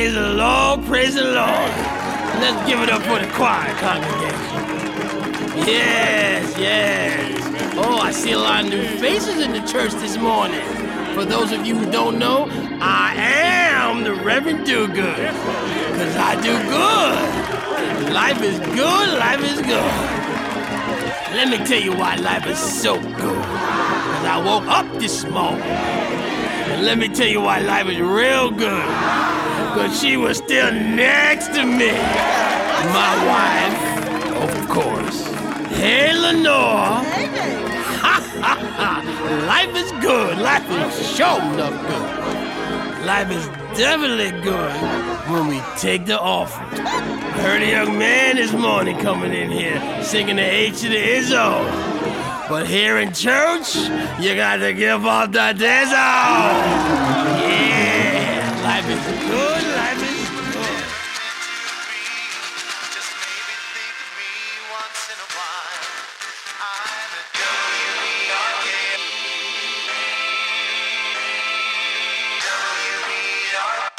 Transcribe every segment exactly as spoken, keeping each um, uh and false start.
Praise the Lord, praise the Lord. Let's give it up for the choir congregation. Yes, yes. Oh, I see a lot of new faces in the church this morning. For those of you who don't know, I am the Reverend Do-Good. Because I do good. Life is good, life is good. Let me tell you why life is so good. Because I woke up this morning. And let me tell you why life is real good. Because she was still next to me. My wife, of course. Hey, Lenore. Hey, baby. Ha, ha, ha. Life is good. Life is sure enough good. Life is definitely good when we take the offering. I heard a young man this morning coming in here singing the H to the Izzo. But here in church, you got to give up the diesel. Yeah, life is good, life is good. Just maybe think of me once in a while. I'm a W P R K.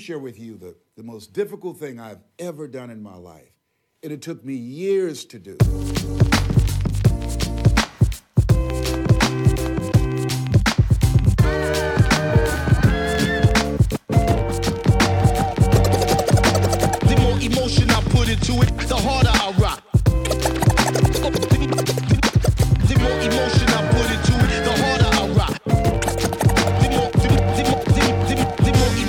Share with you the, the most difficult thing I've ever done in my life. And it took me years to do. The more emotion I put into it, the harder I rock. The more emotion I put into it, the harder I rock. The more, the, the more, the, the, the more emotion.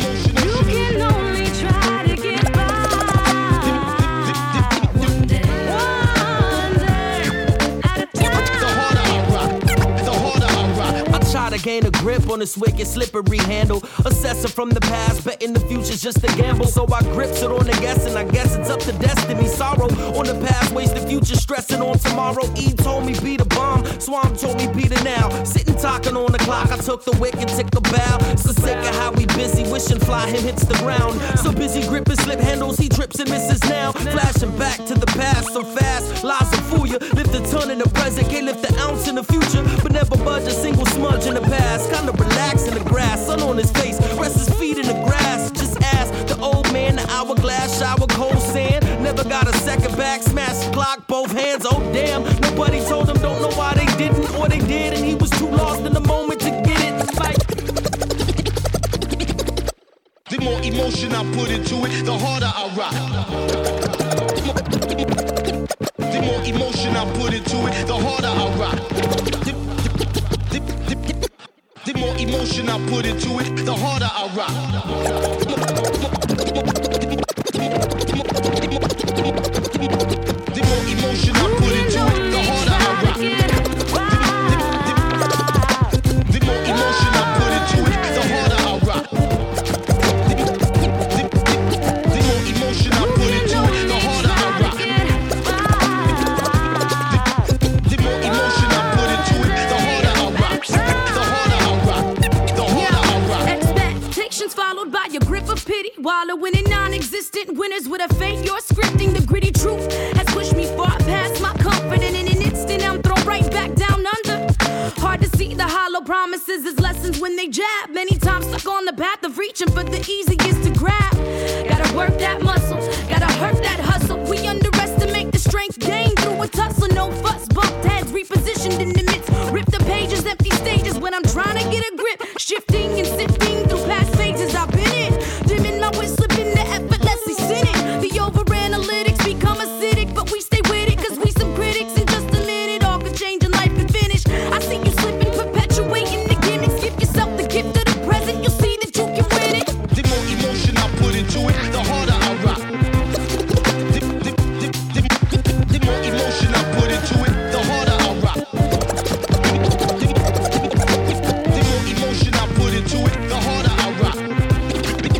Gain a grip on this wicked slippery handle. Assessor from the past, betting the future's just a gamble. So I grips it on the guess, and I guess it's up to destiny. Sorrow on the past, waste the future, stressing on tomorrow. E told me be the bomb, Swamp told me be the now. Sitting talking on the clock, I took the wick and took the bow. So sick of how we busy, wishing fly him hits the ground. So busy gripping slip handles, he trips and misses now. Flashing back to the past, so fast, lies and fool ya. Lift a ton in the present, can't lift the ounce in the future, but never budge a single smudge in the past, kinda relax in the grass, sun on his face, rest his feet in the grass. Just ask the old man, the hourglass, shower cold sand. Never got a second back, smash the clock, both hands. Oh damn, nobody told him, don't know why they didn't or they did, and he was too lost in the moment to get it. Like the more emotion I put into it, the harder I rock. The more emotion I put into it, the harder I rock. The, The more emotion I put into it, the harder I rock. The more emotion I put into it, the harder I rock. The more emotion I put into it, the harder I rock. The more emotion I put into it, the harder I rock. The more emotion I put into it, the harder I rock. The harder followed by your grip of pity, wallowing in non-existent winners with a fate you're scripting. The gritty truth has pushed me far past my comfort, and in an instant I'm thrown right back down under. Hard to see the hollow promises as lessons when they jab. Many times stuck on the path of reaching for the easiest to grab. Gotta work that muscle, gotta hurt that hustle. We underestimate the strength gained through a tussle. No fuss, bumped heads, repositioned in the midst. Rip the pages, empty stages when I'm trying to get a grip. Shifting and sifting through past phases I've been in. Dimming my way, slipping the effortlessly sinning. The overanalytics become acidic, but we stay with it cause we some critics. In just a minute, all could change and life could finish. I see you slipping, perpetuating the gimmicks. Give yourself the gift of the present, you'll see that you can win it. The more emotion I put into it, the harder I rock. The, the, the, the, the, the more emotion I put into it, the harder I rock. To it, the harder I rock. The, the,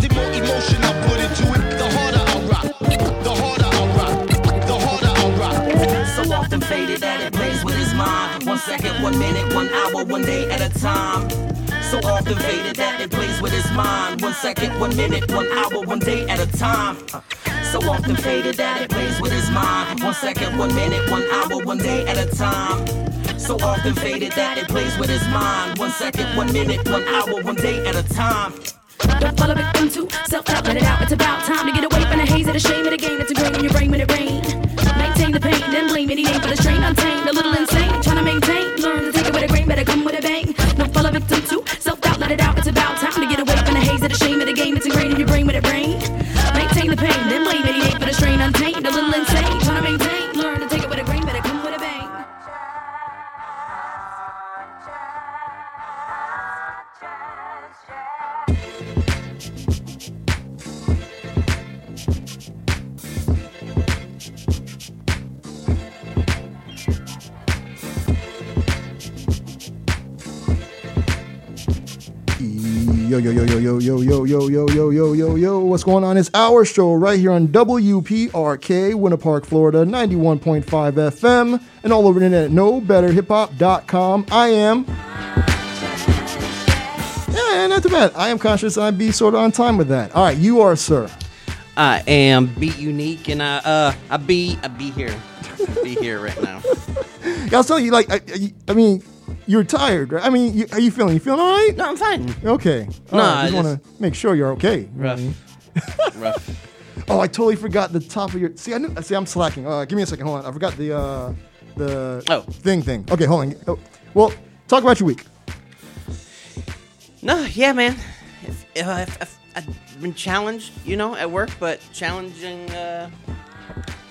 the more emotion I put into it, the harder I rock. The harder I rock. The harder I rock. So often faded that it plays with his mind. One second, one minute, one hour, one day at a time. so activated that it plays with his mind. One second, one minute, one hour, one day at a time. So often faded that it plays with his mind. One second, one minute, one hour, one day at a time. So often faded that it plays with his mind. One second, one minute, one hour, one day at a time. Don't follow it, come to self-doubt, let it out. It's about time to get away from the haze of the shame of the game. It's a grain in your brain when it rains. Maintain the pain, then blame any name for the strain. Untamed, a little insane, trying to maintain. Learn to take it with a grain, better come with a bang. Don't follow it, come to self-doubt, let it out. It's about time to get away from the haze of the shame of the game. It's a grain in your brain when it rains. Maintain the pain, then blame any name for the strain. Untamed, a little insane, trying to maintain. Learn to take it with a grain, better come with a bang. Yo, yo, yo, yo, yo, yo, yo, yo, yo, yo, yo, yo, yo. What's going on? It's our show right here on W P R K, Winter Park, Florida, ninety-one point five F M, and all over the internet at no better hip hop dot com. I am. Yeah, not too bad. I am conscious. I'd be sort of on time with that. All right, you are, sir. I am Beat Unique, and I, uh, I be, I be here. I be here right now. I was telling you, like, I, I mean... You're tired, right? I mean, you, how you feeling? You feeling all right? No, I'm fine. Okay. All no, right. I just want to make sure you're okay. Rough. rough. Oh, I totally forgot the top of your... See, I knew... See, I'm slacking. Uh, give me a second. Hold on. I forgot the uh, the oh. thing thing. Okay, hold on. Oh. Well, talk about your week. No, yeah, man. If, if, if, if, I've been challenged, you know, at work, but challenging... Uh,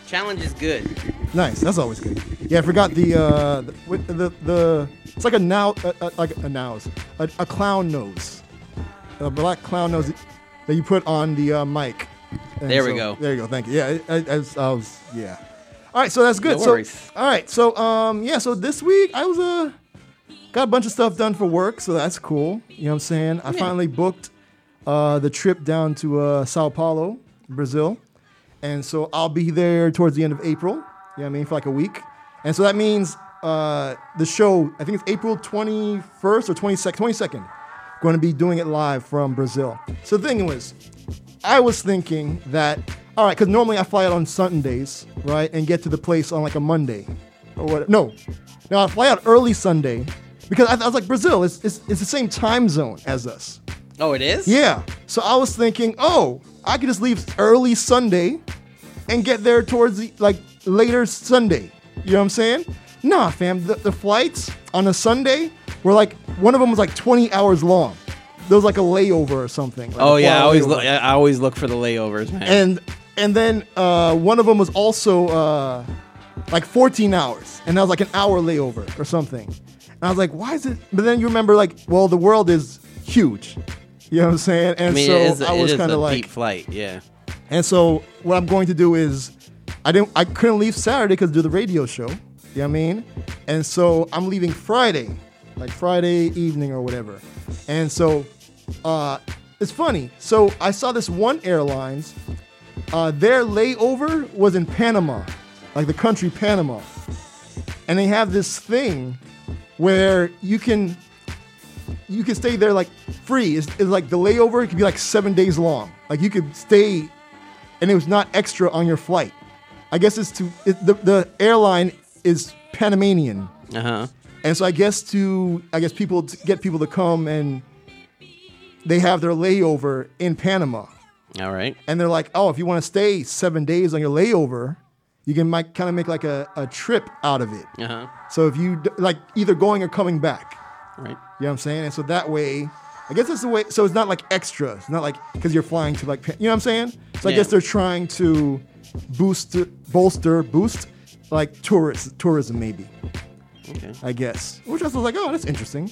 challenge is good. Nice. That's always good. Yeah, I forgot the uh, the, the the it's like a now uh, uh, like a nose, a, a clown nose, a black clown nose that you put on the uh, mic. And there we so, go. There you go. Thank you. Yeah, I, I, I, was, I was yeah. All right, so that's good. No worries. So all right, so um yeah, so this week I was uh got a bunch of stuff done for work, so that's cool. You know what I'm saying? I yeah. finally booked uh the trip down to uh, Sao Paulo, Brazil, and so I'll be there towards the end of April. You know what I mean? For like a week. And so that means uh, the show, I think it's April twenty-first or twenty-second, twenty-second, going to be doing it live from Brazil. So the thing was, I was thinking that, all right, because normally I fly out on Sundays, right, and get to the place on like a Monday or whatever. No, no, I fly out early Sunday because I, I was like, Brazil, it's, it's, it's the same time zone as us. Oh, it is? Yeah. So I was thinking, oh, I could just leave early Sunday and get there towards the, like later Sunday. You know what I'm saying? Nah, fam. The, the flights on a Sunday were like, one of them was like twenty hours long. There was like a layover or something. Like oh, yeah. I always, look, I always look for the layovers, man. And and then uh, one of them was also uh, like fourteen hours. And that was like an hour layover or something. And I was like, why is it? But then you remember like, well, the world is huge. You know what I'm saying? And I mean, so it is, I was kind of like. Deep flight, yeah. And so what I'm going to do is. I didn't. I couldn't leave Saturday because I do the radio show. You know what I mean? And so I'm leaving Friday, like Friday evening or whatever. And so uh, it's funny. So I saw this one airlines. Uh, their layover was in Panama, like the country Panama. And they have this thing where you can you can stay there like free. It's, it's like the layover. It could be like seven days long. Like you could stay, and it was not extra on your flight. I guess it's to it, the the airline is Panamanian, uh-huh. and so I guess to I guess people to get people to come and they have their layover in Panama. All right, and they're like, oh, if you want to stay seven days on your layover, you can like, kind of make like a, a trip out of it. Uh-huh. So if you like either going or coming back, right? You know what I'm saying? And so that way. I guess that's the way, so it's not like extra. It's not like, because you're flying to like, you know what I'm saying? So yeah. I guess they're trying to boost, bolster, boost, like tourist, tourism maybe. Okay. I guess. Which I was like, oh, that's interesting.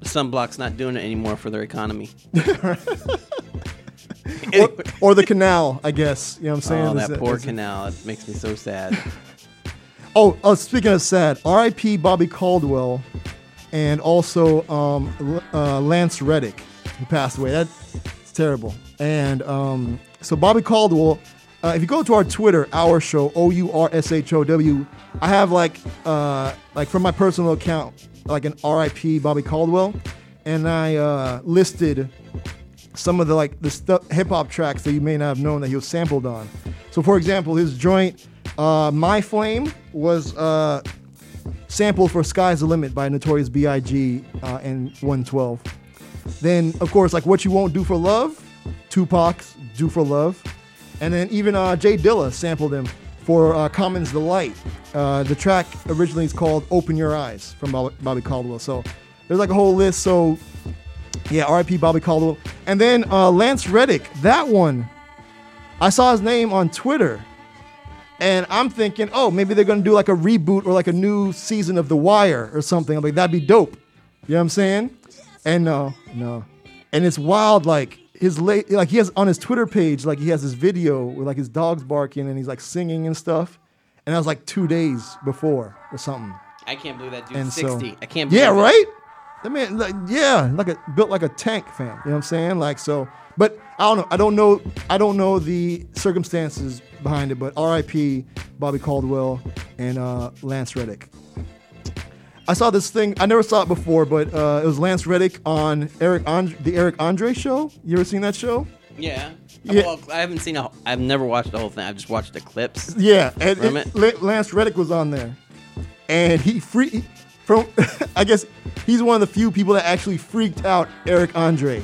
Sunblock's not doing it anymore for their economy. or, or the canal, I guess. You know what I'm saying? Oh, that, that poor it, canal. It makes me so sad. oh, oh, speaking of sad, R I P Bobby Caldwell. And also um, uh, Lance Reddick, who passed away. That's terrible. And um, so Bobby Caldwell, uh, if you go to our Twitter, Our Show, O U R S H O W, I have like, uh, like from my personal account, like an R I P Bobby Caldwell. and I uh, listed some of the like the stu- hip hop tracks that you may not have known that he was sampled on. So, for example, his joint uh, "My Flame" was uh, sampled for "Sky's the Limit" by Notorious B I G uh, and one twelve. Then, of course, like "What You Won't Do for Love," Tupac's "Do for Love," and then even uh, Jay Dilla sampled him for uh, Common's "The Light." Uh, the track originally is called "Open Your Eyes" from Bobby Caldwell. So there's like a whole list. So yeah, R I P Bobby Caldwell. And then uh, Lance Reddick, that one, I saw his name on Twitter, and I'm thinking, oh, maybe they're gonna do like a reboot or like a new season of The Wire or something. I'm like, that'd be dope. You know what I'm saying? And no, no. And it's wild, like his late, like he has on his Twitter page, like he has this video with like his dogs barking and he's like singing and stuff. And that was like two days before or something. I can't believe that dude's and sixty. So, I can't believe yeah, that. Yeah, right? I mean, like, yeah, like a built like a tank, fam. You know what I'm saying? Like so, but I don't know. I don't know. I don't know the circumstances behind it. But R I P Bobby Caldwell and uh, Lance Reddick. I saw this thing. I never saw it before, but uh, it was Lance Reddick on Eric Andre, the Eric Andre show. You ever seen that show? Yeah. yeah. Well, I haven't seen. A, I've never watched the whole thing. I've just watched the clips. Yeah, and from it, it. Lance Reddick was on there, and he free from. I guess he's one of the few people that actually freaked out Eric Andre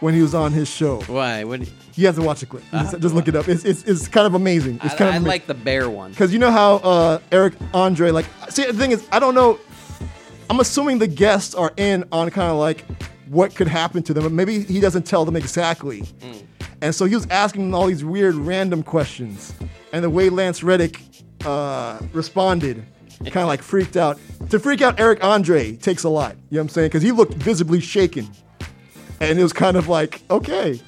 when he was on his show. Why? What? He, you have to watch the clip. Uh, just just look it up. It's it's, it's kind of amazing. It's I, kind of I amazing. Like the bear one because you know how uh, Eric Andre like. See, the thing is, I don't know. I'm assuming the guests are in on kind of like what could happen to them, but maybe he doesn't tell them exactly. Mm. And so he was asking them all these weird random questions. And the way Lance Reddick uh, responded kind of like freaked out. To freak out Eric Andre takes a lot, you know what I'm saying? Because he looked visibly shaken. And it was kind of like, okay.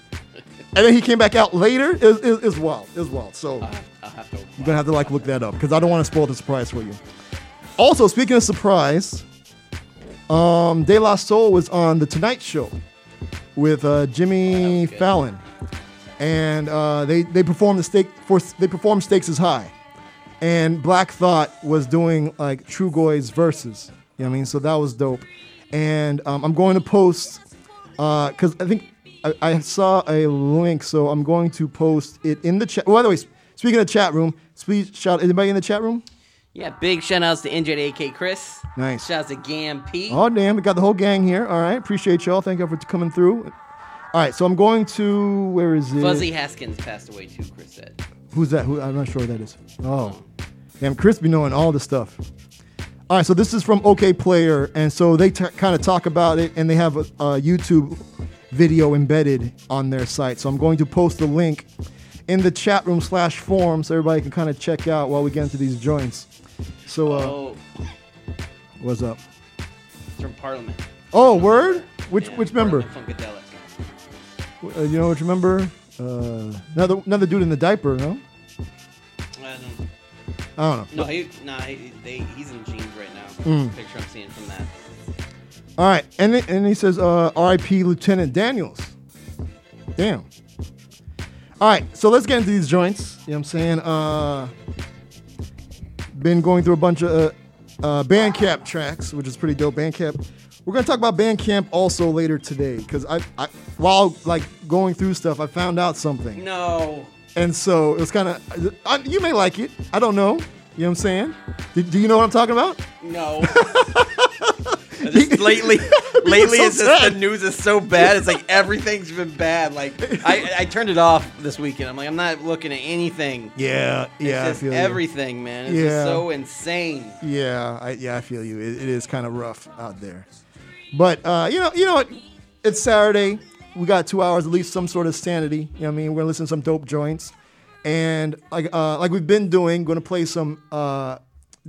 And then he came back out later. It was, it was wild. It was wild. So I'll have, I'll have to you're going to have to like look that up because I don't want to spoil the surprise for you. Also, speaking of surprise... Um, De La Soul was on The Tonight Show with uh, Jimmy oh, Fallon, and uh, they they performed the stake for they performed Stakes Is High, and Black Thought was doing like Trugoy's verses. You know what I mean? So that was dope. And um, I'm going to post because uh, I think I, I saw a link, so I'm going to post it in the chat. Well, by the way, speaking of the chat room, please shout anybody in the chat room. Yeah, big shout-outs to N J A K Chris. Nice. Shout-outs to Gam P. Oh, damn, we got the whole gang here. All right, appreciate y'all. Thank y'all for coming through. All right, so I'm going to, where is it? Fuzzy Haskins passed away too, Chris said. Who's that? Who? I'm not sure who that is. Oh. Damn, Chris be knowing all the stuff. All right, so this is from OK Player, and so they t- kind of talk about it, and they have a, a YouTube video embedded on their site. So I'm going to post the link in the chat room slash forum so everybody can kind of check out while we get into these joints. So, uh, oh. What's up? It's from Parliament. Oh, word? Which yeah, which member? Funkadelic. Uh, you know which member? Uh, another another dude in the diaper, no? I don't know. I don't know. No, he, nah, he, they, he's in jeans right now. Mm. The picture I'm seeing from that. All right, and it, and he says, uh, R I P Lieutenant Daniels. Damn. All right, so let's get into these joints. You know what I'm saying? Uh... Been going through a bunch of uh, uh, Bandcamp tracks, which is pretty dope. Bandcamp. We're gonna talk about Bandcamp also later today, because I, I, while like going through stuff, I found out something. No. And so it was kind of. You may like it. I don't know. You know what I'm saying? Do, do you know what I'm talking about? No. Just lately, lately so it's just sad. The news is so bad. It's like everything's been bad. Like I, I turned it off this weekend. I'm like, I'm not looking at anything. Yeah, it's yeah, just I feel everything, you. Man. It's yeah. just so insane. Yeah, I, yeah, I feel you. It, it is kind of rough out there, but uh, you know, you know what? It's Saturday. We got two hours, at least some sort of sanity. You know what I mean? We're gonna listen to some dope joints, and like uh, like we've been doing, gonna play some uh,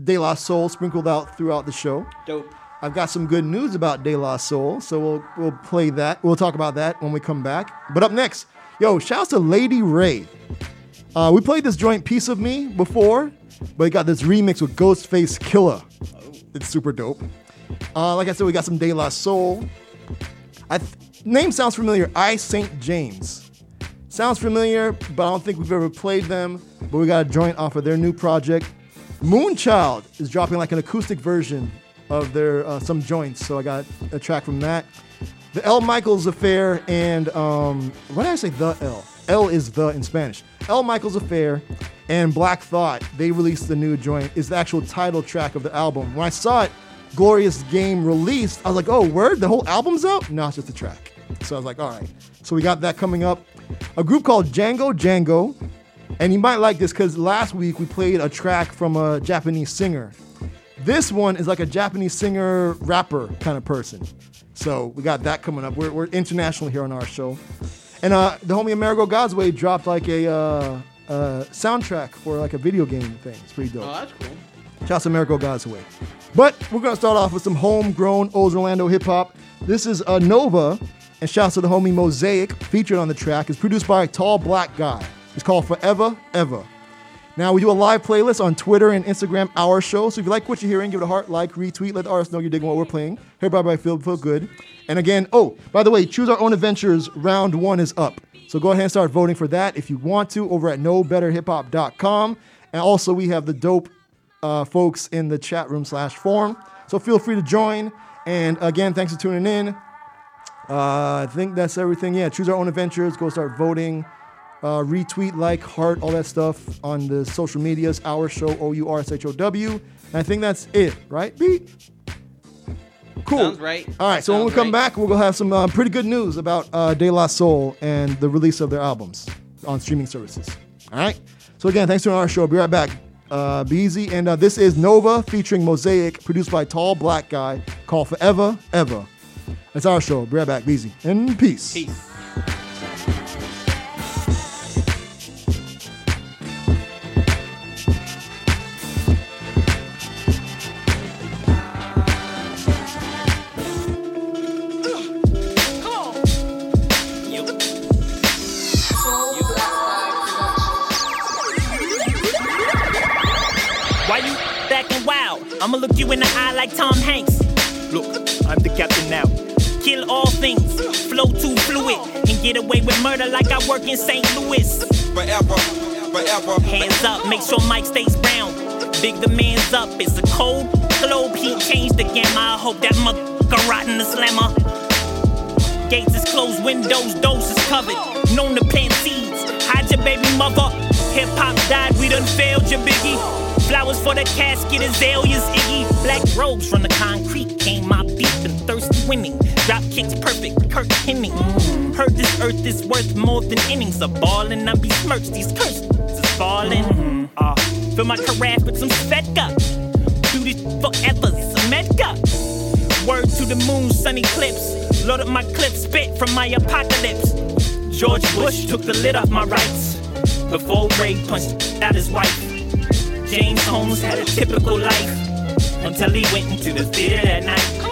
De La Soul sprinkled out throughout the show. Dope. I've got some good news about De La Soul, so we'll we'll play that. We'll talk about that when we come back. But up next, yo, shouts to Lady Wray. Uh, we played this joint Piece of Me before, but we got this remix with Ghostface Killah. It's super dope. Uh, like I said, we got some De La Soul. I th- name sounds familiar, Isaintjames. Sounds familiar, but I don't think we've ever played them. But we got a joint off of their new project. Moonchild is dropping like an acoustic version of their uh, some joints. So I got a track from that. The El Michels Affair and um, what did I say? The El. El is the in Spanish. El Michels Affair and Black Thought. They released the new joint. It's the actual title track of the album. When I saw it, Glorious Game released, I was like, oh, word? The whole album's out? No, it's just a track. So I was like, all right. So we got that coming up. A group called Django Django. And you might like this because last week we played a track from a Japanese singer. This one is like a Japanese singer, rapper kind of person. So we got that coming up. We're, we're international here on our show. And uh, the homie Amerigo Gazaway dropped like a uh, uh, soundtrack for like a video game thing. It's pretty dope. Oh, that's cool. Shout out to Amerigo Gazaway. But we're going to start off with some homegrown old Orlando hip-hop. This is uh, Nova, and shout out to the homie Mosaic, featured on the track. It's produced by Tall Black Guy. It's called Forever, Ever. Now, we do a live playlist on Twitter and Instagram, our show. So if you like what you're hearing, give it a heart, like, retweet. Let the artists know you're digging what we're playing. Here, bye-bye, feel, feel good. And again, oh, by the way, Choose Our Own Adventures, round one is up. So go ahead and start voting for that if you want to over at no better hip hop dot com. And also, we have the dope Uh, folks in the chat room slash forum. So feel free to join. And again, thanks for tuning in. Uh, I think that's everything. Yeah, Choose Our Own Adventures. Go start voting. Uh, retweet, like, heart, all that stuff on the social medias. Our show, O U R S H O W. And I think that's it, right? Beep. Cool. Sounds right. All right, so Sounds when we come right. back, we'll have some uh, pretty good news about uh, De La Soul and the release of their albums on streaming services. All right? So again, thanks for tuning in our show. Be right back. Uh, be easy. And uh, this is Nova featuring Mosaic, produced by Tall Black Guy, called Forever, Ever. That's our show. Be right back. Be easy. And peace. Peace. I'ma look you in the eye like Tom Hanks. Look, I'm the captain now. Kill all things, flow too fluid, and get away with murder like I work in Saint Louis. Forever, forever. Hands up, make sure Mike stays brown. Big the man's up, it's a cold globe. He changed the gamma, I hope that motherfucker rotten the slammer. Gates is closed, windows, doors is covered. Known to plant seeds, hide your baby mother. Hip-hop died, we done failed your biggie. Flowers for the casket, azaleas, Iggy. Black robes from the concrete came my beat and thirsty winning. Drop kicks perfect, Kirk Henning. Mm. Heard this earth is worth more than innings of ballin'. I besmirched these curses is falling. Mm-hmm. Uh, fill my carafe with some Svedka. Do this forever, Svedka. Word to the moon, sun eclipse. Load up my clip, spit from my apocalypse. George Bush took the lid off my rights before Ray punched out his wife. James Holmes had a typical life until he went into the theater that night.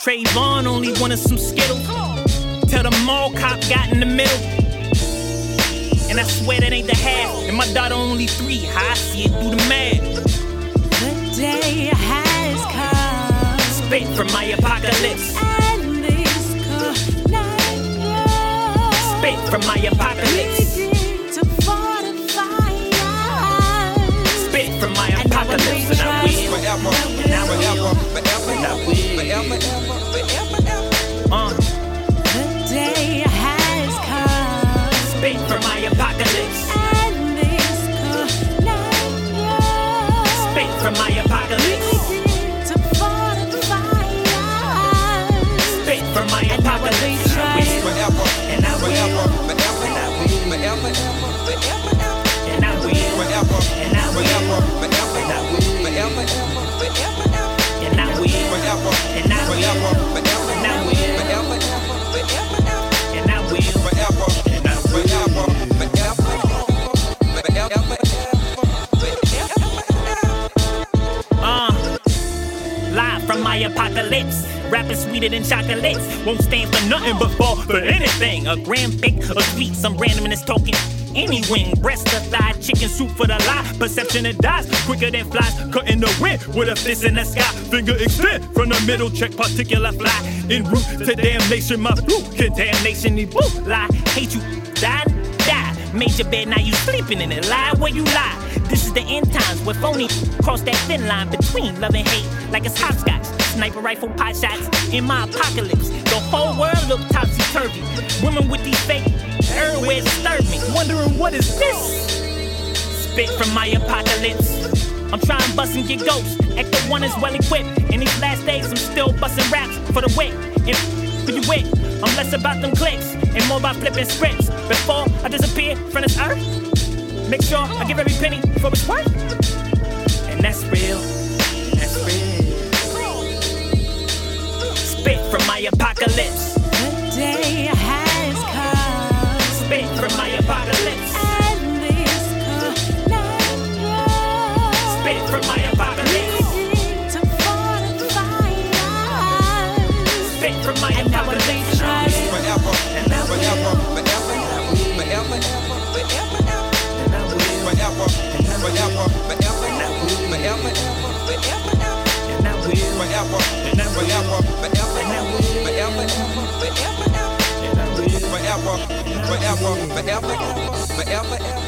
Trayvon only wanted some Skittles till the mall cop got in the middle. And I swear that ain't the half. And my daughter only three. I see it through the mad. The day has come. Spit from my apocalypse. And this could not go. Spit from my apocalypse. And I will forever, and I will forever, and I will forever, forever, forever. Uh. The day has come. Spit from my apocalypse. And this could not go. Spit from my apocalypse. We need to fortify us. Spit from my apocalypse. And I will forever, and I will forever, and I will forever, forever, forever. And I will forever, and I will forever, and I will forever, forever, and I will forever, and I will forever, and I will forever, forever, and I will forever, and I will forever, forever. Uh, live from my apocalypse. Rapping sweeter than chocolates. Won't stand for nothing but fall for anything. A grand fake, a tweet, some randomness talking. Any wing, breast or thigh, chicken soup for the lie. Perception that dies quicker than flies. Cutting the wind with a fist in the sky. Finger extend from the middle, check particular fly. En route to damnation, my flu. Condemnation, he won't lie. Hate you, die, die. Made your bed, now you sleeping in it. Lie where you lie. This is the end times where phony cross that thin line between love and hate, like it's hopscotch. Sniper rifle pot shots in my apocalypse. The whole world look topsy-turvy. Women with these fake everywhere disturb me. Wondering what is this? Spit from my apocalypse. I'm trying to bust and get ghosts. Actor one is well equipped. In these last days, I'm still busting raps for the wit. And for you wit, I'm less about them clicks and more about flipping scripts. Before I disappear from this earth, make sure I give every penny for its worth. And that's real. That's real. Spit from my apocalypse. The day has come. Spit from my apocalypse. Spit from my apocalypse. Needing to fortify us. Spit from my apocalypse. Forever, and I will. Forever, forever, forever, forever, and I will. Forever, forever, forever, and I will. Forever, forever, forever, and I will. Forever, forever, forever, and I will. Forever, forever, forever, and I will. Forever, forever, forever, forever, forever, forever.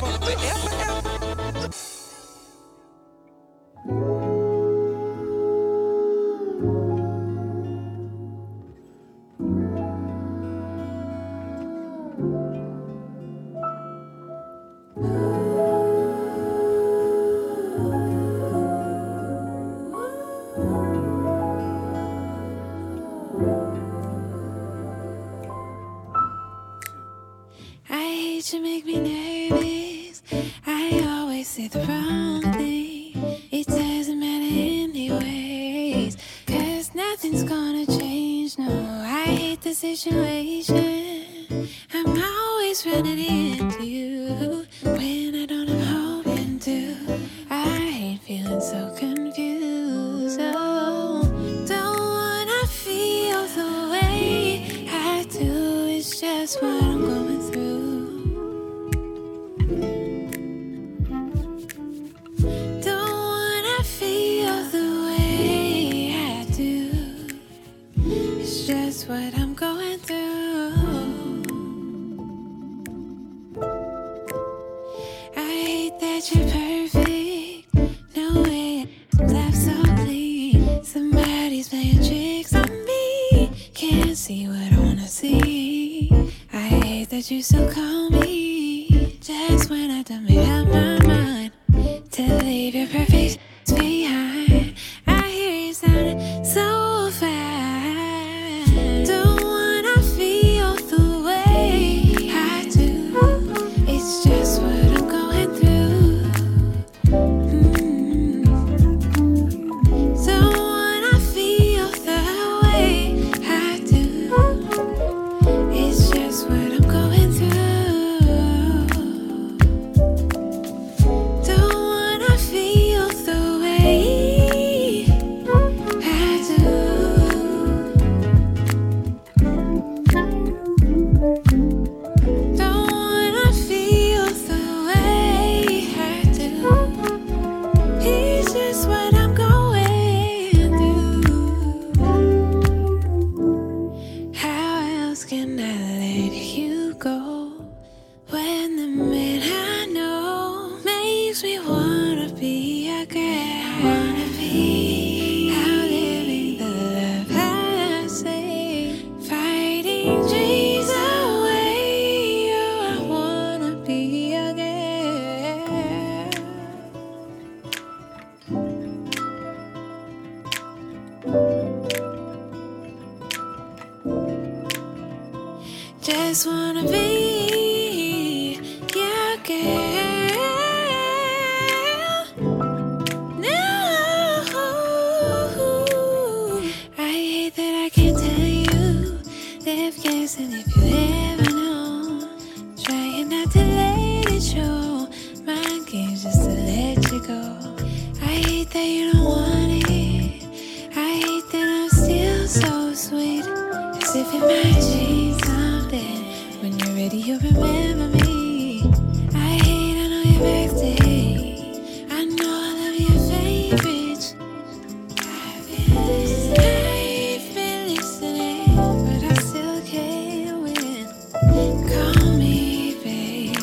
Call me baby.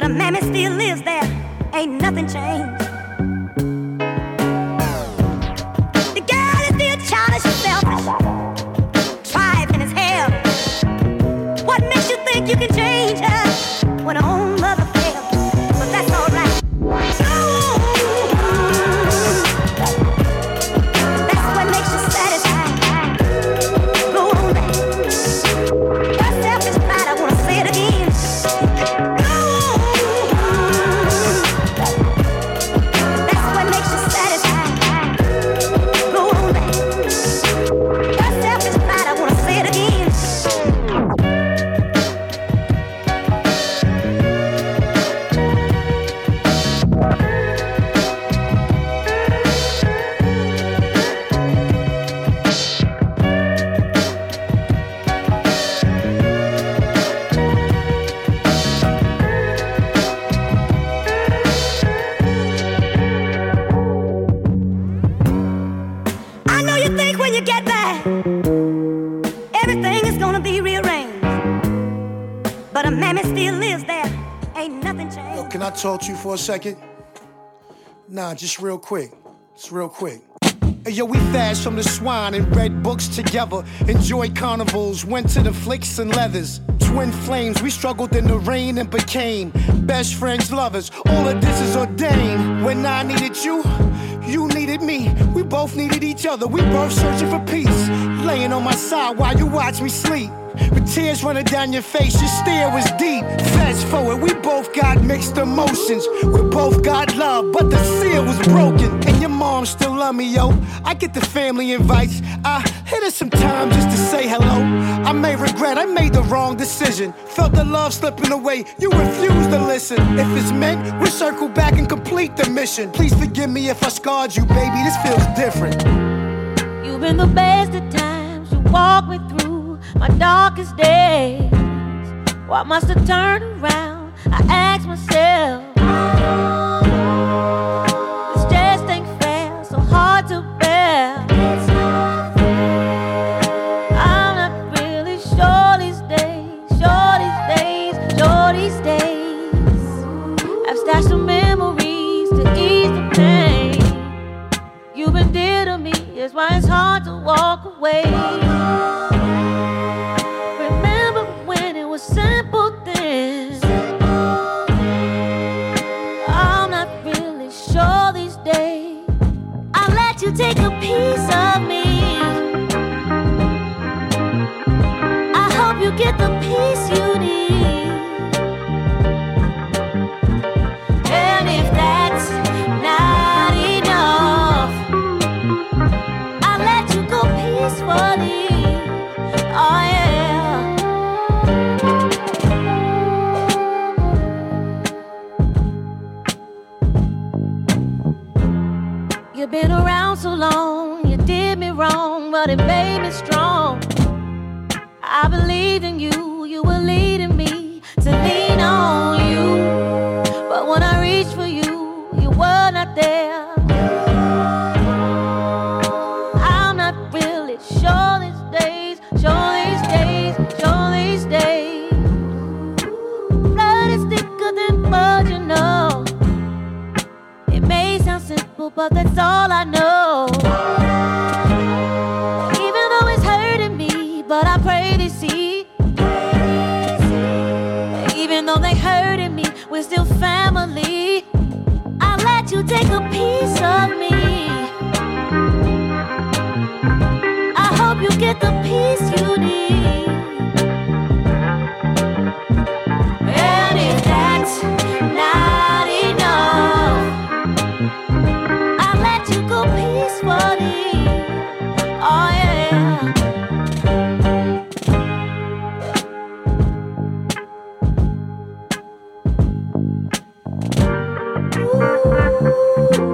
but a mammy still lives there. Ain't nothing changed. The girl is still childish and selfish, driving his hair. What makes you think you can change her when her own mother fails? But that's alright. That's what makes you satisfied. Go on back. You're selfish, but I wanna say it again. Go on. That's what makes you satisfied. Go on back. You're selfish, but I wanna say it again. I know you think when you get back, everything is gonna be rearranged. But a mammy still lives there. Ain't nothing changed. Yo, can I talk to you for a second? Nah, just real quick. Just real quick. Hey, yo, we fast from the swine and read books together. Enjoyed carnivals, went to the flicks and leathers. Twin flames, we struggled in the rain and became best friends, lovers. All of this is ordained. When I needed you, you needed me. We both needed each other. We both searching for peace. Laying on my side while you watch me sleep. With tears running down your face, your stare was deep. Fast forward, we both got mixed emotions. We both got love, but the seal was broken. And your mom still love me, yo. I get the family invites. I hit her sometime just to say hello. I may regret, I made the wrong decision. Felt the love slipping away, you refused to listen. If it's meant, we'll circle back and complete the mission. Please forgive me if I scarred you, baby, this feels different. You've been the best of times, you walked me through my darkest days. Why must I turn around? I ask myself, this just ain't fair, so hard to bear. It's not fair. I'm not really sure these days, sure these days, sure these days. I've stashed some memories to ease the pain. You've been dear to me, that's why it's hard to walk away. Take a piece of me. I hope you get the peace you need. And if that's not enough, I'll let you go peacefully. Oh yeah. You've been around so long, you did me wrong, but it made me strong. I believed in you, you were leading me to lean on you. But when I reached for you, you were not there. I'm not really sure these days, sure these days, sure these days. Blood is thicker than blood, you know. It may sound simple, but that's all I know. Take a piece of me. I hope you get the peace you need. And if that's not enough, I'll let you go peacefully. Oh yeah. Ooh.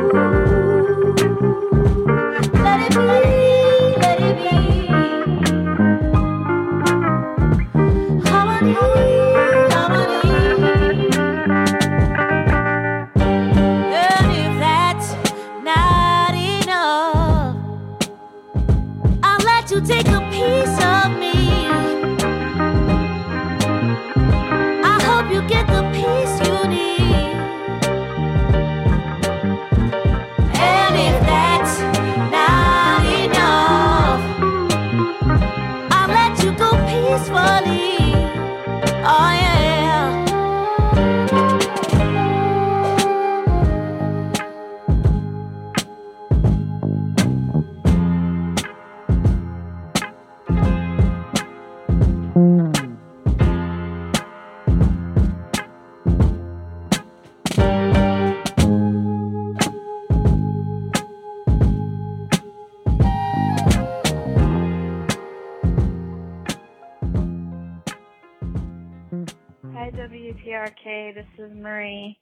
W P R K. This is Marie,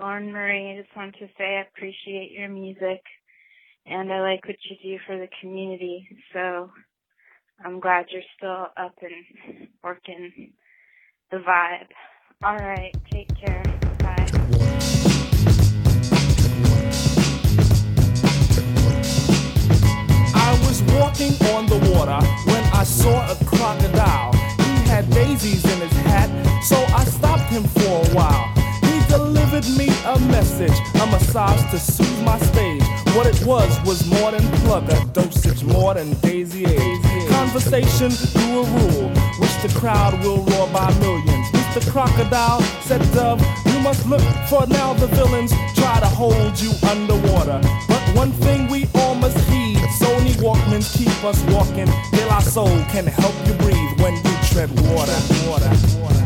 Lauren Marie. I just want to say I appreciate your music, and I like what you do for the community. So I'm glad you're still up and working the vibe. All right, take care. Bye. I was walking on the water when I saw a crocodile. He had daisies in his hat, so I stopped him for a while. He delivered me a message, a massage to soothe my stage. What it was was more than plug, a dosage more than daisy age. Conversation grew a rule, which the crowd will roar by millions. Mister Crocodile said, "Dove, you must look, for now the villains try to hold you underwater. But one thing we all must heed, Sony Walkmans keep us walking. De La Soul can help you breathe when you tread water." water, water.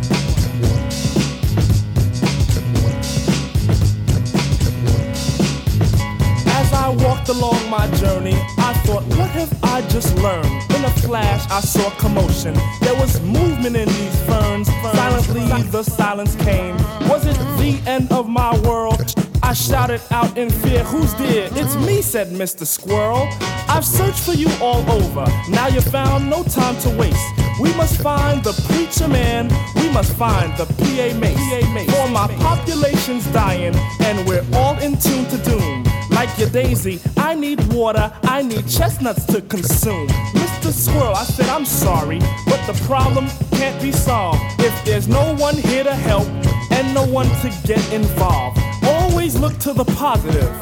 As I walked along my journey, I thought, what have I just learned? In a flash, I saw commotion. There was movement in these ferns. Silently, the silence came. Was it the end of my world? I shouted out in fear, "Who's there?" "It's me," said Mister Squirrel. "I've searched for you all over. Now you found, no time to waste. We must find the preacher man. We must find the P A mace. For my population's dying, and we're all in tune to doom. Like your daisy, I need water, I need chestnuts to consume." Mister Squirrel, I said, "I'm sorry, but the problem can't be solved if there's no one here to help and no one to get involved. Always look to the positive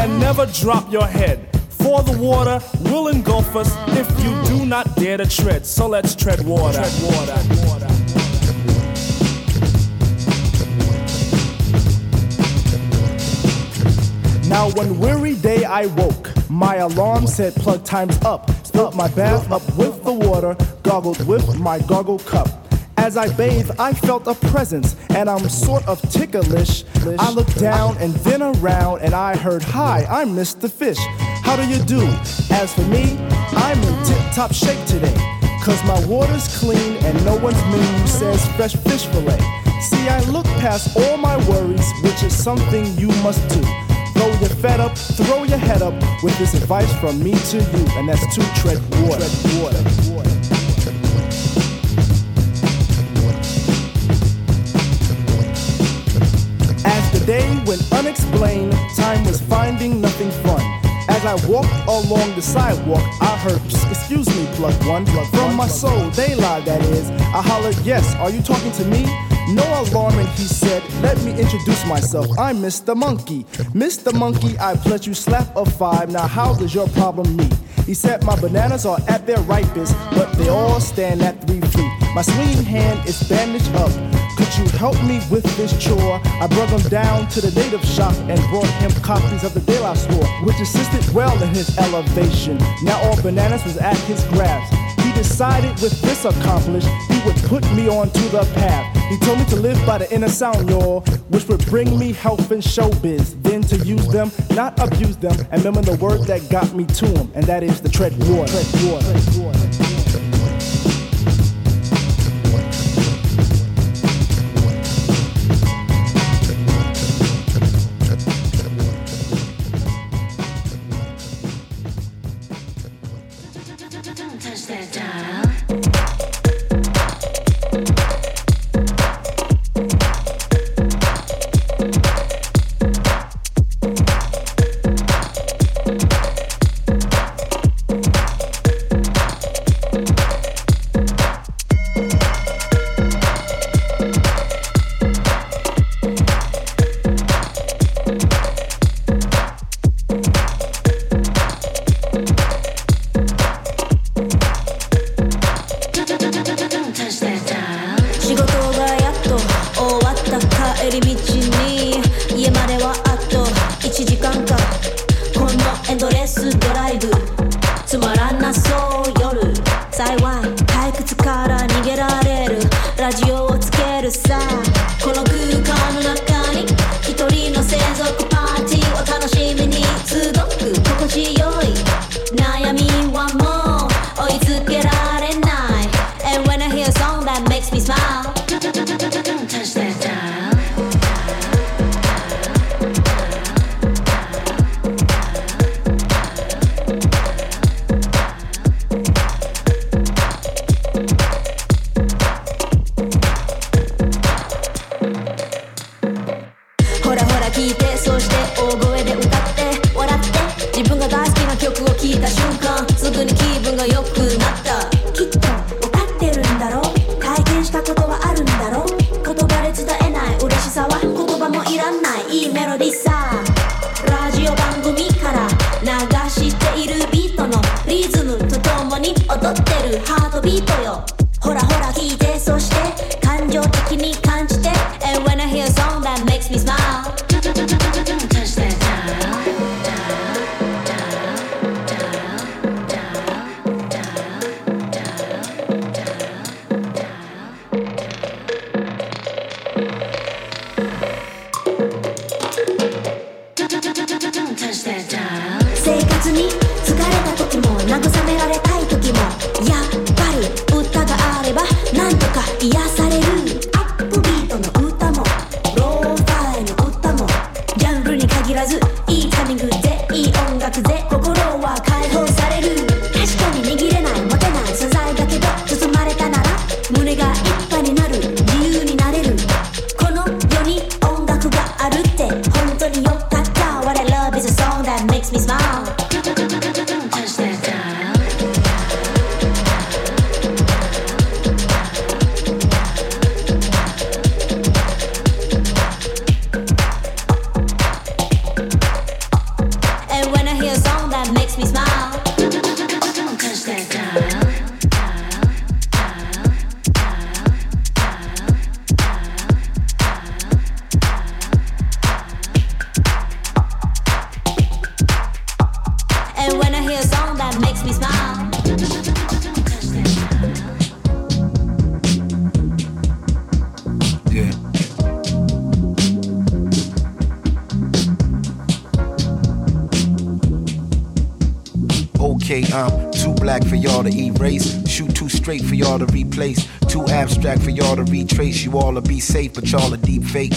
and never drop your head, for the water will engulf us if you do not dare to tread. So let's tread water." Tread water. Now one weary day I woke, my alarm said plug time's up. Spilt my bath up with the water, gargled with my gargle cup. As I bathed, I felt a presence, and I'm sort of ticklish. I looked down and then around, and I heard, "Hi, I'm Mister Fish. How do you do?" As for me, I'm in tip-top shape today, 'cause my water's clean and no one's mean says fresh fish fillet. See, I look past all my worries, which is something you must do. Though you're fed up, throw your head up with this advice from me to you, and that's to tread water. As the day went unexplained, time was finding nothing fun. As I walked along the sidewalk, I heard, "Excuse me, plug one," from my soul, they lied, that is. I hollered, "Yes, are you talking to me?" No alarm, and he said, "Let me introduce myself. I'm Mister Monkey. Mister Monkey, I pledge you slap of five. Now how does your problem meet?" He said, "My bananas are at their ripest, but they all stand at three feet. My swinging hand is bandaged up. Could you help me with this chore?" I brought him down to the native shop and brought him copies of the De La Soul, which assisted well in his elevation. Now all bananas was at his grasp. He decided with this accomplished, he would put me onto the path. He told me to live by the inner sound, y'all, which would bring me health and showbiz. Then to use them, not abuse them, and remember the word that got me to him, and that is the tread water. Tread water. Tread water. That makes me smile. Don't touch that. For y'all to replace, too abstract for y'all to retrace. You all to be safe, but y'all are deep fake.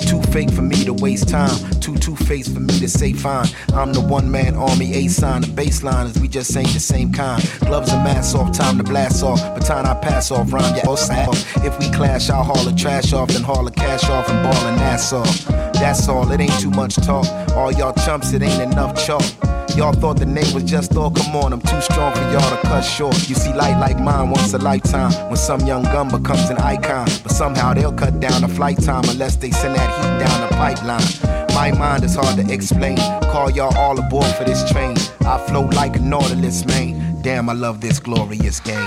Too fake for me to waste time, too two-faced for me to say fine. I'm the one-man army, ace sign. The baseline is we just ain't the same kind. Gloves and masks off, time to blast off. Baton I pass off, rhyme your ass off. If we clash, I'll haul the trash off, then haul the cash off and ball an ass off. That's all, it ain't too much talk. All y'all chumps, it ain't enough chalk. Y'all thought the name was just all, come on, I'm too strong for y'all to cut short. You see light like mine once a lifetime, when some young gun becomes an icon. But somehow they'll cut down the flight time, unless they send that heat down the pipeline. My mind is hard to explain, call y'all all aboard for this train. I float like a Nautilus, man, damn I love this glorious game.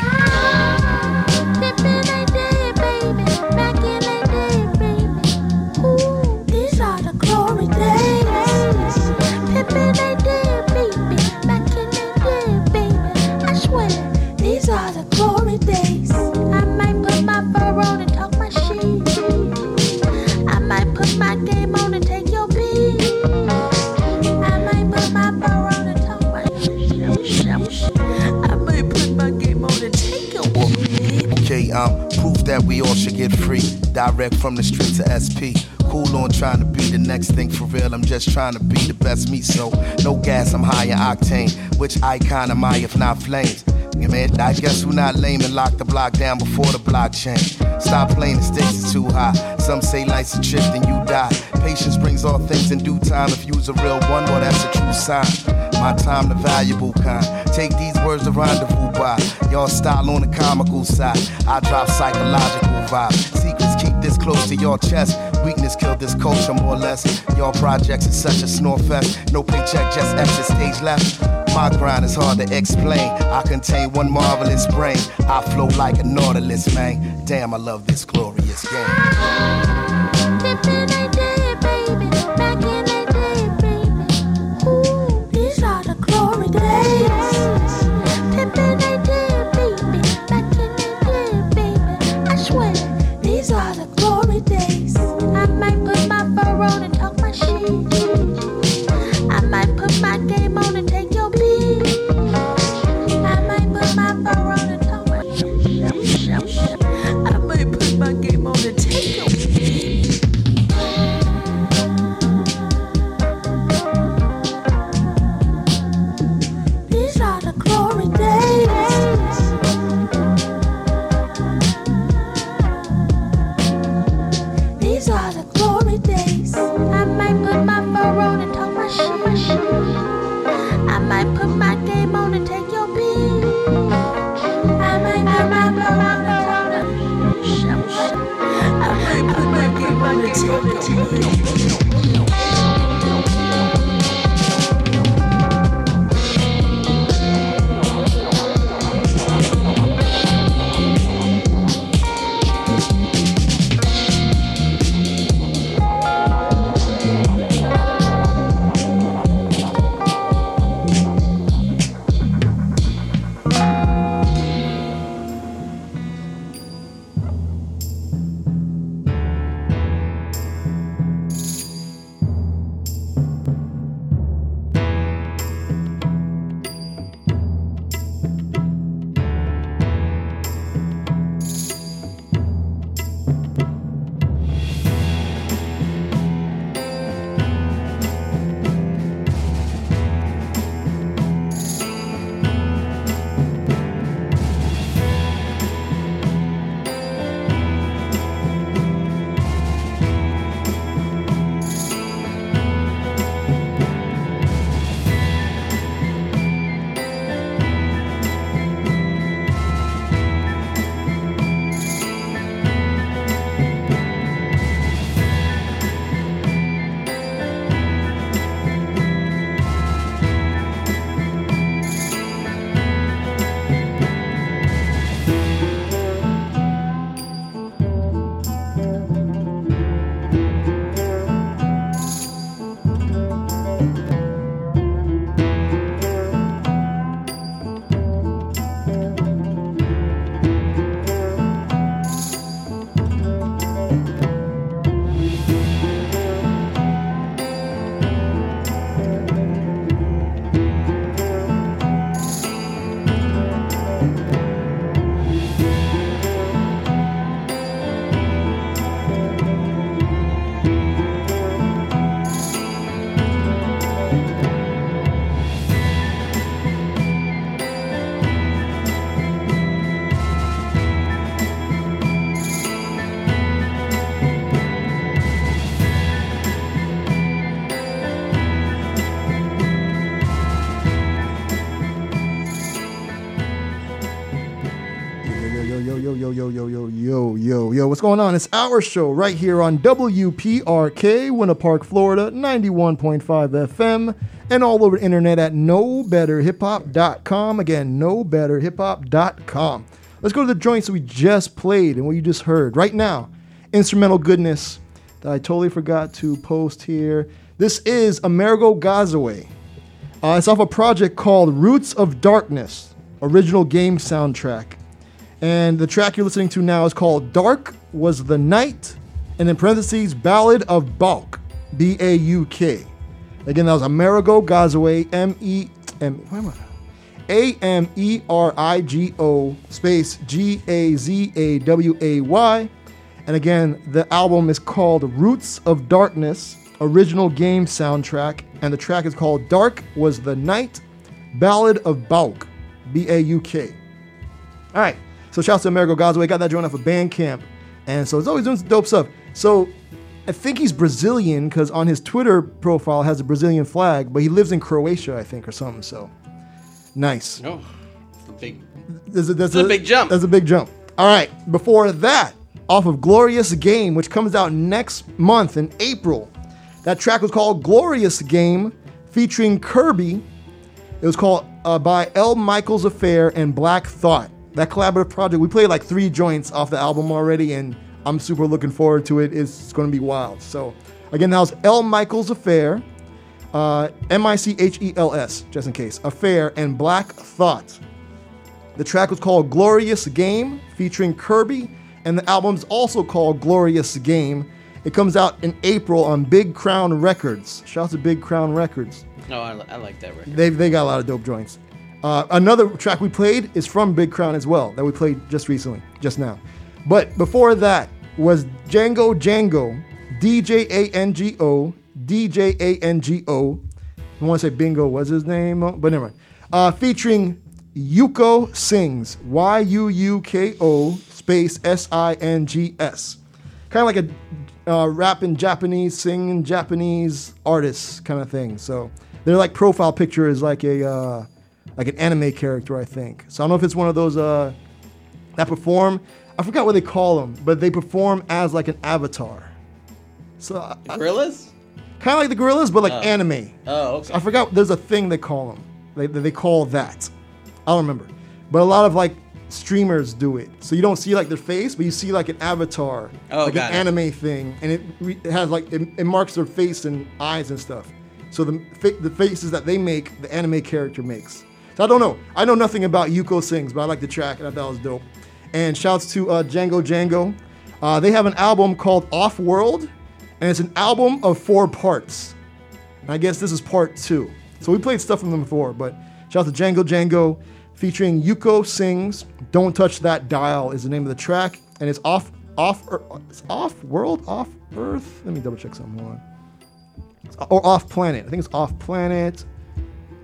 I'm proof that we all should get free. Direct from the street to S P. Cool on trying to be the next thing for real. I'm just trying to be the best me, so no gas, I'm high in octane. Which icon am I if not flames? Yeah, man, I guess who not lame and lock the block down before the blockchain. Stop playing, the stakes is too high. Some say life's a trip, then you die. Patience brings all things in due time. If you's a real one, well that's a true sign. My time, the valuable kind. Take these words to rendezvous by. Y'all style on the comical side. I drop psychological vibes. Secrets keep this close to your chest. Weakness killed this culture more or less. Y'all projects is such a snore fest. No paycheck, just extra stage left. My grind is hard to explain. I contain one marvelous brain. I flow like a Nautilus, man. Damn, I love this glorious game. I might put my game on and take your beat. might put my game on and take your beat. I might put my game on and take your beat. I might put my game on and take your beat. Yo, what's going on? It's our show right here on W P R K, Winter Park, Florida, ninety-one point five F M, and all over the internet at no better hip hop dot com. Again, no better hip hop dot com. Let's go to the joints we just played and what you just heard. Right now, instrumental goodness that I totally forgot to post here. This is Amerigo Gazaway. Uh, it's off a project called Roots of Darkness, original game soundtrack. And the track you're listening to now is called Dark Was the Night, and in parentheses, Ballad of Balk, B A U K. Again, that was Amerigo Gazaway, M E M A M E R I G O space G A Z A W A Y. And again, the album is called Roots of Darkness, original game soundtrack, and the track is called Dark Was the Night, Ballad of Balk, B A U K. All right. So shouts to Amerigo Gazaway. Got that joint off of Bandcamp. And so he's always doing some dope stuff. So I think he's Brazilian because on his Twitter profile has a Brazilian flag, but he lives in Croatia, I think, or something. So nice. No, oh, it's a big, there's a, there's a, a big jump. That's a big jump. All right. Before that, off of Glorious Game, which comes out next month in April. That track was called Glorious Game featuring Kirby. It was called uh, by El Michels Affair and Black Thought. That collaborative project, we played like three joints off the album already, and I'm super looking forward to it. It's going to be wild. So, again, that was El Michels Affair, uh, M I C H E L S, just in case, Affair, and Black Thought. The track was called Glorious Game, featuring Kirby, and the album's also called Glorious Game. It comes out in April on Big Crown Records. Shout out to Big Crown Records. No, I, I like that record. They they got a lot of dope joints. Uh, another track we played is from Big Crown as well, that we played just recently, just now. But before that was Django Django, D J A N G O, D J A N G O. I want to say Bingo was his name, but never mind. Uh, featuring Yuuko Sings, Y U U K O space S I N G S. Kind of like a uh, rapping Japanese, singing Japanese artist kind of thing, so... Their like profile picture is like a uh, like an anime character, I think. So I don't know if it's one of those uh, that perform. I forgot what they call them, but they perform as like an avatar. So I, the gorillas? Kind of like the gorillas, but like oh. anime. Oh, okay. So I forgot. There's a thing they call them. They they call that. I don't remember. But a lot of like streamers do it. So you don't see like their face, but you see like an avatar, oh, like an it. anime thing, and it, re- it has like it, it marks their face and eyes and stuff. So the fa- the faces that they make, the anime character makes. So I don't know. I know nothing about Yuuko Sings, but I like the track and I thought it was dope. And shouts to uh, Django Django. Uh, they have an album called Off World, and it's an album of four parts. And I guess this is part two. So we played stuff from them before, but shout out to Django Django featuring Yuuko Sings. Don't Touch That Dial is the name of the track, and it's off off it's off world off earth. Let me double check something. Hold on. It's, or Off Planet. I think it's Off Planet.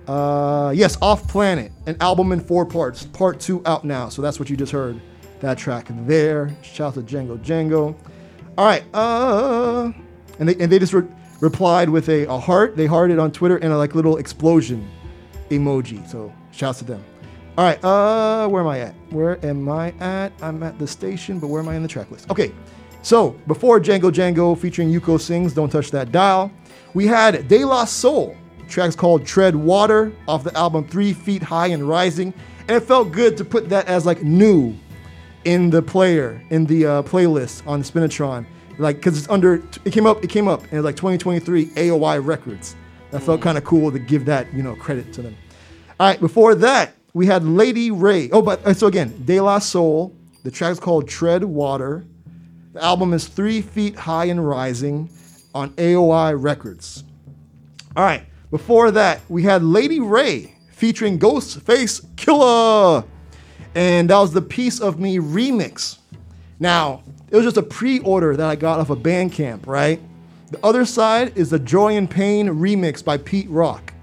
Uh, yes, Off Planet, an album in four parts. Part two out now. So that's what you just heard. That track there. Shout out to Django Django. All right. Uh, and they and they just re- replied with a, a heart. They hearted on Twitter and a like little explosion emoji. So shouts to them. All right. Uh, where am I at? Where am I at? I'm at the station, but where am I in the track list? Okay. So before Django Django featuring Yuuko Sings, Don't Touch That Dial, we had De La Soul. The track's called Tread Water off the album Three Feet High and Rising. And it felt good to put that as like new in the player, in the uh, playlist on Spinatron, like because it's under, it came up, it came up, and it's like twenty twenty-three A O I Records. That felt kind of cool to give that, you know, credit to them. All right, before that we had Lady Wray. Oh, but so again, De La Soul. The track's called Tread Water. The album is Three Feet High and Rising on A O I Records. All right, before that we had Lady Wray featuring Ghostface Killah. And that was the Piece of Me remix. Now, it was just a pre-order that I got off of Bandcamp, right? The other side is the Joy and Pain remix by Pete Rock.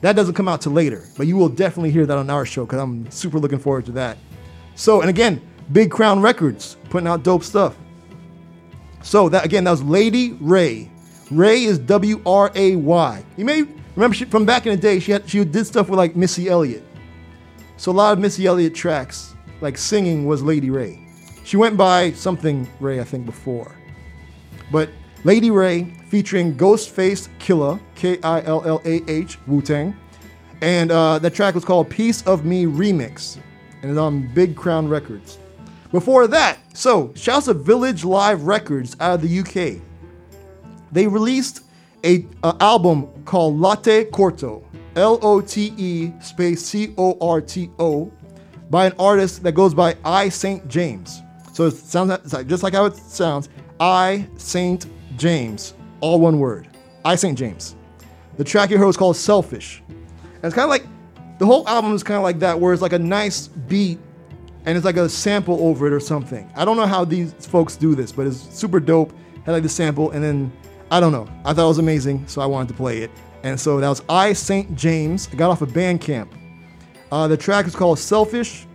That doesn't come out till later, but you will definitely hear that on our show because I'm super looking forward to that. So, and again, Big Crown Records putting out dope stuff. So, that again, that was Lady Wray. Ray is W R A Y. You may remember she, from back in the day, she had, she did stuff with like Missy Elliott. So a lot of Missy Elliott tracks, like singing, was Lady Wray. She went by something Ray, I think, before. But Lady Wray featuring Ghostface Killah, K I L L A H, Wu-Tang. And uh, that track was called Piece of Me Remix. And it's on Big Crown Records. Before that, so, shouts to Village Live Records out of the U K. They released an album called Latte Corto. L O T E space C O R T O by an artist that goes by Isaintjames. So it sounds it's like, just like how it sounds, Isaintjames, all one word, Isaintjames. The track you heard was called Selfish. And it's kind of like, the whole album is kind of like that, where it's like a nice beat and it's like a sample over it or something. I don't know how these folks do this, but it's super dope. I like the sample and then, I don't know. I thought it was amazing, so I wanted to play it. And so that was Isaintjames. I got off of Bandcamp. Uh, the track is called Selfish.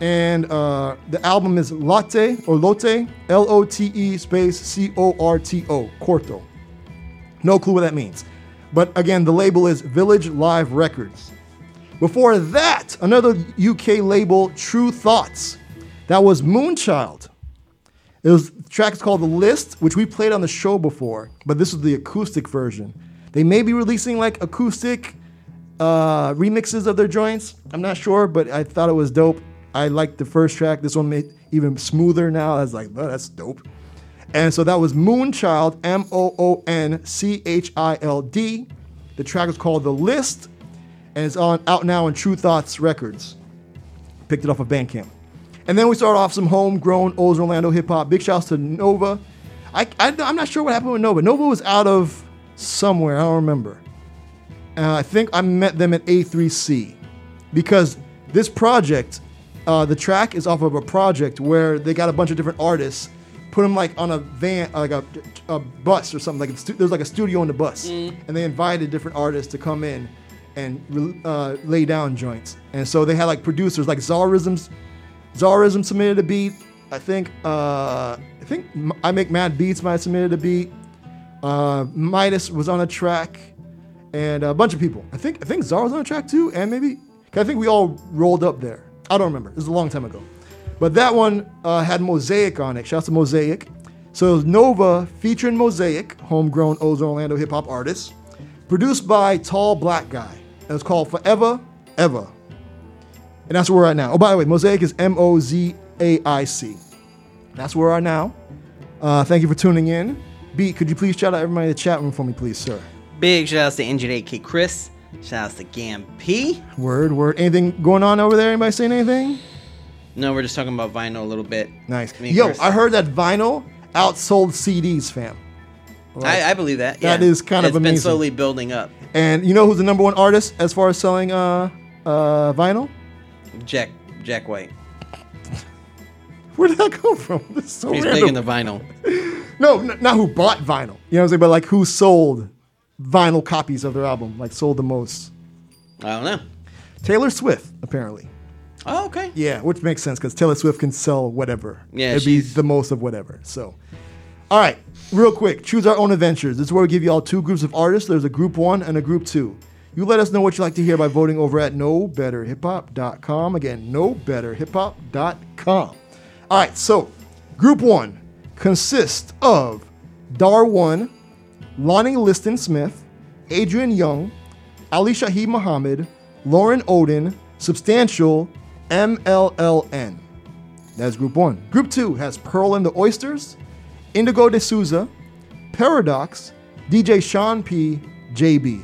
And uh, the album is Latte or Lotte, L O T E space C O R T O, Corto. No clue what that means. But again, the label is Village Live Records. Before that, another U K label, True Thoughts. That was Moonchild. It was, the track is called The List, which we played on the show before, but this is the acoustic version. They may be releasing like acoustic uh, remixes of their joints. I'm not sure, but I thought it was dope. I liked the first track. This one made it even smoother now. I was like, oh, that's dope. And so that was Moonchild, M O O N C H I L D. The track is called The List, and it's on out now on True Thoughts Records. Picked it off of Bandcamp. And then we started off some homegrown O's Orlando hip-hop. Big shouts to Nova. I, I, I'm not sure what happened with Nova. Nova was out of... somewhere, I don't remember. Uh, I think I met them at A three C because this project, uh, the track is off of a project where they got a bunch of different artists, put them like on a van, like a, a bus or something. Like stu- there's like a studio on the bus, mm. and they invited different artists to come in and re- uh, lay down joints. And so they had like producers like Zarism's, Zarism submitted a beat. I think uh, I think I Make Mad Beats might have submitted a beat. Uh, Midas was on a track, and a bunch of people. I think I think Zara was on a track too, and maybe I think we all rolled up there. I don't remember. It was a long time ago. But that one uh, had Mosaic on it. Shout out to Mosaic. So it was Nova featuring Mosaic, homegrown Ozone Orlando hip hop artist, produced by Tall Black Guy. It was called Forever Ever. And that's where we're at now. Oh, by the way, Mosaic is M O Z A I C. That's where we are now. Uh, thank you for tuning in. B, could you please shout out everybody in the chat room for me, please, sir? Big shout-outs to N J K Chris. Shout-outs to Gam P. Word, word. Anything going on over there? Anybody saying anything? No, we're just talking about vinyl a little bit. Nice. Me Yo, Chris. I heard that vinyl outsold C Ds, fam. Right. I, I believe that. That yeah. is kind it's of amazing. It's been slowly building up. And you know who's the number one artist as far as selling uh, uh, vinyl? Jack Jack White. Where did that come from? That's so He's random. Big in the vinyl. No, n- not who bought vinyl. You know what I'm saying? But like who sold vinyl copies of their album, like sold the most. I don't know. Taylor Swift, apparently. Oh, okay. Yeah, which makes sense because Taylor Swift can sell whatever. Yeah, it'd she's... be the most of whatever. So, all right, real quick, choose our own adventures. This is where we give you all two groups of artists. There's a group one and a group two. You let us know what you like to hear by voting over at no better hip hop dot com. Again, no better hip hop dot com. All right, so group one consists of Darwin, Lonnie Liston Smith, Adrian Young, Ali Shaheed Muhammad, Lauren Odin, Substantial, M L L N. That's group one. Group two has Pearl and the Oysters, Indigo D'Souza, Paradox, D J Sean P, J B.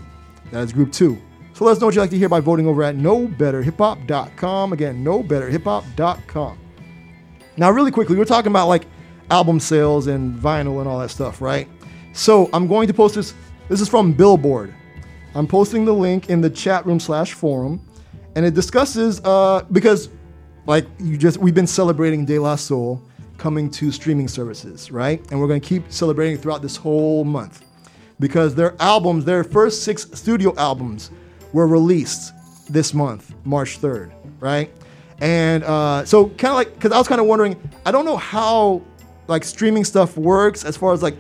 That is group two. So let us know what you'd like to hear by voting over at no better hip hop dot com. Again, no better hip hop dot com. Now, really quickly, we're talking about like album sales and vinyl and all that stuff, right? So I'm going to post this. This is from Billboard. I'm posting the link in the chat room slash forum. And it discusses, uh, because like you just, we've been celebrating De La Soul coming to streaming services, right? And we're going to keep celebrating throughout this whole month because their albums, their first six studio albums were released this month, March third, right? And uh, so kind of like, because I was kind of wondering, I don't know how like streaming stuff works as far as like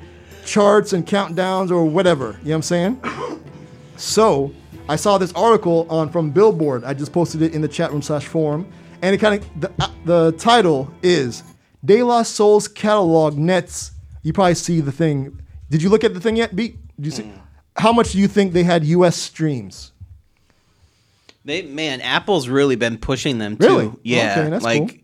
charts and countdowns or whatever, you know what I'm saying? So I saw this article on from Billboard. I just posted it in the chat room slash forum, and it kind of the, the title is De La Soul's catalog nets. You probably see the thing. Did you look at the thing yet, B? Did you see? Mm. How much do you think they had U S streams? They man, Apple's really been pushing them too. Really? Yeah, okay, that's like cool.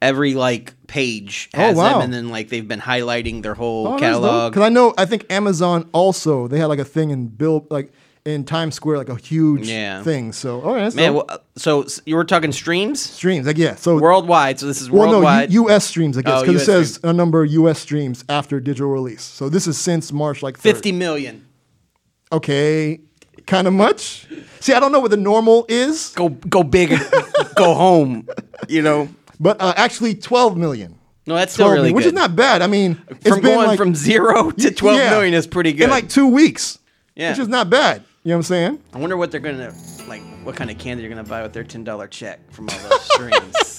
Every like page has oh, wow. them, and then like they've been highlighting their whole oh, catalog. Because I know I think Amazon also they had like a thing in Bill like. In Times Square, like a huge yeah. thing. So, all right. So. Man, well, so you were talking streams? Streams, like, yeah. So worldwide. So this is well, worldwide. No, U- U.S. streams, I guess, because oh, it says streams. A number of U S streams after digital release. So this is since March, like third. fifty million. Okay, kind of much. See, I don't know what the normal is. Go, go big, and go home. You know, but uh, actually, twelve million. No, that's still really million, good. Which is not bad. I mean, from it's been going like, from zero to twelve yeah, million is pretty good in like two weeks. Yeah, which is not bad. You know what I'm saying? I wonder what they're going to, like, what kind of candy you're going to buy with their ten dollars check from all those streams.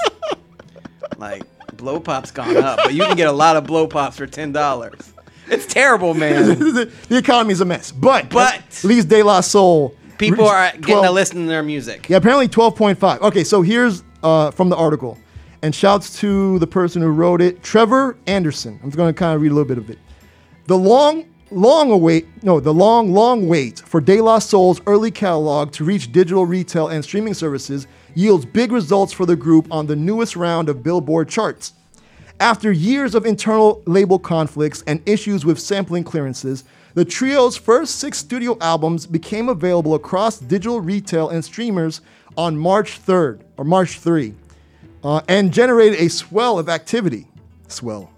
Like, blow pop's gone up, but you can get a lot of blow pops for ten dollars. It's terrible, man. the, the economy's a mess. But, but at least De La Soul. People are getting to listen to their music. Yeah, apparently twelve point five. Okay, so here's uh, from the article. And shouts to the person who wrote it, Trevor Anderson. I'm just going to kind of read a little bit of it. The long... Long await, no, the long, long wait for De La Soul's early catalog to reach digital retail and streaming services yields big results for the group on the newest round of Billboard charts. After years of internal label conflicts and issues with sampling clearances, the trio's first six studio albums became available across digital retail and streamers on March third, or March third, uh, and generated a swell of activity. Swell.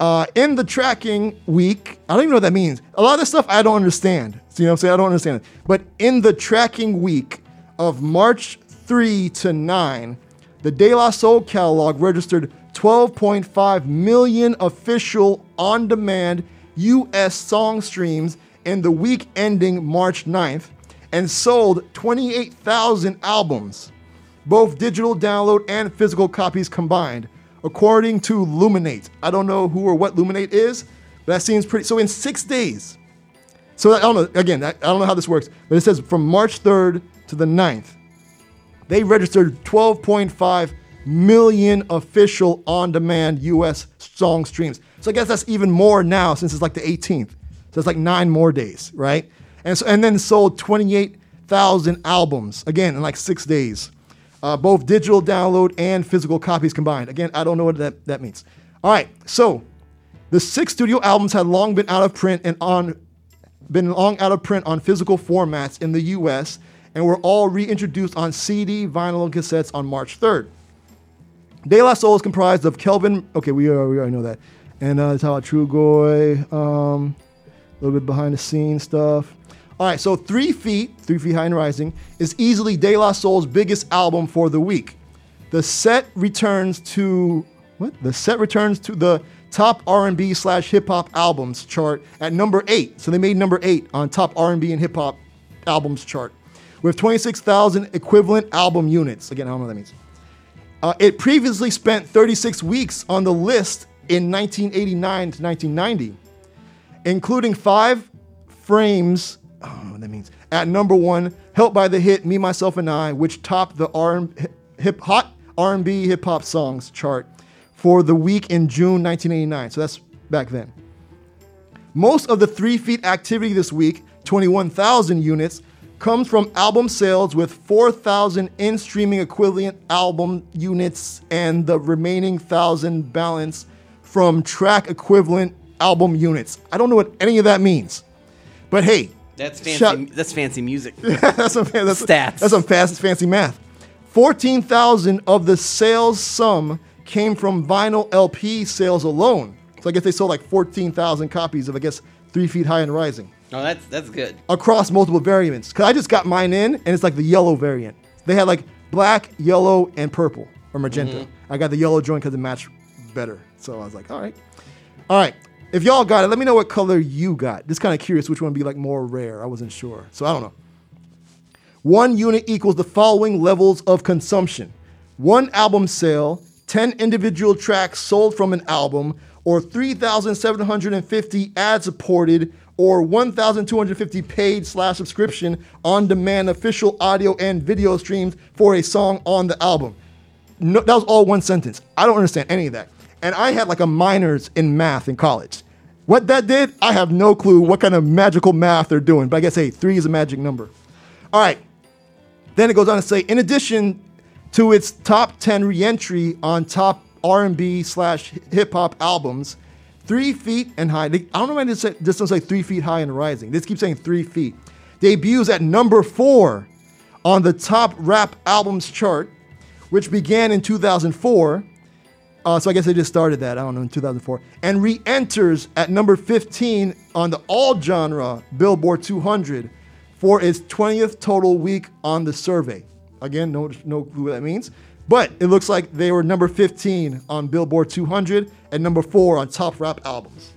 Uh, in the tracking week, I don't even know what that means. A lot of this stuff I don't understand. So, you know what I'm saying? I don't understand it. But in the tracking week of March third to ninth, the De La Soul catalog registered twelve point five million official on-demand U S song streams in the week ending March ninth and sold twenty-eight thousand albums, both digital download and physical copies combined. According to Luminate. I don't know who or what Luminate is, but that seems pretty... So in six days, So I don't know, again, I don't know how this works, but it says from March third to the ninth, they registered twelve point five million official on-demand U S song streams. So I guess that's even more now since it's like the eighteenth. So it's like nine more days, right? And so, and then sold twenty-eight thousand albums, again, in like six days. Uh, both digital download and physical copies combined. Again, I don't know what that, that means. All right, so the six studio albums had long been out of print and on been long out of print on physical formats in the U S and were all reintroduced on C D, vinyl, and cassettes on March third. De La Soul is comprised of Kelvin, okay, we, are, we already know that. And uh, it's how about Trugoy, um, a little bit behind the scenes stuff. All right, so Three Feet, Three Feet High and Rising, is easily De La Soul's biggest album for the week. The set returns to, what? The set returns to the top R and B slash hip hop albums chart at number eight. So they made number eight on top R and B and hip hop albums chart with twenty-six thousand equivalent album units. Again, I don't know what that means. Uh, it previously spent thirty-six weeks on the list in nineteen eighty-nine to nineteen ninety, including five frames, I don't know what that means, at number one, helped by the hit Me, Myself, and I, which topped the R- hip hot R and B hip hop songs chart for the week in June nineteen eighty-nine. So that's back then. Most of the Three Feet activity this week, twenty-one thousand units, comes from album sales with four thousand in-streaming equivalent album units and the remaining one thousand balance from track equivalent album units. I don't know what any of that means, but hey. That's fancy, shout, that's fancy music. that's, some, that's, Stats. That's some fast, fancy math. fourteen thousand of the sales sum came from vinyl L P sales alone. So I guess they sold like fourteen thousand copies of, I guess, Three Feet High and Rising. Oh, that's that's good. Across multiple variants. Because I just got mine in, and it's like the yellow variant. They had like black, yellow, and purple, or magenta. Mm-hmm. I got the yellow joint because it matched better. So I was like, all right. All right. If y'all got it, let me know what color you got. Just kind of curious which one would be like more rare. I wasn't sure. So I don't know. One unit equals the following levels of consumption. One album sale, ten individual tracks sold from an album, or three thousand seven hundred fifty ad-supported or one thousand two hundred fifty paid slash subscription on-demand official audio and video streams for a song on the album. No, that was all one sentence. I don't understand any of that. And I had like a minors in math in college. What that did, I have no clue what kind of magical math they're doing. But I guess, hey, three is a magic number. All right. Then it goes on to say, in addition to its top ten re-entry on top R and B slash hip-hop albums, Three Feet and High. They, I don't know why this doesn't say Three Feet High and Rising. They just keep saying Three Feet. Debuts at number four on the top rap albums chart, which began in two thousand four. Uh, so I guess they just started that, I don't know, in two thousand four. And re-enters at number fifteen on the all-genre Billboard two hundred for its twentieth total week on the survey. Again, no, no clue what that means. But it looks like they were number fifteen on Billboard two hundred and number four on top rap albums.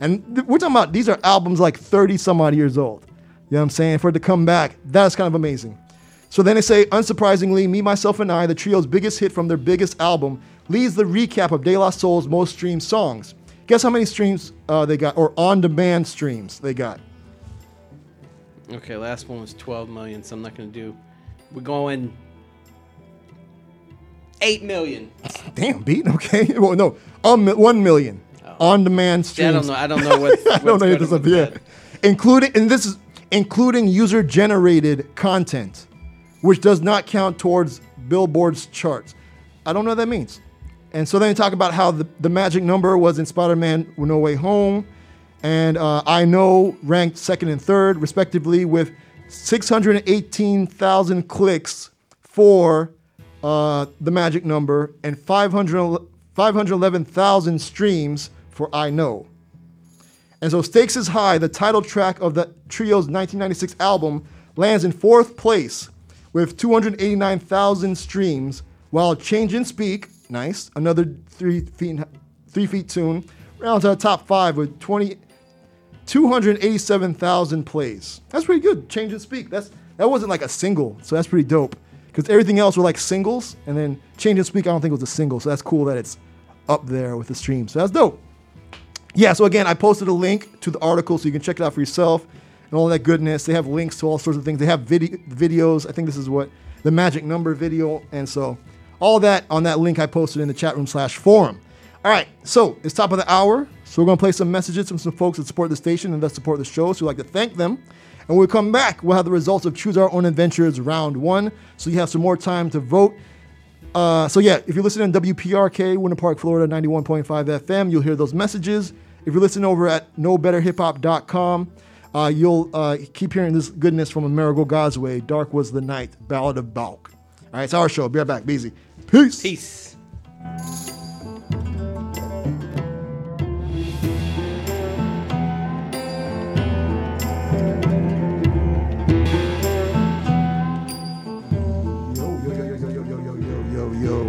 And th- we're talking about, these are albums like thirty some odd years old. You know what I'm saying? For it to come back, that's kind of amazing. So then they say, unsurprisingly, Me, Myself, and I, the trio's biggest hit from their biggest album, leads the recap of De La Soul's most streamed songs. Guess how many streams uh, they got, or on-demand streams they got? Okay, last one was twelve million, so I'm not going to do. We're going... Eight million. Damn, beat. Okay. Well, no, um, one million oh. on-demand streams. Yeah, I don't know. I don't know what. I don't know what this is. Yeah, including and this is including user-generated content, which does not count towards Billboard's charts. I don't know what that means. And so then they talk about how the, the magic number was in Spider-Man: No Way Home, and uh, I Know ranked second and third respectively with six hundred eighteen thousand clicks for. Uh, the magic number, and five hundred eleven thousand streams for I Know. And so Stakes is High, the title track of the trio's nineteen ninety-six album, lands in fourth place with two hundred eighty-nine thousand streams, while Change and Speak, nice, another three feet, three feet tune, rounds out top five with two hundred eighty-seven thousand plays. That's pretty good, Change and Speak. That's that wasn't like a single, so that's pretty dope. Because everything else were like singles, and then Change and Speak, I don't think it was a single, so that's cool that it's up there with the stream. So that's dope. Yeah, so again, I posted a link to the article so you can check it out for yourself. and all that goodness. They have links to all sorts of things. They have video videos. I think this is what the Magic Number video, and so all that on that link I posted in the chat room slash forum. All right, so it's top of the hour, so we're gonna play some messages from some folks that support the station and that support the show. So we'd like to thank them. And when we come back, we'll have the results of Choose Our Own Adventures round one. So you have some more time to vote. Uh, so yeah, if you're listening on W P R K, Winter Park, Florida, ninety-one point five F M, you'll hear those messages. If you're listening over at no better hip hop dot com, uh, you'll uh, keep hearing this goodness from Amerigo Gazaway. Dark Was the Night, Ballad of Balk. All right, it's our show. Be right back. Be easy. Peace. Peace.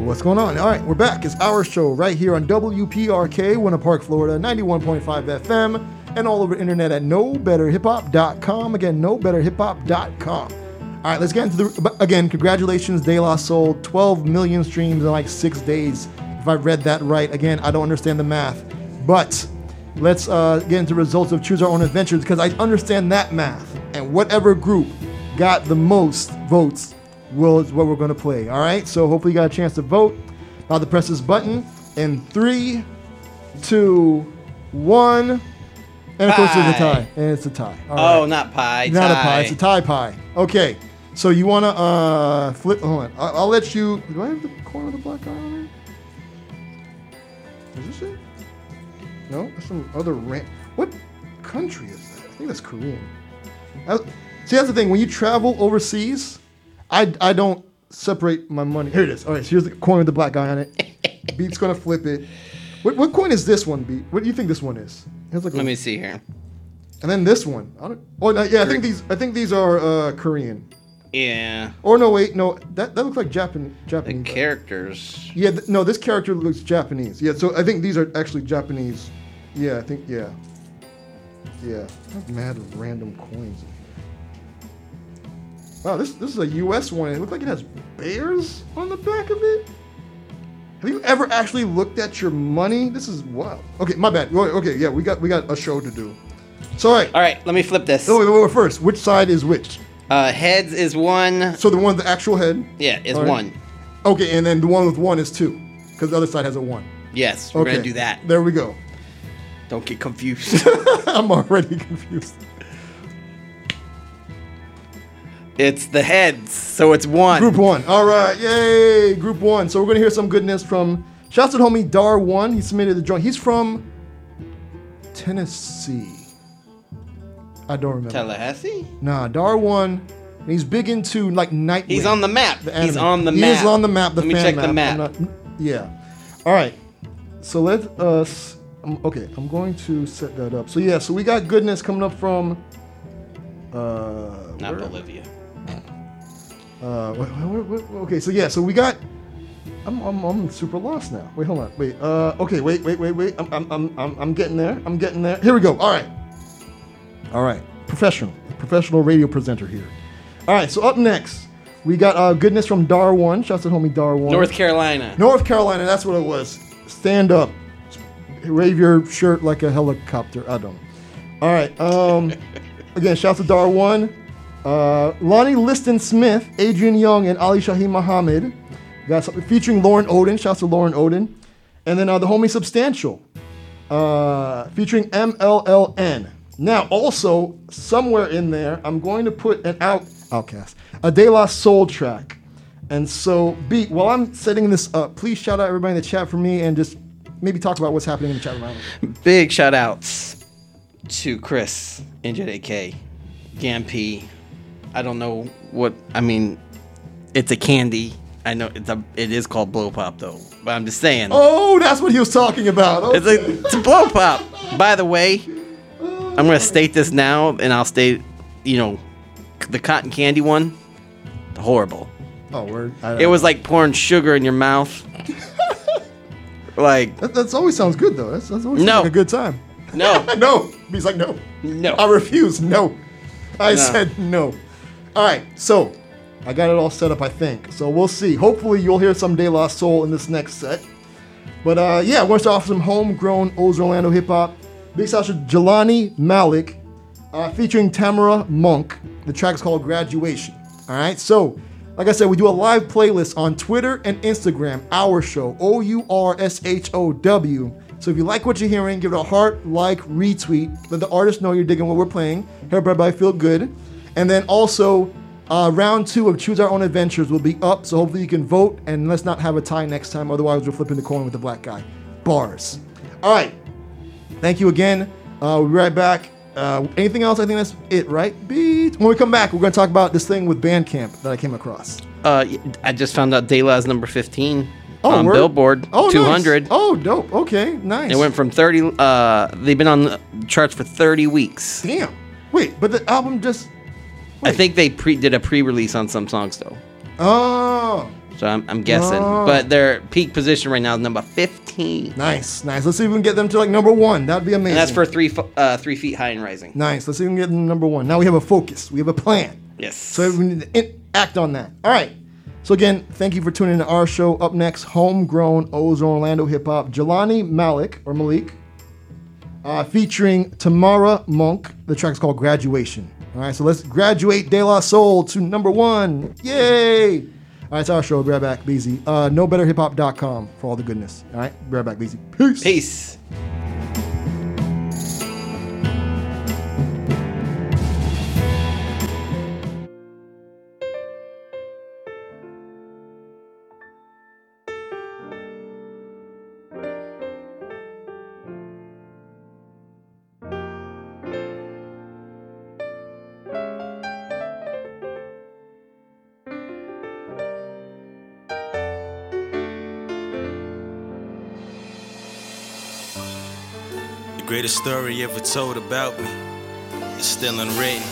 What's going on? All right, we're back. It's our show right here on W P R K, Winter Park, Florida, ninety-one point five F M, and all over the internet at no better hip hop dot com. Again, no better hip hop dot com. All right, let's get into the... Again, congratulations, De La Soul. twelve million streams in like six days, if I read that right. Again, I don't understand the math. But let's uh, get into results of Choose Our Own Adventures, because I understand that math. And whatever group got the most votes will is what we're going to play. All right, so hopefully you got a chance to vote. I'll have to press this button in three, two, one, and of pie. Course there's a tie, and it's a tie. All oh, right. Not pie, not tie. A pie. It's a tie pie. Okay, so you want to uh, flip? Hold on, I'll, I'll let you. Do I have the corner of the black guy on there? Is this it? No, that's some other rant. What country is that? I think that's Korean. I, see, that's the thing. When you travel overseas, I, I don't separate my money. Here it is. All right, so here's the coin with the black guy on it. Beat's going to flip it. What, what coin is this one, Beat? What do you think this one is? Like Let a, me see here. And then this one. I don't, oh, no, yeah, I think these I think these are uh, Korean. Yeah. Or no, wait, no. That that looks like Japan, Japanese. The characters. Yeah, th- no, this character looks Japanese. Yeah, so I think these are actually Japanese. Yeah, I think, yeah. Yeah. I'm mad at random coins. Wow, this this is a U S one. It looks like it has bears on the back of it. Have you ever actually looked at your money? This is wild. Okay, my bad. Okay, yeah, we got we got a show to do. So all right. All right, let me flip this. Oh, wait, wait, wait, first, which side is which? Uh, heads is one. So the one with the actual head? Yeah, is right. One. Okay, and then the one with one is two, because the other side has a one. Yes, we're okay. Going to do that. There we go. Don't get confused. I'm already confused. It's the heads, so it's one. Group one. All right, yay, group one. So we're going to hear some goodness from, shouts out homie Dar one. He submitted the joint. He's from Tennessee. I don't remember. Tallahassee? Nah, Dar one. And he's big into, like, Nightwing. He's on the map. The he's on the he map. He's on the map, the Let fan map. Let me check map. the map. Not, yeah. All right. So let us, um, okay, I'm going to set that up. So, yeah, so we got goodness coming up from, uh, not Bolivia. Uh, wait, wait, wait, wait, okay, so yeah, so we got. I'm I'm I'm super lost now. Wait, hold on. Wait. Uh, okay. Wait, wait, wait, wait. I'm I'm I'm I'm I'm getting there. I'm getting there. Here we go. All right. All right. Professional, professional radio presenter here. All right. So up next, we got uh, goodness from Dar one. Shouts to homie Dar one. North Carolina. North Carolina. That's what it was. Stand up. Wave your shirt like a helicopter. I don't. All right. Um. Again, shouts to Dar one. Uh, Lonnie Liston Smith, Adrian Young, and Ali Shahi Muhammad. Got something featuring Lauren Odin. Shouts to Lauren Odin. And then uh, the homie Substantial, uh, featuring M L L N. Now, also, somewhere in there, I'm going to put an out OutKast, a De La Soul track. And so, Beat, while I'm setting this up, please shout out everybody in the chat for me and just maybe talk about what's happening in the chat room. Big shout outs to Chris, N J D K, Gampi. I don't know what I mean. It's a candy. I know it's a. It is called blow pop though. But I'm just saying. Oh, that's what he was talking about. Okay. It's a, it's a blow pop. By the way, I'm gonna state this now, and I'll state, you know, the cotton candy one, horrible. Oh, word. I don't it was know. Like pouring sugar in your mouth. Like that that's always sounds good though. That's, that's always no. Like a good time. No, no. He's like no, no. I refuse. No, I no. said no. All right, so I got it all set up, I think. So we'll see. Hopefully you'll hear some De La Soul in this next set. But uh, yeah, we're going to start off some homegrown Olds Orlando hip-hop. Big shout out to Jelani Malik, uh, featuring Tamara Monk. The track's called Graduation. All right, so like I said, we do a live playlist on Twitter and Instagram, Our Show, O U R S H O W. So if you like what you're hearing, give it a heart, like, retweet. Let the artist know you're digging what we're playing. Hairbred by Feel Good. And then also, uh, round two of Choose Our Own Adventures will be up, so hopefully you can vote, and let's not have a tie next time, otherwise we're flipping the coin with the black guy. Bars. All right. Thank you again. Uh, we'll be right back. Uh, anything else? I think that's it, right? Beat. When we come back, we're going to talk about this thing with Bandcamp that I came across. Uh, I just found out De La is number fifteen oh, on Billboard oh, two hundred. Nice. Oh, dope. Okay, nice. It went from thirty. Uh, they've been on the charts for thirty weeks. Damn. Wait, but the album just. Wait. I think they pre- did a pre-release on some songs though. Oh. So I'm, I'm guessing, oh. but their peak position right now is number fifteen. Nice, nice. Let's see if we can get them to like number one. That'd be amazing. And that's for three, uh, three feet high and rising. Nice. Let's see if we can get them to number one. Now we have a focus. We have a plan. Yes. So we need to act on that. All right. So again, thank you for tuning in to Our Show. Up next, homegrown Ozone Orlando hip hop, Jelani Malik or Malik, uh, featuring Tamara Monk. The track's called Graduation. All right. So let's graduate De La Soul to number one. Yay! All right, it's Our Show. Be right back, B Z. Uh, no better hip hop dot com for all the goodness. All right, be right back, B Z. Peace. Peace. The greatest story ever told about me is still unwritten.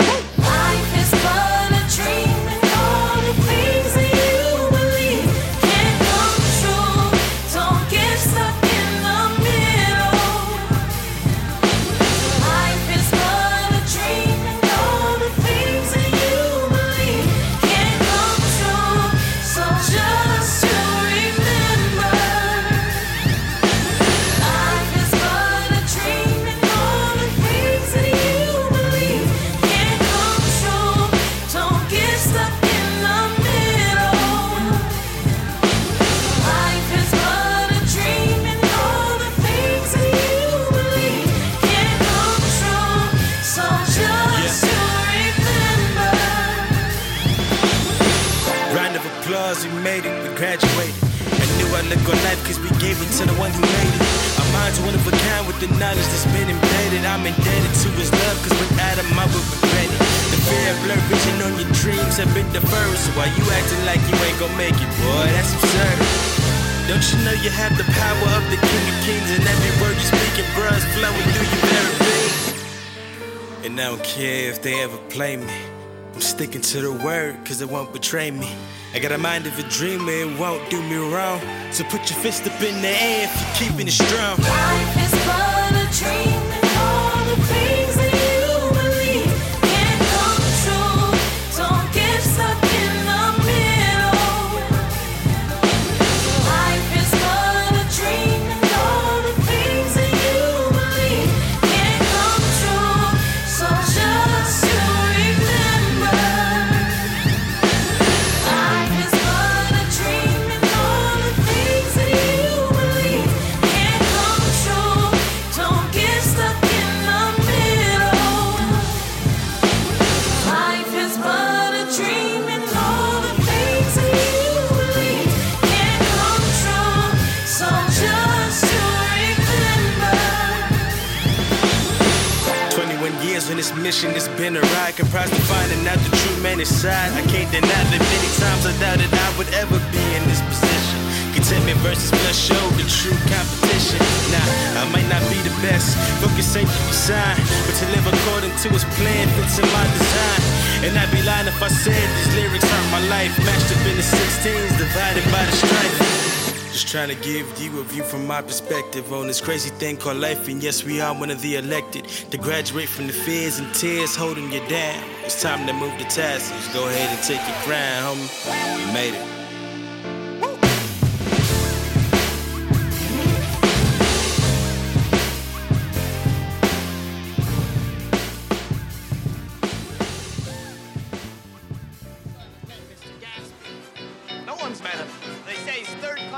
Life is but a dream, and all the things that you believe can't come true. Don't get stuck in the middle. Life is but a dream, and all the things that you believe can't come true. So just to remember, life is but we made it, we graduated. I knew I'd look on life cause we gave it to the one who made it. Our minds one of a kind with the knowledge that's been embedded. I'm indebted to his love cause without him I would regret it. The fear of blur vision on your dreams have been deferred. So why you acting like you ain't gon' make it, boy, that's absurd. Don't you know you have the power of the King of Kings, and every word you speak it, bruh, is flowing through your very being. And I don't care if they ever play me, I'm sticking to the word cause it won't betray me. I got a mind of a dreamer, it won't do me wrong. So put your fist up in the air if you're keeping it strong. Life is but a dream, and all the things that you believe can't come true. Don't get stuck in the middle. Life is but a dream, and all the things that you believe can't come true. So just you remember. When this mission has been a ride, comprised of finding out the true man inside. I can't deny that many times I doubted I would ever be in this position. Contentment versus blood show the true competition. Nah, I might not be the best, focus ain't the design, but to live according to his plan fits in my design. And I'd be lying if I said these lyrics aren't my life, matched up in the sixteens, divided by the strife. Just trying to give you a view from my perspective on this crazy thing called life. And yes, we are one of the elected to graduate from the fears and tears holding you down. It's time to move the tassels. Go ahead and take your crown, homie. We made it.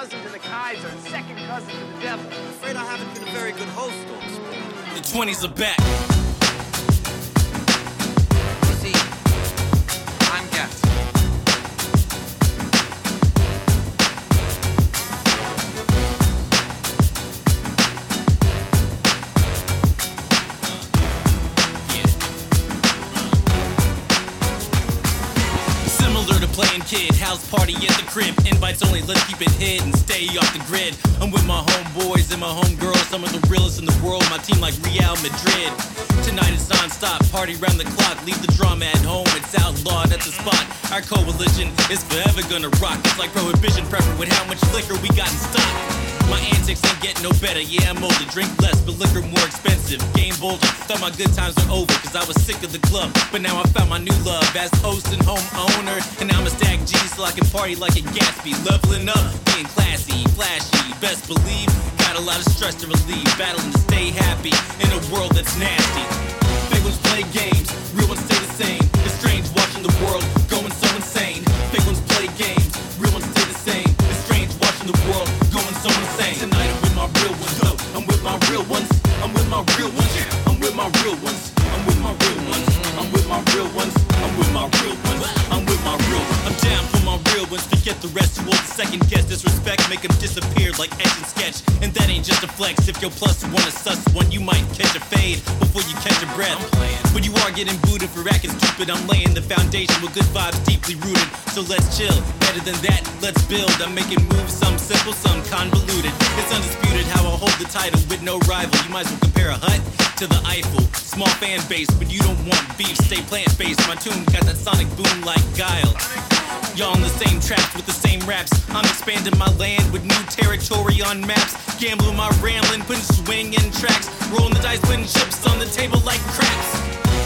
cousin to the Kaiser and second cousin to the devil. I'm afraid I haven't been a very good host on this one. The twenties are back. See, I'm Gatsby. Playing kid, house party at the crib. Invites only, let's keep it hid and stay off the grid. I'm with my homeboys and my homegirls, some of the realest in the world, my team like Real Madrid. Tonight it's non-stop, party round the clock. Leave the drama at home, it's outlawed at the spot. Our coalition is forever gonna rock. It's like prohibition, preferred with how much liquor we got in stock. My antics ain't get no better, yeah I'm older. Drink less, but liquor more expensive. Game bolder, thought my good times were over, cause I was sick of the club, but now I found my new love. As host and homeowner, and now I'm stack G so I can party like a Gatsby. Leveling up, being classy, flashy. Best believe, got a lot of stress to relieve. Battling to stay happy in a world that's nasty. Fake ones play games, real ones stay the same. It's strange watching the world going so insane. Fake ones play games, real ones stay the same. It's strange watching the world going so insane. Tonight I'm with my real ones, so I'm with my real ones. I'm with my real ones, I'm with my real ones. I'm with my real ones, I'm with my real ones. I'm with my real ones, I'm with my real ones. I'm down for my real ones, forget the rest. You all second guess, disrespect, make them disappear like etch and sketch. And that ain't just a flex, if your plus one is sus one, you might catch a fade before you catch a breath. I'm playing, but you are getting booted for acting stupid. I'm laying the foundation with good vibes deeply rooted. So let's chill, better than that, let's build. I'm making moves, some simple, some convoluted. It's undisputed how I hold the title with no rival. You might as well compare a hut to the Eiffel. Small fan base, but you don't want beef, stay plant-based. My tune got that sonic boom like Guile. Y'all in the same traps with the same raps. I'm expanding my land with new territory on maps. Gambling my rambling, putting swing in tracks. Rolling the dice, putting chips on the table like craps.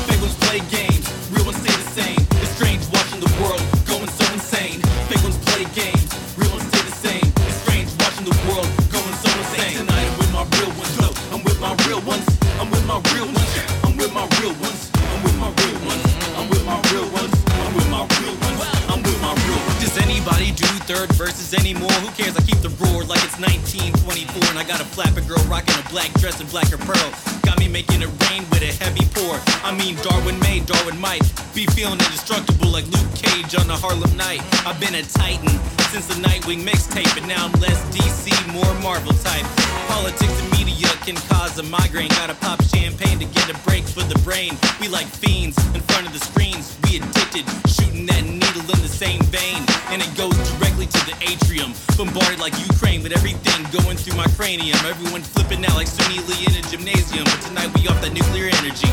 Fake ones play games, real ones stay the same. It's strange watching the world going so insane. Fake ones play games, real ones stay the same. It's strange watching the world going so insane. Tonight I'm with my real ones, so I'm with my real ones. I'm with my real ones, I'm with my real ones. I'm with my real ones, I'm with my real ones, I'm with my real ones, I'm with my real ones. Does anybody do third verses anymore? Who cares? I keep the roar like it's nineteen twenty-four. And I got a flapper girl rocking a black dress and black or pearl. Got me making it rain with a heavy pour. I mean Darwin may, Darwin might be feeling indestructible like Luke Cage on a Harlem night. I've been a titan since the Nightwing mixtape, but now I'm less D C, more Marvel type. Politics and media can cause a migraine. Gotta pop champagne to get a break for the brain. We like fiends in front of the screens. We addicted, shooting that needle in the same vein. And it goes directly to the atrium. Bombarded like Ukraine with everything going through my cranium. Everyone flipping out like Sunni Lee in a gymnasium. But tonight we off that nuclear energy,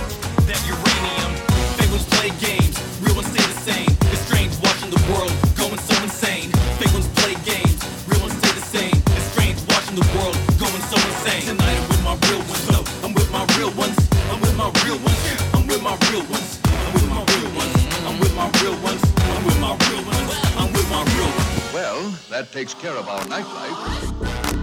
that uranium. Fake ones play games, real ones stay the same. It's strange watching the world going so insane. Fake ones play games, real ones stay the same. It's strange watching the world going so insane. Tonight I'm with my real ones, so I'm with my real ones. I'm with my real ones, I'm with my real ones. I'm with my real ones, I'm with my real ones. I'm with my real ones, I'm with my real ones. Well, that takes care of our nightlife.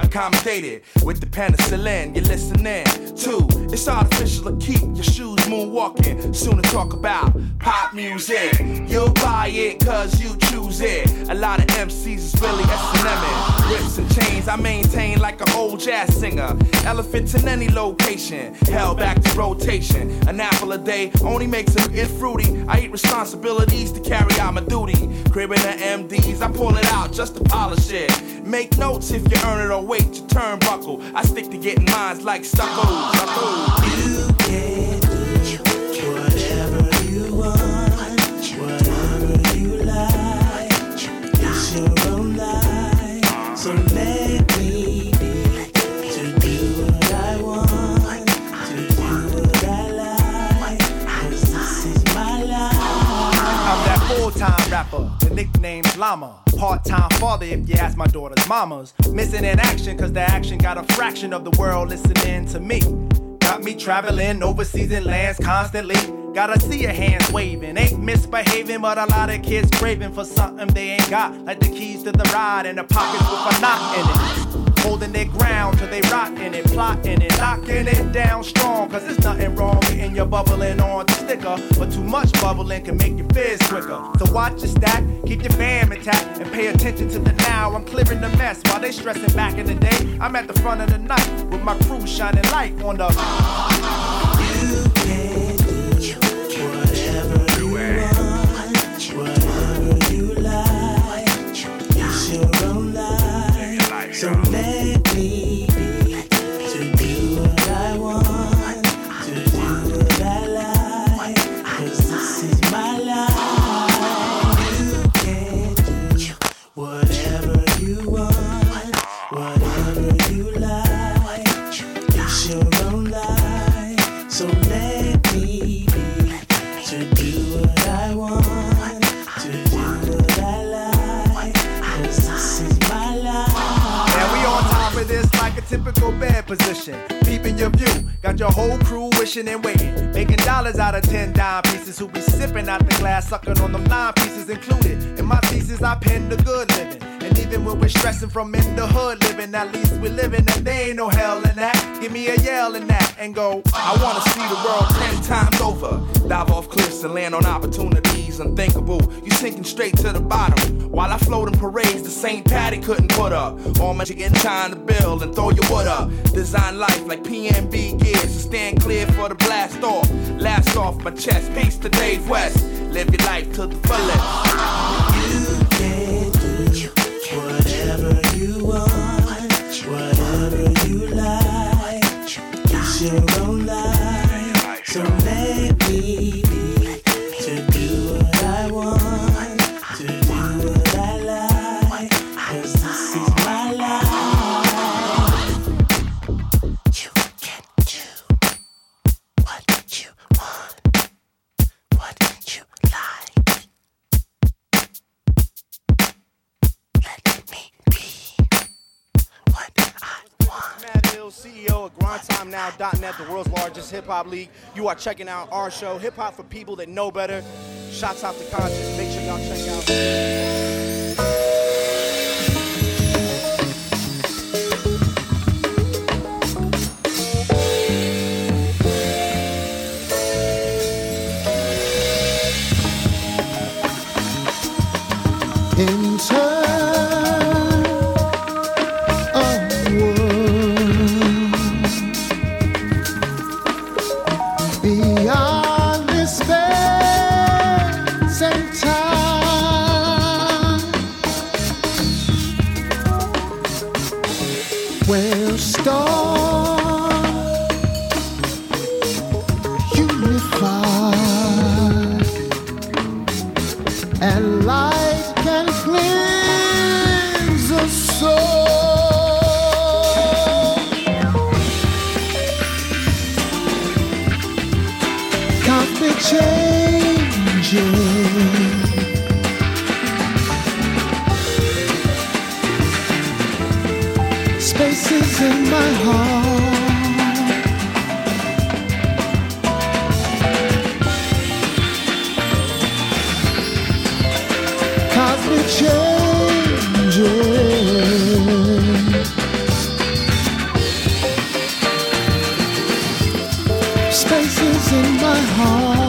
Accommodated with the penicillin, you're listening to. It's artificial to keep your shoes moonwalking. Soon to talk about pop music. You'll buy it cause you choose it. A lot of M Cs is really S and M-ing. Rips and chains I maintain like an old jazz singer. Elephants in any location, held back to rotation. An apple a day only makes it fruity. I eat responsibilities to carry out my duty. Cribbing the M Ds, I pull it out just to polish it. Make notes if you earn it or wait your turnbuckle. I stick to getting mines like stucco. You can do whatever you want, whatever you like. It's your own life. full-time rapper, the nickname's Llama. Part-time father, if you ask my daughter's mamas. Missing in action, cause the action got a fraction of the world listening to me. Got me traveling overseas in lands constantly. Gotta see your hands waving. Ain't misbehaving, but a lot of kids craving for something they ain't got. Like the keys to the ride and the pockets with a knot in it. Holding their ground till they rotting it, plotting it, knocking it down strong. Cause there's nothing wrong getting your bubbling on the sticker. But too much bubbling can make you fizz quicker. So watch your stack, keep your fam intact, and pay attention to the now. I'm clearing the mess while they stressing back in the day. I'm at the front of the night with my crew shining light on the... So let me be, to do what I want, to do what I like, cause this is my life. You can do whatever you want, whatever you like, it's your own life. So let me be, to do what I want, to do what I like, cause this is my life. This like a typical bed position, peeping your view, got your whole crew wishing and waiting, making dollars out of ten dime pieces, who be sipping out the glass, sucking on them nine pieces included. In my thesis I penned the good living, and even when we're stressing from in the hood living, at least we're living and there ain't no hell in that. Give me a yell in that and go, I wanna see the world ten times over, dive off cliffs and land on opportunities unthinkable, you sinking straight to the bottom, while I float in parades the Saint Patty couldn't put up, all magic in China build and throw your wood up. Design life like P M B gear, so stand clear for the blast off. Last off my chest, peace to Dave West. Live your life to the fullest. You can do whatever you want, whatever you like. It's your own life, so let me be. To do what I want, to do what I like. Cause this is my life. C E O of grind time now dot net, the world's largest hip-hop league. You are checking out our show, hip-hop for people that know better. Shots out to Conscious. Make sure y'all check out... Spaces in my heart, cosmic changes, spaces in my heart.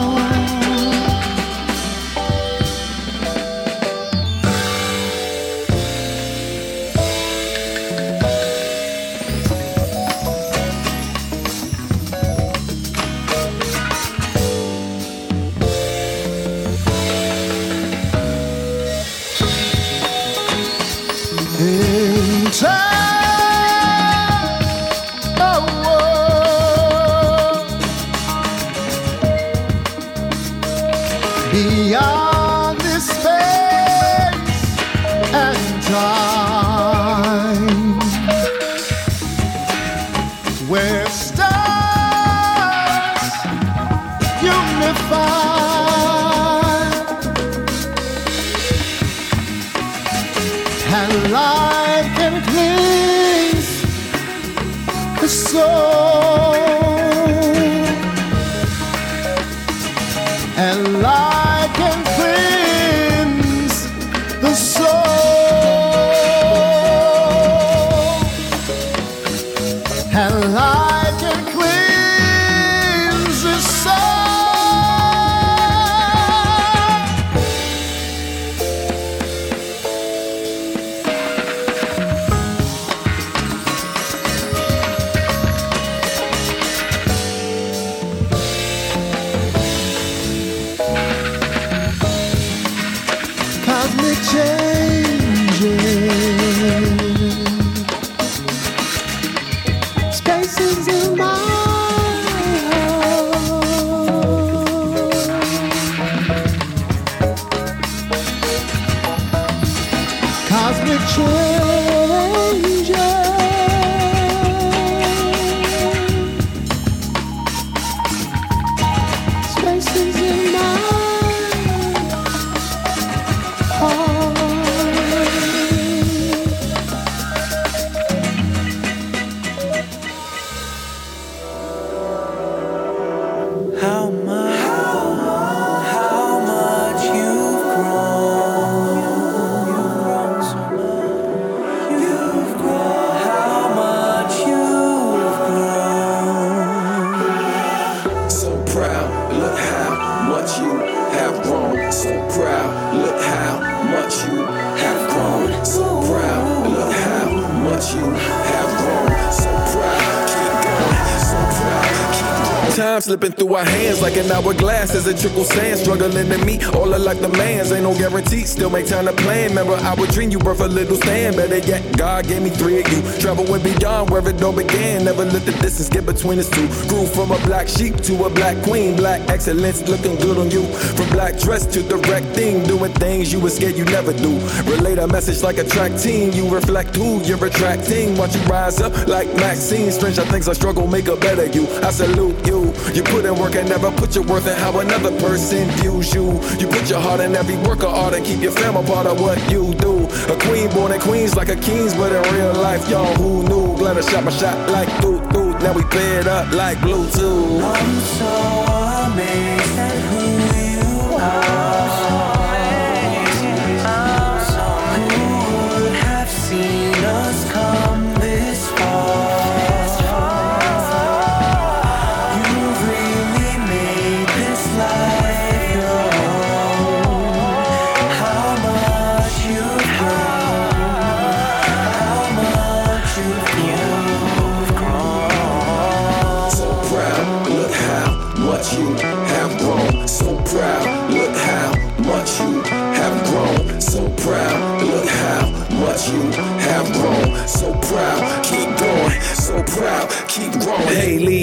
Slipping through our hands like an hourglass as it trickles sand. Struggling to meet all of like the man's. Ain't no guarantee, still make time to plan. Remember our dream, you birth a little stand. Better yet, God gave me three of you. Traveling beyond where it all began. Never let the distance get between us two. Grew from a black sheep to a black queen. Black excellence looking good on you. From black dress to the wreck thing. Doing things you were scared you never do. Relate a message like a track team. You reflect who you're attracting. Watch you rise up like Maxine. Stranger things I struggle, make a better you. I salute you. You put in work and never put your worth in how another person views you. You put your heart in every work of art and keep your fam a part of what you do. A queen born in Queens like a Kings, but in real life, y'all who knew? Glad I shot my shot like doo doo. Now we paired up like Bluetooth. I'm so amazed at who you are.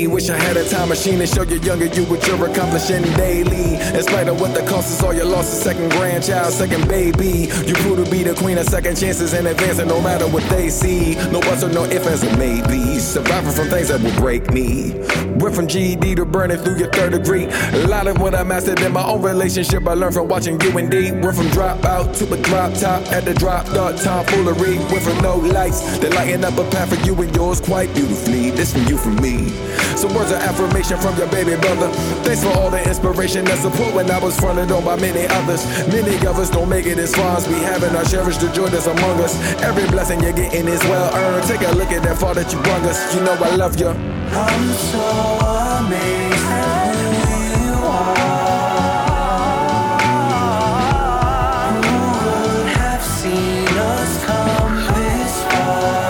Wish I had a time machine to show you younger you what you're accomplishing daily. In spite of what the cost is, all your losses, second grandchild, second baby. You prove to be the queen of second chances in advance, and no matter what they see, no buts or no ifs, ands, or maybes. Surviving from things that will break me. Went from G E D to burning through your third degree. A lot of what I mastered in my own relationship, I learned from watching you and D. Went from dropout to a drop top at the drop dot tomfoolery. Went from no lights to lighting up a path for you and yours quite beautifully. This from you, from me. So words of affirmation from your baby brother. Thanks for all the inspiration and support when I was fronted on by many others. Many of us don't make it as far as we have, and I cherish the joy that's among us. Every blessing you're getting is well earned. Take a look at that far that you brung us. You know I love you. I'm so amazed at who you are. Who would have seen us come this far?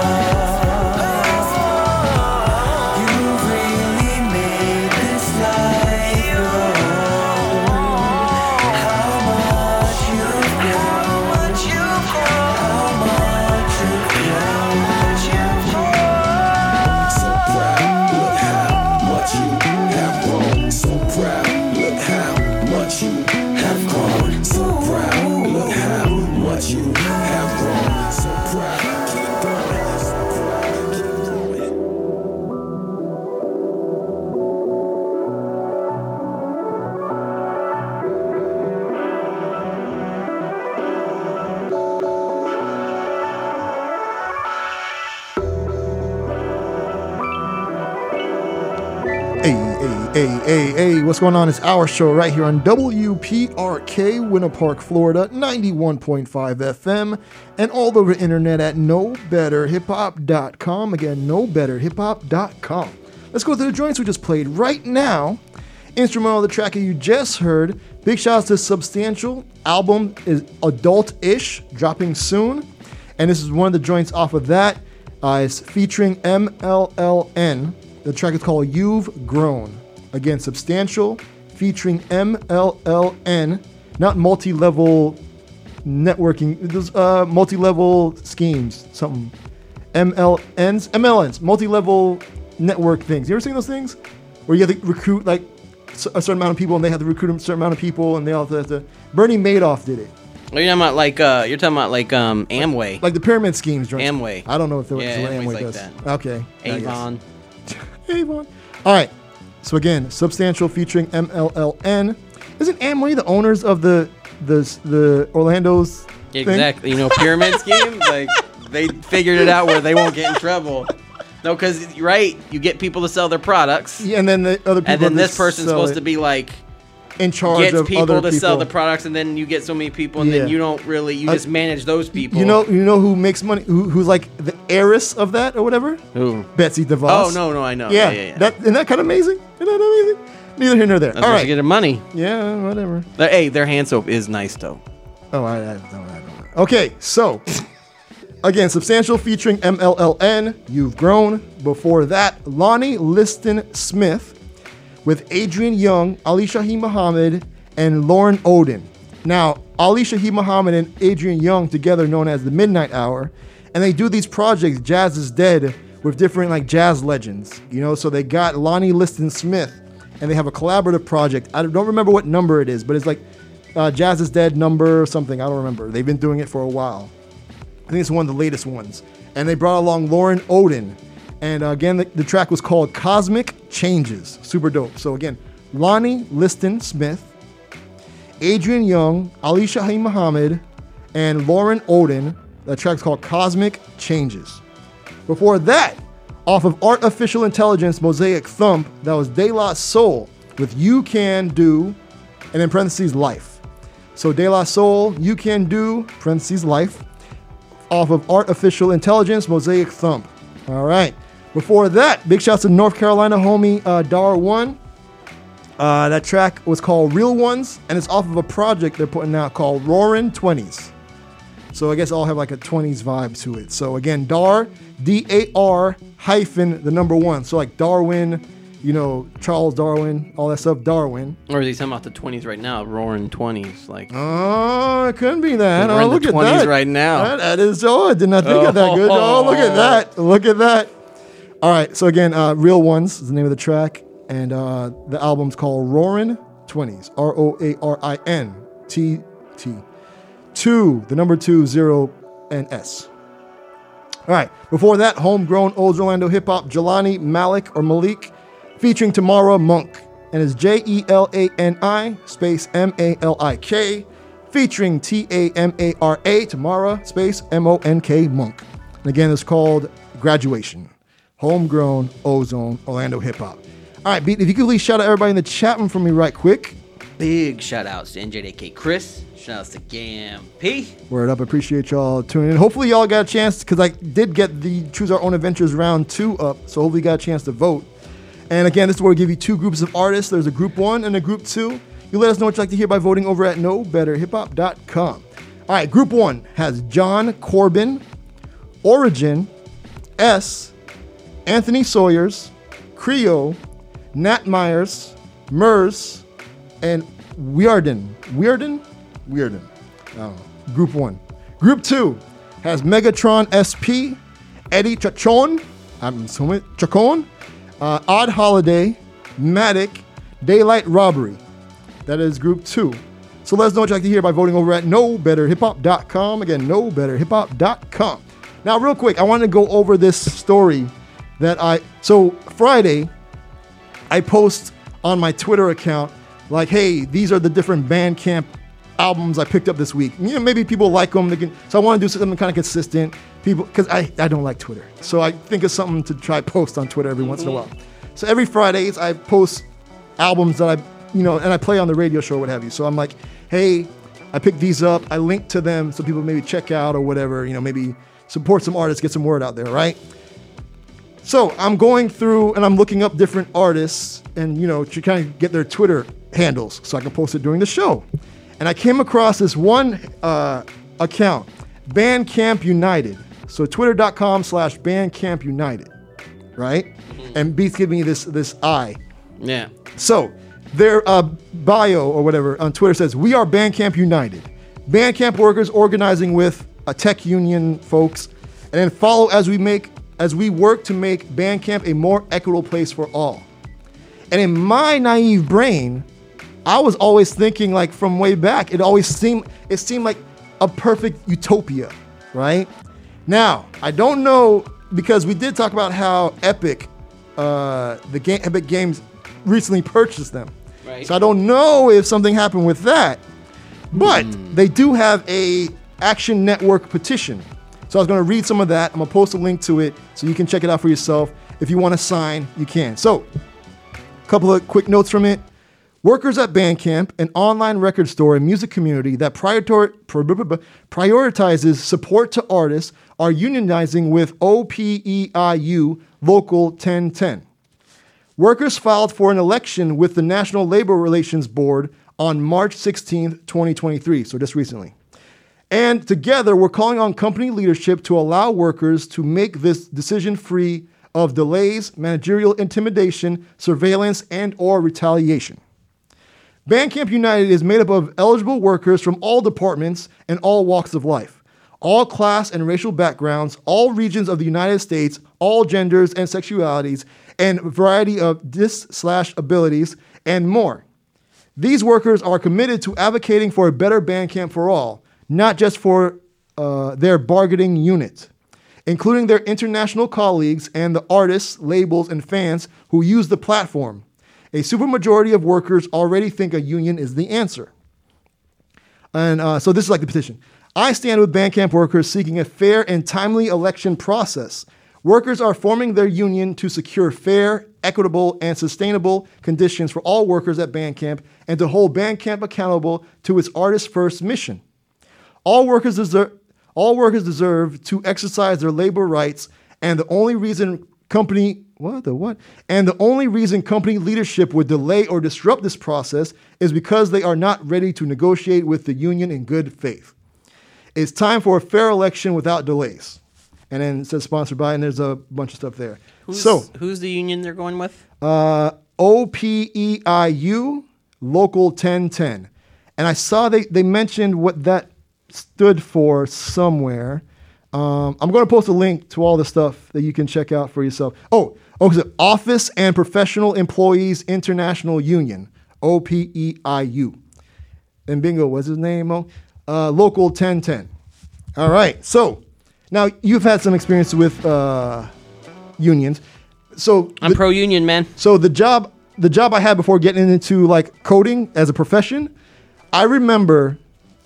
Hey, hey, hey, what's going on? It's our show right here on W P R K, Winter Park, Florida, ninety-one point five F M, and all over the internet at no better hip hop dot com. Again, no better hip hop dot com. Let's go to the joints we just played right now. Instrumental of the track you just heard. Big shouts to Substantial. Album is adult-ish, dropping soon. And this is one of the joints off of that. Uh, it's featuring M L L N. The track is called You've Grown. Again, Substantial, featuring M L L N, not multi-level networking, those uh, multi-level schemes, something. M L Ns, M L Ns, multi-level network things. You ever seen those things? Where you have to recruit like a certain amount of people, and they have to recruit a certain amount of people, and they all have to. Bernie Madoff did it. You're talking about like uh, you're talking about like um, Amway, like, like the pyramid schemes. Right? Amway. I don't know if there was yeah, Amway like does. That. Okay. Avon. Avon. All right. So again, Substantial featuring M L L N. Isn't Amway the owners of the the the Orlando's thing? Exactly. You know, pyramid scheme? Like, they figured it out where they won't get in trouble. No, because, right, you get people to sell their products. Yeah, and then the other people. And then this person's supposed it. to be like in charge gets of people other to people. sell the products, and then you get so many people, and yeah. then you don't really you uh, just manage those people. You know, you know who makes money? Who, who's like the heiress of that or whatever? Who? Betsy DeVos. Oh no, no, I know. Yeah, yeah, yeah, yeah. That, isn't that kind of amazing? Isn't that amazing? Neither here nor there. That's all right, you get her money. Yeah, whatever. But, hey, their hand soap is nice though. Oh, I, I don't know. Okay, so again, Substantial featuring M L L N. You've Grown. Before that, Lonnie Liston Smith with Adrian Young, Ali Shahi Muhammad, and Lauren Odin. Now, Ali Shahi Muhammad and Adrian Young together known as the Midnight Hour, and they do these projects, Jazz is Dead, with different like jazz legends, you know, so they got Lonnie Liston Smith, and they have a collaborative project. I don't remember what number it is, but it's like uh, Jazz is Dead number or something, I don't remember. They've been doing it for a while. I think it's one of the latest ones. And they brought along Lauren Odin. And uh, again, the, the track was called Cosmic Changes. Super dope. So again, Lonnie Liston Smith, Adrian Young, Ali Shahi Muhammad, and Lauren Odin. The track's called Cosmic Changes. Before that, off of Artificial Intelligence Mosaic Thump, that was De La Soul with You Can Do, and in parentheses, Life. So De La Soul, You Can Do, parentheses, Life, off of Artificial Intelligence Mosaic Thump. All right. Before that, big shouts to North Carolina homie uh, Dar One. Uh, that track was called Real Ones, and it's off of a project they're putting out called Roaring twenties. So I guess I'll have like a twenties vibe to it. So again, Dar, D A R hyphen the number one. So like Darwin, you know, Charles Darwin, all that stuff, Darwin. Or is he talking about the twenties right now, Roaring twenties? Like, oh, it couldn't be that. Oh, look at that. We're in the twenties right now. That, that is, oh, I did not think oh. of that good. Oh, look at that. Look at that. All right, so again, uh, Real Ones is the name of the track, and uh, the album's called Roaring twenties, R O A R I N T T. Two, the number two, zero, and S. All right, before that, homegrown old Orlando hip-hop, Jelani Malik or Malik, featuring Tamara Monk, and it's J E L A N I space M A L I K, featuring T A M A R A, Tamara space M O N K, Monk. And again, it's called Graduation, homegrown Ozone Orlando hip-hop. All right, if you could please shout out everybody in the chat room for me right quick. Big shout-outs to N J D K Chris. Shout-outs to Gam P. Word up. Appreciate y'all tuning in. Hopefully y'all got a chance, because I did get the Choose Our Own Adventures round two up, so hopefully you got a chance to vote. And again, this is where we give you two groups of artists. There's a group one and a group two. You let us know what you'd like to hear by voting over at no better hip hop dot com. All right, group one has John Corbin, Origin, S, Anthony Sawyers, Creo, Nat Myers, Murs, and Weirden. Weirden? Weirden. Oh, group one. Group two has Megatron S P, Eddie Chacon, I'm assuming Chacon, Uh, Odd Holiday, Matic, Daylight Robbery. That is group two. So let us know what you'd like to hear by voting over at no better hip hop dot com. Again, no better hip hop dot com. Now, real quick, I want to go over this story that I... So, Friday, I post on my Twitter account, like, hey, these are the different Bandcamp albums I picked up this week. You know, maybe people like them. They can, so I want to do something kind of consistent. People, because I, I don't like Twitter. So I think of something to try post on Twitter every mm-hmm. once in a while. So every Fridays I post albums that I, you know, and I play on the radio show or what have you. So I'm like, hey, I picked these up. I linked to them so people maybe check out or whatever, you know, maybe support some artists, get some word out there, right? So I'm going through and I'm looking up different artists and, you know, to kind of get their Twitter handles so I can post it during the show. And I came across this one uh, account, Bandcamp United. So twitter.com slash Bandcamp United, right? Mm-hmm. And Beats giving me this this eye. Yeah. So their uh, bio or whatever on Twitter says, we are Bandcamp United. Bandcamp workers organizing with uh, tech union folks. And then follow as we make as we work to make Bandcamp a more equitable place for all. And in my naive brain, I was always thinking like from way back, it always seemed it seemed like a perfect utopia, right? Now, I don't know, because we did talk about how Epic, uh, the game, Epic Games recently purchased them. Right. So I don't know if something happened with that, but mm. they do have a Action Network petition. So I was going to read some of that. I'm going to post a link to it so you can check it out for yourself. If you want to sign, you can. So a couple of quick notes from it. Workers at Bandcamp, an online record store and music community that prioritizes support to artists, are unionizing with O P E I U Local ten ten. Workers filed for an election with the National Labor Relations Board on March sixteenth, twenty twenty-three, so just recently. And together, we're calling on company leadership to allow workers to make this decision free of delays, managerial intimidation, surveillance, and or retaliation. Bandcamp United is made up of eligible workers from all departments and all walks of life, all class and racial backgrounds, all regions of the United States, all genders and sexualities, and a variety of dis-slash-abilities, and more. These workers are committed to advocating for a better Bandcamp for all, not just for uh, their bargaining unit, including their international colleagues and the artists, labels, and fans who use the platform. A supermajority of workers already think a union is the answer. And uh, so this is like the petition. I stand with Bandcamp workers seeking a fair and timely election process. Workers are forming their union to secure fair, equitable, and sustainable conditions for all workers at Bandcamp and to hold Bandcamp accountable to its artist-first mission. All workers deserve, all workers deserve to exercise their labor rights, and the only reason company... What the what? And the only reason company leadership would delay or disrupt this process is because they are not ready to negotiate with the union in good faith. It's time for a fair election without delays. And then it says sponsored by, and there's a bunch of stuff there. Who's, so who's the union they're going with? Uh, O P E I U Local ten ten. And I saw they, they mentioned what that stood for somewhere. Um, I'm going to post a link to all the stuff that you can check out for yourself. Oh, oh, so Office and Professional Employees International Union, O P E I U. And bingo, what's his name? Oh, uh, Local ten ten. All right. So now you've had some experience with uh, unions. So I'm the, pro-union, man. So the job, the job I had before getting into like coding as a profession, I remember,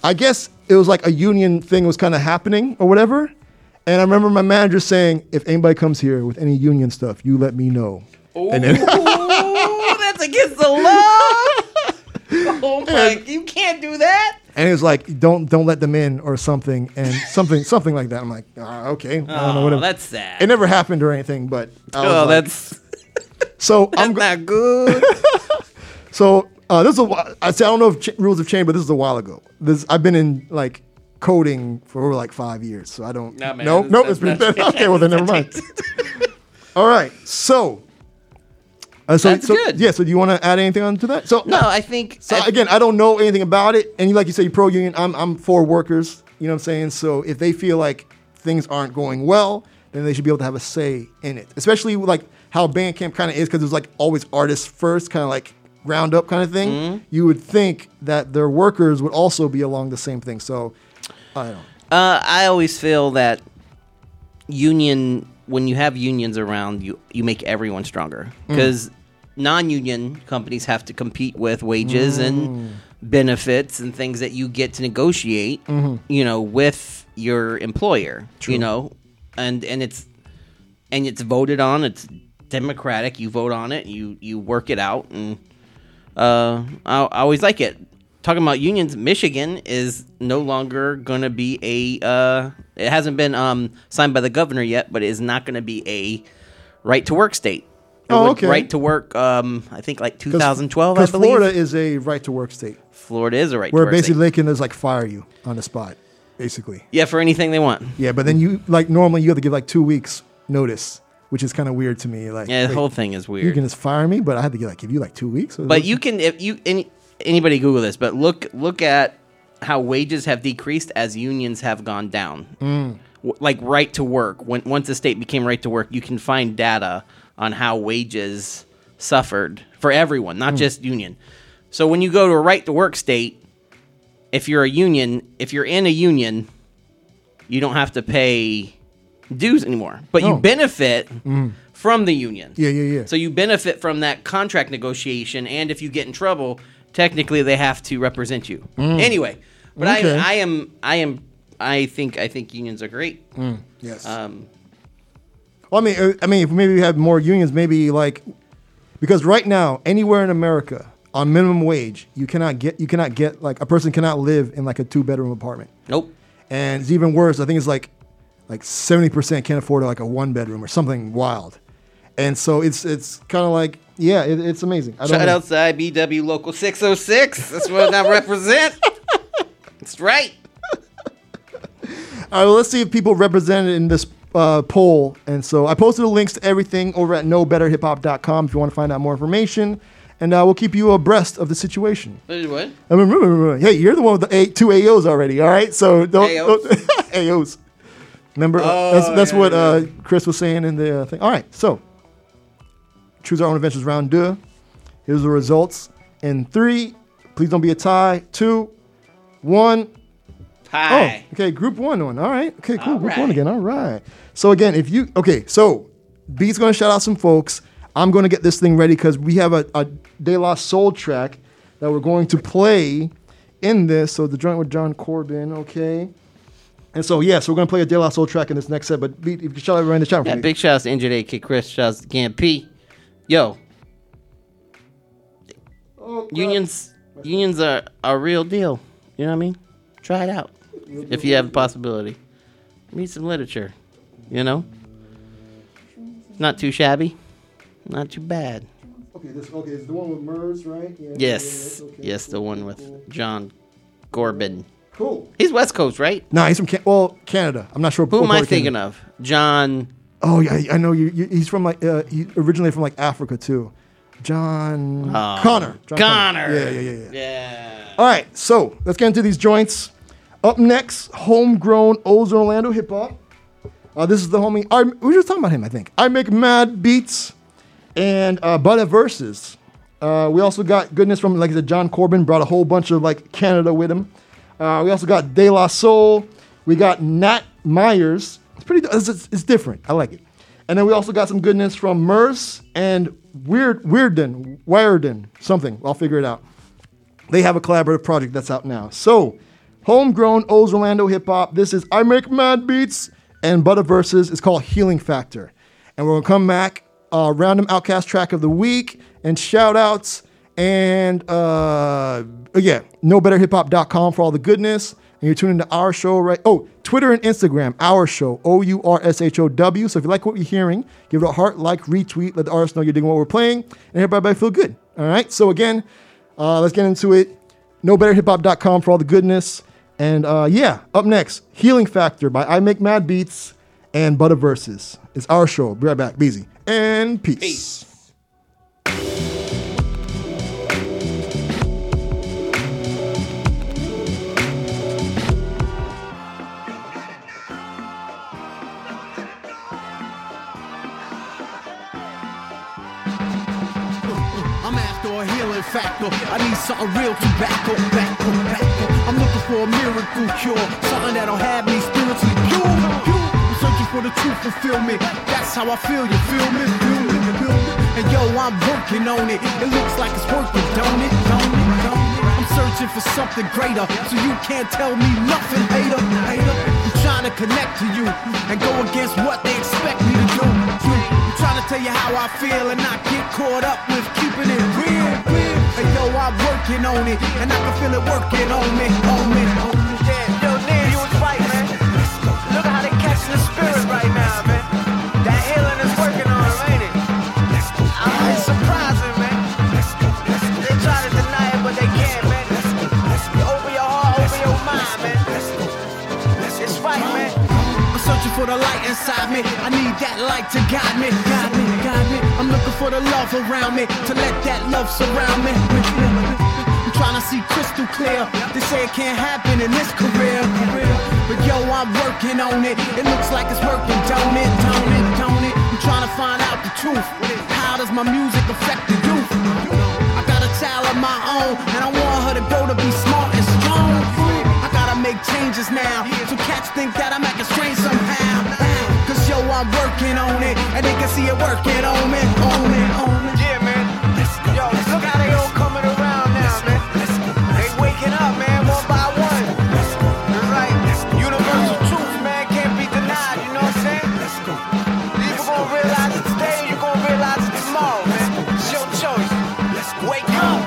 I guess it was like a union thing was kind of happening or whatever. And I remember my manager saying, if anybody comes here with any union stuff, you let me know. Oh, and then- that's against the law. Oh my, and, you can't do that. And it was like, don't don't let them in or something. And something something like that. I'm like, ah, okay. I don't know, whatever. That's sad. It never happened or anything, but I was oh, like, that's, so that's I'm, not good. So uh, this is a, I don't know if ch- rules have changed, but this is a while ago. This I've been in like coding for like five years, so I don't. No, nah, no, nope, nope, it's been bad. Okay. Well, then never mind. All right, so, uh, so that's so, good. Yeah. So, do you want to add anything onto that? So no, no I think. So I, again, I don't know anything about it, and like you said, you're pro union. I'm I'm for workers. You know what I'm saying? So if they feel like things aren't going well, then they should be able to have a say in it, especially like how Bandcamp kind of is, because it's like always artists first, kind of like. Roundup kind of thing, mm-hmm. You would think that their workers would also be along the same thing. So, I don't know. Uh, I always feel that union, when you have unions around, you, you make everyone stronger. Because mm. non-union companies have to compete with wages mm. and benefits and things that you get to negotiate, mm-hmm. you know, with your employer. True. You know, and, and it's and it's voted on. It's democratic. You vote on it. You, you work it out and uh, I, I always like it. Talking about unions, Michigan is no longer going to be a, uh, it hasn't been um, signed by the governor yet, but it is not going to be a right-to-work state. It oh, okay. Right-to-work, um, I think like two thousand twelve, Cause, cause I believe. Because Florida is a right-to-work state. Florida is a right-to-work state. Where basically they can just like fire you on the spot, basically. Yeah, for anything they want. Yeah, but then you, like normally you have to give like two weeks notice. Which is kind of weird to me. Like, yeah, the like, whole thing is weird. You can just fire me, but I had to get like give you like two weeks. Or but you can, if you any, anybody Google this, but look look at how wages have decreased as unions have gone down. Mm. W- like right to work. When once the state became right to work, you can find data on how wages suffered for everyone, not mm. just union. So when you go to a right to work state, if you're a union, if you're in a union, you don't have to pay dues anymore, but oh. you benefit mm. from the union. Yeah, yeah, yeah. So you benefit from that contract negotiation, and if you get in trouble, technically they have to represent you. Mm. Anyway, but okay. I, I am, I am, I think, I think unions are great. Mm. Yes. Um, well, I mean, I mean, if maybe we have more unions, maybe like because right now, anywhere in America, on minimum wage, you cannot get, you cannot get like a person cannot live in like a two bedroom apartment. Nope. And it's even worse. I think it's like. Like seventy percent can't afford like a one bedroom or something wild. And so it's it's kind of like, yeah, it, it's amazing. I don't Shout know. out to I B W Local six oh six. That's what I represent. That's right. All right, well, let's see if people represented in this uh, poll. And so I posted the links to everything over at no better hip hop dot com if you want to find out more information. And uh, we'll keep you abreast of the situation. What? What? I mean, hey, you're the one with the a- two A Os already, all right? So don't. A Os. A Os. Remember, oh, that's, that's yeah, what yeah. Uh, Chris was saying in the uh, thing. All right, so choose our own adventures round deux. Here's the results. In three, please don't be a tie. Two, one. Tie. Oh, okay, group one one. All right. Okay, cool. All group right. one again. All right. So again, if you, okay, so B's going to shout out some folks. I'm going to get this thing ready because we have a, a De La Soul track that we're going to play in this. So the joint with John Corbin, okay. And so, yeah, so we're going to play a De La Soul track in this next set, but if you shout out everyone in the chat for yeah, me. Big shout out to Injured A K Chris, shout out to Gam P. Yo. Oh, unions unions are a real deal. You know what I mean? Try it out if you have the possibility. Read some literature, you know? Not too shabby. Not too bad. Okay, this okay, is the one with Murs, right? Yeah, yes. Yeah, okay. Yes, the one with John Corbin. Cool. He's West Coast, right? No, nah, he's from Can- well Canada. I'm not sure. Who am I thinking Canada. of? John. Oh yeah, I know you. you he's from like uh, he originally from like Africa too. John oh. Connor. John Connor. Connor. Yeah, yeah, yeah, yeah. Yeah. All right, so let's get into these joints. Up next, homegrown O's Orlando hip hop. Uh, this is the homie. I, we were just talking about him, I think. I make mad beats and uh, Butter verses. Uh, we also got goodness from like the John Corbin brought a whole bunch of like Canada with him. Uh, we also got De La Soul. We got Nat Myers. It's pretty. It's, it's, it's different. I like it. And then we also got some goodness from Merce and Weird Weirden, Wiredon, something. I'll figure it out. They have a collaborative project that's out now. So, homegrown O's Orlando hip hop. This is I Make Mad Beats and Butter Verses. It's called Healing Factor. And we're gonna come back, uh, random Outcast track of the week and shout outs. And uh, yeah, no better hip hop dot com for all the goodness. And you're tuning into our show, right? Oh, Twitter and Instagram, our show, O U R S H O W. So if you like what you're hearing, give it a heart, like, retweet, let the artists know you're digging what we're playing, and everybody feel good. All right. So again, uh, let's get into it. no better hip hop dot com for all the goodness. And uh, yeah, up next, Healing Factor by I Make Mad Beats and Butter Verses. It's our show. Be right back. Be easy. And peace. Peace. Factor. I need something real to back up, back up, back up. I'm looking for a miracle cure, something that'll have me spiritually pure. I'm searching for the truth fulfillment. That's how I feel you, feel me, feel me, feel me. And yo, I'm working on it. It looks like it's working, don't it, don't it, don't it? I'm searching for something greater, so you can't tell me nothing, hater, hater. I'm trying to connect to you and go against what they expect me to do. I'm trying to tell you how I feel and not get caught up with keeping it real. Weird. And yo, I'm working on it, and I can feel it working on me, on me. Yeah, yo, Ned, you was right, man. Look at how they catching the spirit right now, man. That healing is working on them, ain't it? I mean, it's surprising, man. They try to deny it, but they can't, man. You open your heart, open your mind, man. It's right, man. I'm searching for the light inside me. I need that light to guide me, guide me, guide me. I'm looking for the love around me, to let that love surround me. I'm trying to see crystal clear. They say it can't happen in this career. But yo, I'm working on it. It looks like it's working, don't it, don't it, don't it? I'm trying to find out the truth. How does my music affect the youth? I got a child of my own, and I want her to grow to be smart and strong. Make changes now, so cats think that I'm acting strange somehow. Cause yo, I'm working on it, and they can see it working on me, on me, on me. Yeah, man. Yo, look how they all coming around now, man. They waking up, man, one by one. You're right. Universal truth, man, can't be denied. You know what I'm saying? You're gonna realize it today, you're gonna realize it tomorrow, man. It's your choice. Wake up.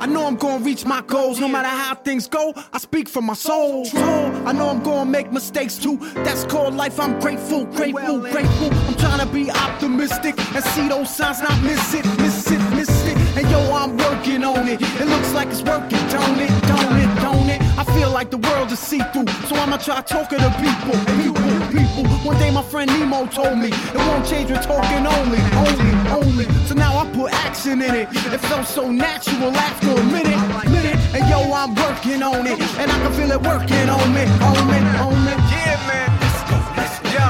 I know I'm gonna reach my goals, no matter how things go. I speak from my soul. I know I'm gonna make mistakes too. That's called life. I'm grateful, grateful, grateful. I'm trying to be optimistic and see those signs, not miss it, miss it, miss it. And yo, I'm working on it. It looks like it's working, don't it, don't it, don't it? I feel like the world is see-through, so I'ma try talking to people, people, people. One day my friend Nemo told me it won't change with talking only, only, only. So now I put action in it. It felt so natural after a minute, minute. And yo, I'm working on it, and I can feel it working on me, on me, on me. Yeah, man. Yo,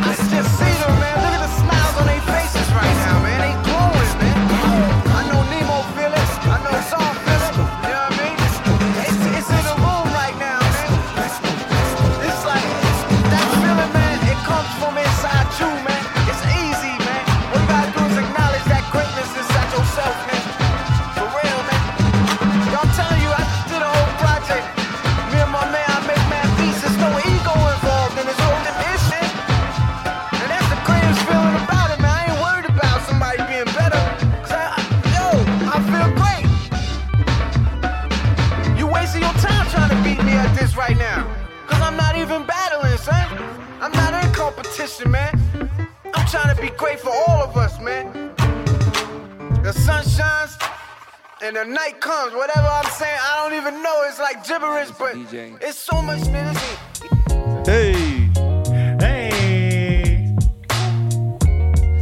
I just see them, man. Look at the smiles on their faces right now, man. They glowing, man. I know Nemo feel it. I know Saul feel it. You know what I mean? It's, it's in the room right now, man. It's like that feeling, man. It comes from inside you, man. It's easy, man. What you gotta do is acknowledge that greatness inside yourself, man. For real, man. Y'all telling you, I just did a whole project. Me and my man, I make mad beats. There's no ego involved in this whole shit. And that's the greatest feeling about it, man. I ain't worried about somebody being better. Cause I, I, yo, I feel great. You wasting your time trying to beat me at this right now. Cause I'm not even battling, son. I'm not in competition, man. I'm trying to be great for all of us, man. The sun shines and the night comes. Whatever I'm saying, I don't even know. It's like gibberish, but D J. It's so much energy. Hey, hey.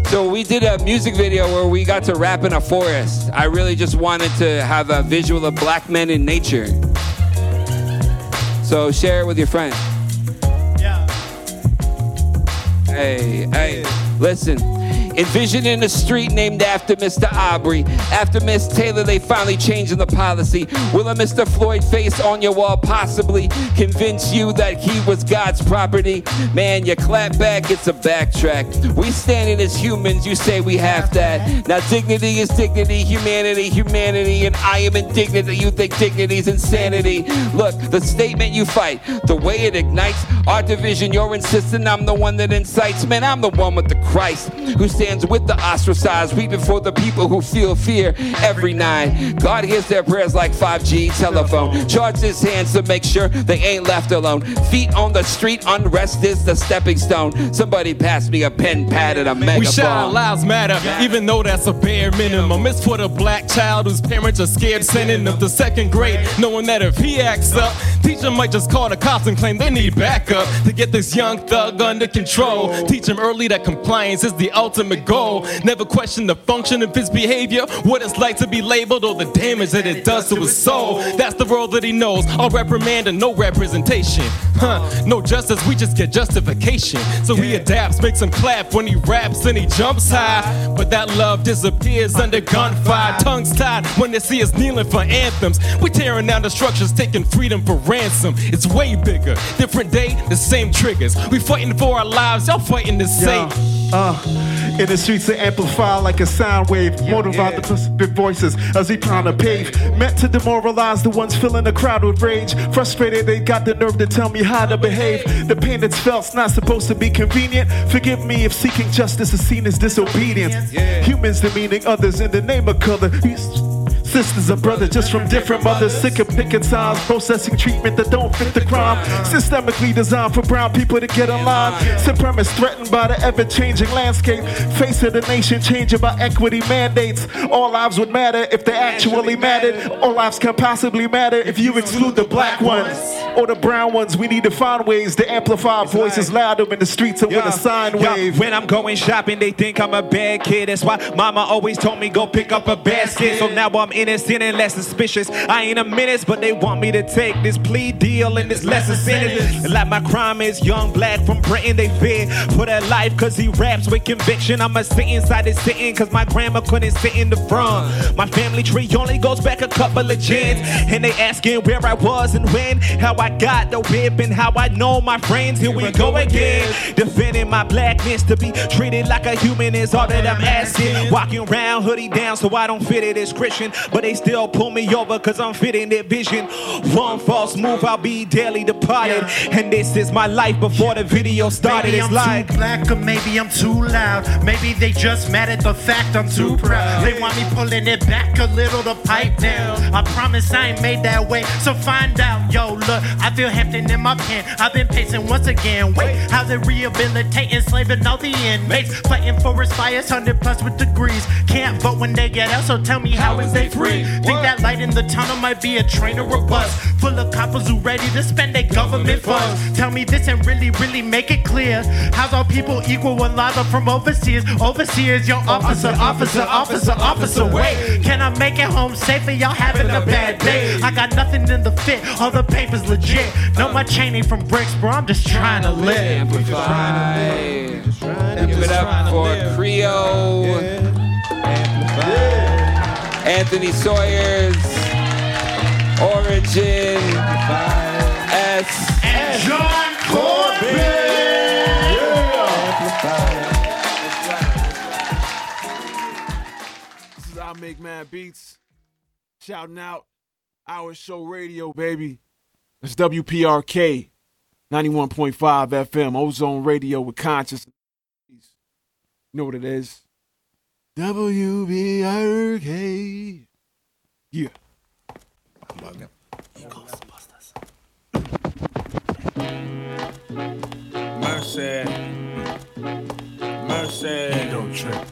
So we did a music video where we got to rap in a forest. I really just wanted to have a visual of black men in nature. So share it with your friends. Yeah. Hey, hey, listen. Envisioning a street named after Mister Aubrey. After Miss Taylor, they finally changing the policy. Will a Mister Floyd face on your wall possibly convince you that he was God's property? Man, you clap back, it's a backtrack. We standing as humans, you say we have that. Now dignity is dignity, humanity, humanity, and I am indignant that you think dignity's insanity. Look, the statement you fight, the way it ignites our division, you're insisting I'm the one that incites. Man, I'm the one with the Christ who stands with the ostracized, weeping for the people who feel fear every night. God hears their prayers like five G telephone. Charge his hands to make sure they ain't left alone. Feet on the street, unrest is the stepping stone. Somebody pass me a pen pad and a megaphone. We shout lives matter, even though that's a bare minimum. It's for the black child whose parents are scared, sending them to second grade, knowing that if he acts up, teacher might just call the cops and claim they need backup to get this young thug under control. Teach him early that compliance is the ultimate goal. Never question the function of his behavior, what it's like to be labeled, or the damage that it does to his soul. That's the role that he knows. All reprimand and no representation. Huh? No justice, we just get justification. So he adapts, makes him clap when he raps and he jumps high. But that love disappears under gunfire. Tongues tied when they see us kneeling for anthems. We tearing down the structures, taking freedom for ransom. It's way bigger. Different day, the same triggers. We fighting for our lives, y'all fighting the same. Uh, In the streets that amplify like a sound wave, motivate the pacific voices as he pound the pave. Meant to demoralize the ones filling the crowd with rage. Frustrated they got the nerve to tell me how to behave. The pain that's felt's not supposed to be convenient. Forgive me if seeking justice is seen as disobedience. Humans demeaning others in the name of color. Sisters and brothers just from different mothers, sick of picking signs, processing treatment that don't fit the crime. Systemically designed for brown people to get in line. Supremacists threatened by the ever-changing landscape. Face of the nation changing by equity mandates. All lives would matter if they actually mattered. All lives can possibly matter if you exclude the black ones or the brown ones. We need to find ways to amplify our voices louder in the streets and yeah. With a sine wave. Yeah. When I'm going shopping, they think I'm a bad kid. That's why mama always told me go pick up a basket. So now I'm in innocent and less suspicious. I ain't a menace, but they want me to take this plea deal and this lesser sentence. Like my crime is young black from Britain, they fear for their life cause he raps with conviction. I'ma sit inside this sitting cause my grandma couldn't sit in the front. My family tree only goes back a couple of gens, and they asking where I was and when, how I got the whip and how I know my friends. Here we go again, defending my blackness. To be treated like a human is all that I'm asking. Walking around hoodie down so I don't fit a description, but they still pull me over cause I'm fitting their vision. One false move, I'll be daily departed. And this is my life before the video started. Maybe I'm it's like, too black or maybe I'm too loud. Maybe they just mad at the fact I'm too proud. They want me pulling it back a little to pipe down. I promise I ain't made that way, so find out. Yo look, I feel Hampton in my pen. I've been pacing once again. Wait, how's it rehabilitating? Slaving all the inmates, fighting for expires, one hundred plus with degrees. Can't vote when they get out, so tell me how is they free? Think what? That light in the tunnel might be a train or a bus full of coppers who ready to spend their government funds. Tell me this and really, really make it clear. How's all people equal when lies are from overseers? Overseers, yo, officer, officer, officer, officer, wait. Can I make it home safe? Y'all having a bad day. I got nothing in the fit, all the papers legit. No, my chain ain't from bricks, bro, I'm just trying to live. Amplify. Give it up for Creole. Amplify. Anthony Sawyers, Origin, S, and John Corbin. Yeah. This is I Make Mad Beats, shouting out Our Show Radio, baby. It's W P R K, ninety-one point five F M, Ozone Radio with consciousness. You know what it is. W B R K. Yeah. I'm bugging. Ghostbusters. Mercy. Mercy. Ego trip.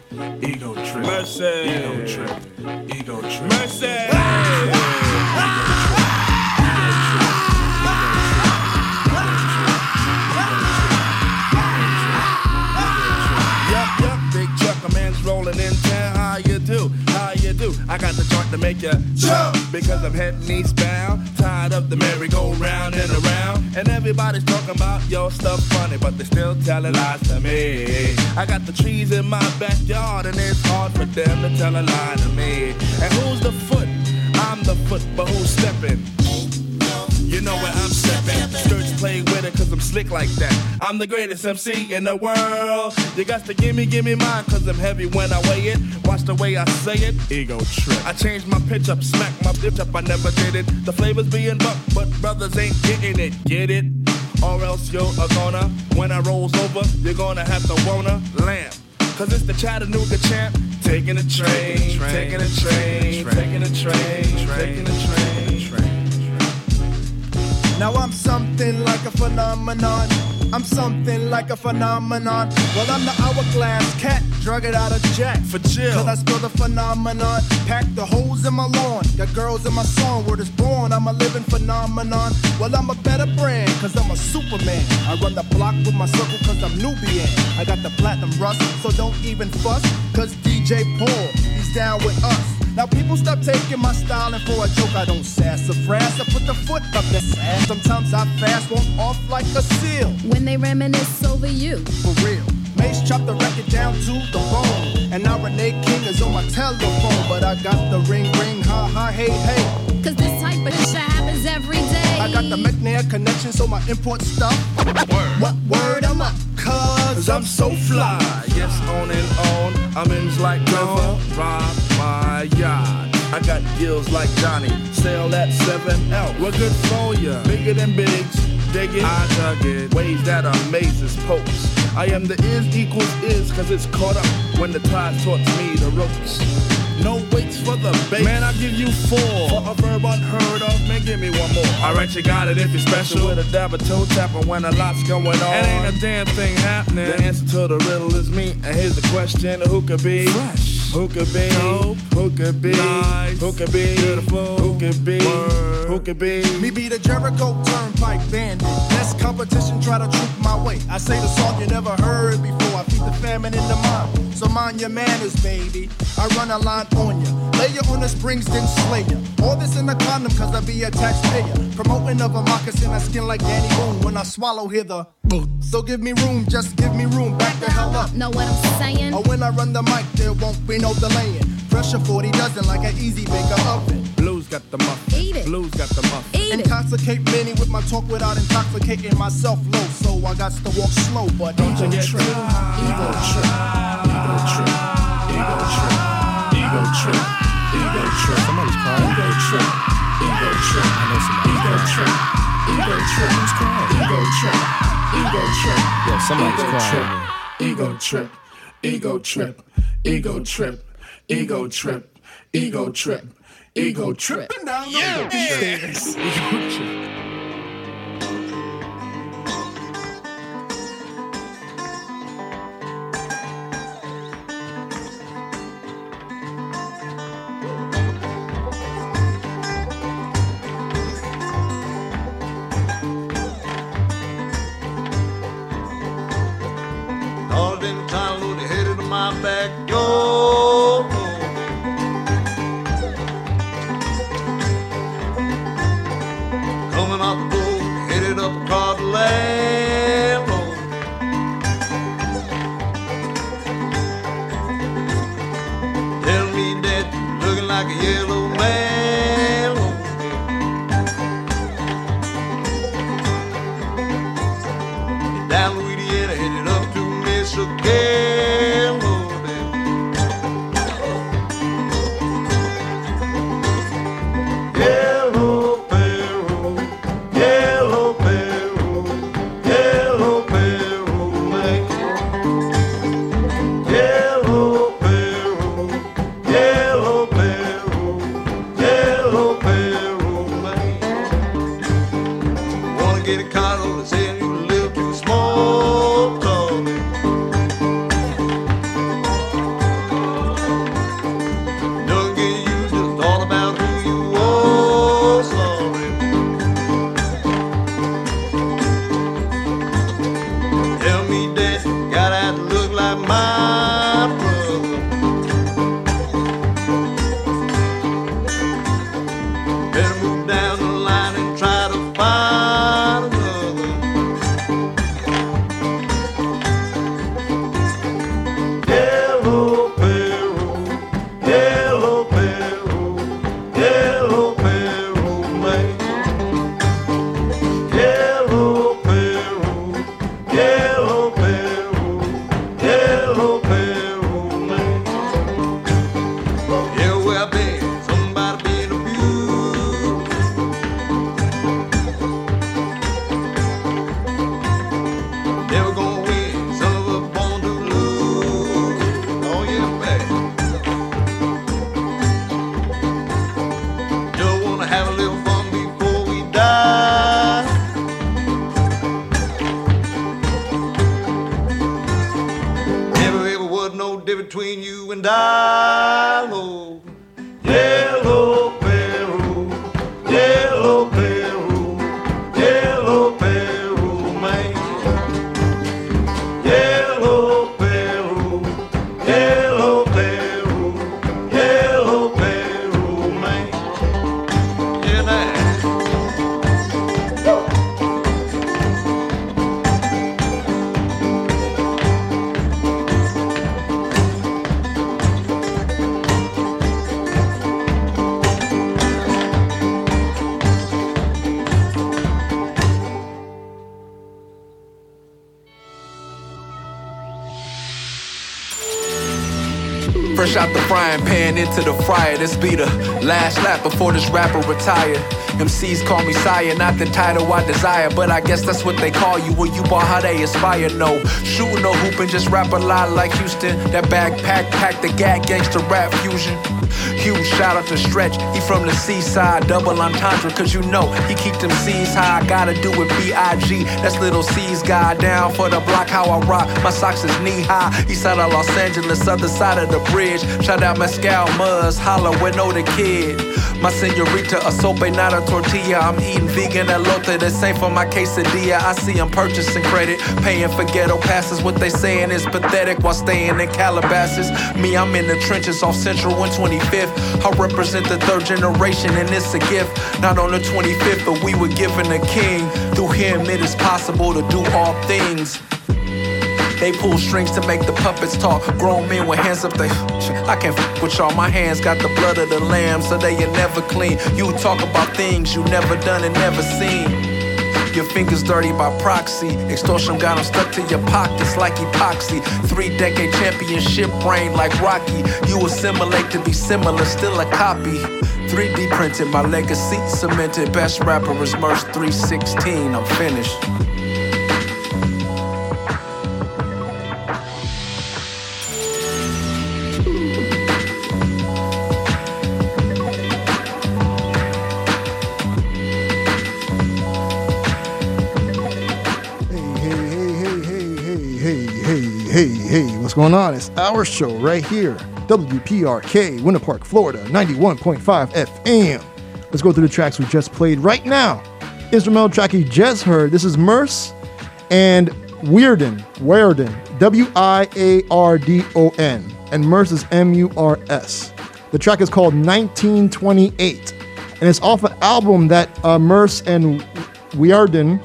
Ego trip. Mercy. Ego trip. Ego trip. Mercy. Ah! Ah! Rolling in town, how you do, how you do? I got the chart to make you jump because I'm heading eastbound, tired of the merry-go-round and around. And everybody's talking about your stuff funny, but they still telling lies to me. I got the trees in my backyard, and it's hard for them to tell a lie to me. And who's the foot? I'm the foot, but who's stepping? You know where I'm stepping. Skirts play with it cause I'm slick like that. I'm the greatest M C in the world. You got to gimme, gimme mine cause I'm heavy when I weigh it. Watch the way I say it. Ego trip. I changed my pitch up, smack my bitch up, I never did it. The flavor's being bucked, but brothers ain't getting it. Get it? Or else you're a goner. When I rolls over, you're gonna have to wanna lamp. Cause it's the Chattanooga champ. Taking a train, taking a train, taking a train, taking a train, train. Now I'm something like a phenomenon. I'm something like a phenomenon. Well, I'm the hourglass cat, drug it out of jack. For chill. Cause I spill the phenomenon. Pack the holes in my lawn. Got girls in my song. Word is born, I'm a living phenomenon. Well, I'm a better brand, cause I'm a superman. I run the block with my circle, cause I'm Nubian. I got the platinum rust, so don't even fuss. Cause D J Paul, he's down with us. Now people stop taking my style and for a joke I don't sassafras. I put the foot up their ass. Sometimes I fast, walk off like a seal. When they reminisce over you. For real. Mace chopped the record down to the bone. And now Renee King is on my telephone. But I got the ring, ring, ha, ha, hey, hey. Cause this type of shit happens every day. I got the McNair connection so my import stuff. Word. What word am I? cause I'm so fly. Yes, on and on, I'm in like Nova, rob my yard. I got deals like Johnny, sell at seven L. We're good for ya, bigger than bigs, dig it, I dug it, ways that amazes popes. I am the is equals is, cause it's caught up when the tide taught me the ropes. No waits for the bait. Man, I give you four for a verb unheard of. Man, give me one more. Alright, you got it if you're special. With a dab of toe tapping when a lot's going on. It ain't a damn thing happening. The answer to the riddle is me. And here's the question: who could be fresh? Who could be dope? Who could be nice? Who could be beautiful? Who could be word? Who could be me? Be the Jericho Turnpike bandit. Best competition, try to troop my way. I say the song you never heard before. I feed the famine in the mind, so mind your manners, baby. I run a line on ya, lay ya on the springs, then slay ya. All this in a condom, cause I be a taxpayer. Promoting of a moccasin, I skin like Danny Boone. When I swallow, hear the boot. So give me room, just give me room. Back the hell up. Know what I'm saying? Or when I run the mic, there won't be no delaying. Pressure forty dozen like an easy baker oven. Blues got the muffin. Eat it. Blues got the muffin. Eat Intoxicate it. Many with my talk without intoxicating myself low. So I got to walk slow, but don't you get trip. Ego trip. Ego trip. Ego trip. Ego trip, ego trip, somebody's crying. Ego trip, ego trip, I know somebody. Ego trip, ego trip, who's crying? Ego trip, ego trip, yeah, somebody's crying. Ego trip, ego trip, ego trip, ego trip, ego trip, ego trip, and down the stairs. Ego trip. Fresh out the frying pan into the fryer. This be the last lap before this rapper retired. M Cs call me sire, not the title I desire, but I guess that's what they call you when you are how they aspire. No shooting, no hooping, just rap a lot like Houston. That backpack pack the gag, gangsta rap fusion. Huge shout out to Stretch, he from the seaside. Double entendre, cause you know he keep them C's high. I gotta do it B I G, that's little C's guy. Down for the block, how I rock, my socks is knee high. East side of Los Angeles, other side of the bridge. Shout out Mescal Muzz, holla with no the kid. My senorita, a sope, not a tortilla. I'm eating vegan elote, the same for my quesadilla. I see them purchasing credit, paying for ghetto passes. What they saying is pathetic while staying in Calabasas. Me, I'm in the trenches off Central and twenty-fifth. I represent the third generation and it's a gift. Not on the twenty-fifth, but we were given a king. Through him it is possible to do all things. They pull strings to make the puppets talk. Grown men with hands up, they I can't f with y'all. My hands got the blood of the lamb, so they are never clean. You talk about things you never done and never seen. Your fingers dirty by proxy. Extortion got them stuck to your pockets like epoxy. Three-decade championship reign like Rocky. You assimilate to be similar, still a copy. three D printed, my legacy cemented. Best rapper is Merce three sixteen, I'm finished. What's going on? It's our show right here, W P R K, Winter Park, Florida, ninety-one point five F M. Let's go through the tracks we just played right now. Instrumental track you just heard. This is Merce and Weardon, Weardon, W I A R D O N, and Merce is M U R S. The track is called nineteen twenty-eight, and it's off an album that uh, Merce and Weardon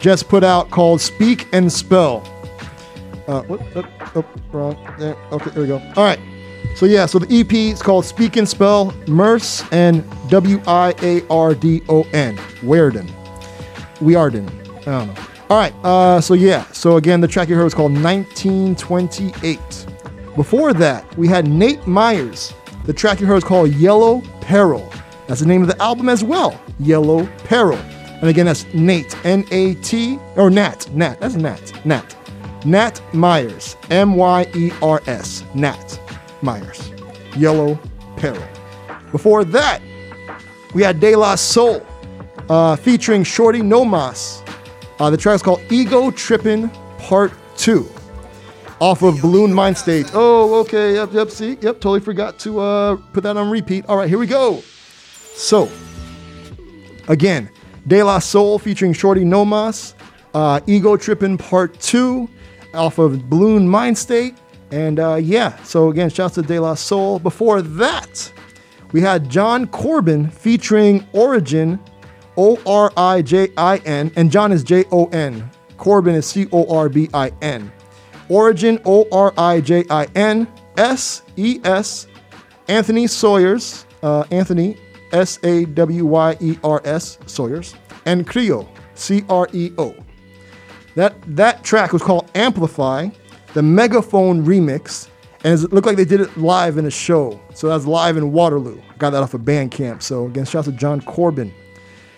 just put out called Speak and Spell. Uh, whoop, whoop, whoop, wrong. There, okay, there we go. All right. So, yeah, so the E P is called Speak and Spell, Merce and W I A R D O N. Weardon. Weardon. I don't know. All right. Uh, so, yeah. So, again, the track you heard was called nineteen twenty-eight. Before that, we had Nate Myers. The track you heard is called Yellow Peril. That's the name of the album as well, Yellow Peril. And, again, that's Nate, N A T, or Nat, Nat. That's Nat, Nat. Nat Myers, M Y E R S, Nat Myers, Yellow Peril. Before that, we had De La Soul uh, featuring Shorty No Mas. Uh, the track is called Ego Trippin' Part two off of Balloon Mind Stage. Oh, okay, yep, yep, see, yep, totally forgot to uh, put that on repeat. All right, here we go. So, again, De La Soul featuring Shorty No Mas, uh, Ego Trippin' Part two, off of Balloon Mind State. And uh, yeah, so again, shouts to De La Soul. Before that, we had John Corbin featuring Origin, O R I J I N, and John is J O N. Corbin is C O R B I N. Origin, O R I J I N, S E S, Anthony Sawyers, uh, Anthony, S A W Y E R S, Sawyers, and Creo, C R E O. That that track was called Amplify, the Megaphone remix, and it looked like they did it live in a show. So that's live in Waterloo. Got that off of Bandcamp. So again, shout out to John Corbin.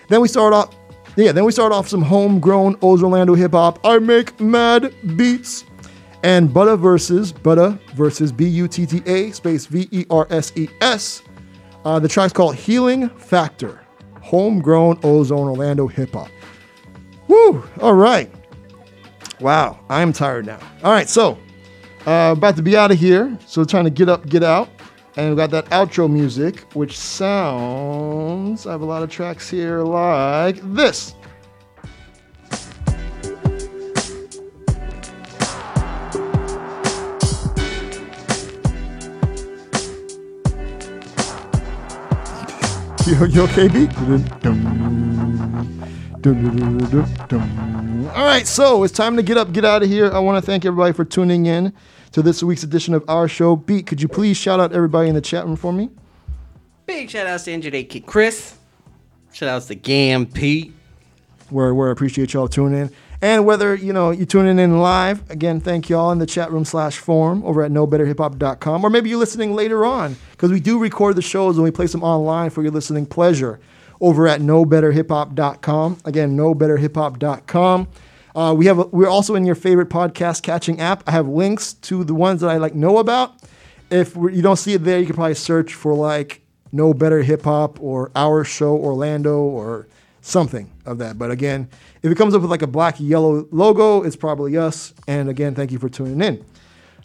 Then we start off, yeah, then we start off some homegrown Oz Orlando hip hop. I make mad beats. And Butta versus Butta versus B U T T A space V E R S E S. Uh, the track's called Healing Factor, homegrown Oz Orlando hip hop. Woo! All right. Wow, I'm tired now. All right, so uh, about to be out of here. So trying to get up, get out. And we got that outro music, which sounds, I have a lot of tracks here like this. You, you okay, B? All right, so it's time to get up, get out of here. I want to thank everybody for tuning in to this week's edition of our show. Beat, could you please shout out everybody in the chat room for me? Big shout outs to N J D Kid Chris. Shout outs to Gam Pete. Word, word. Appreciate y'all tuning in. And whether, you know, you're tuning in live, again, thank y'all in the chat room slash forum over at know better hip hop dot com. Or maybe you're listening later on, because we do record the shows and we place them online for your listening pleasure over at know better hip hop dot com. Again, know better hip hop dot com. Uh, we have a, we're also in your favorite podcast catching app. I have links to the ones that I like know about. If you don't see it there, you can probably search for like Know Better Hip Hop or Our Show Orlando or something of that. But again, if it comes up with like a black yellow logo, it's probably us. And again, thank you for tuning in.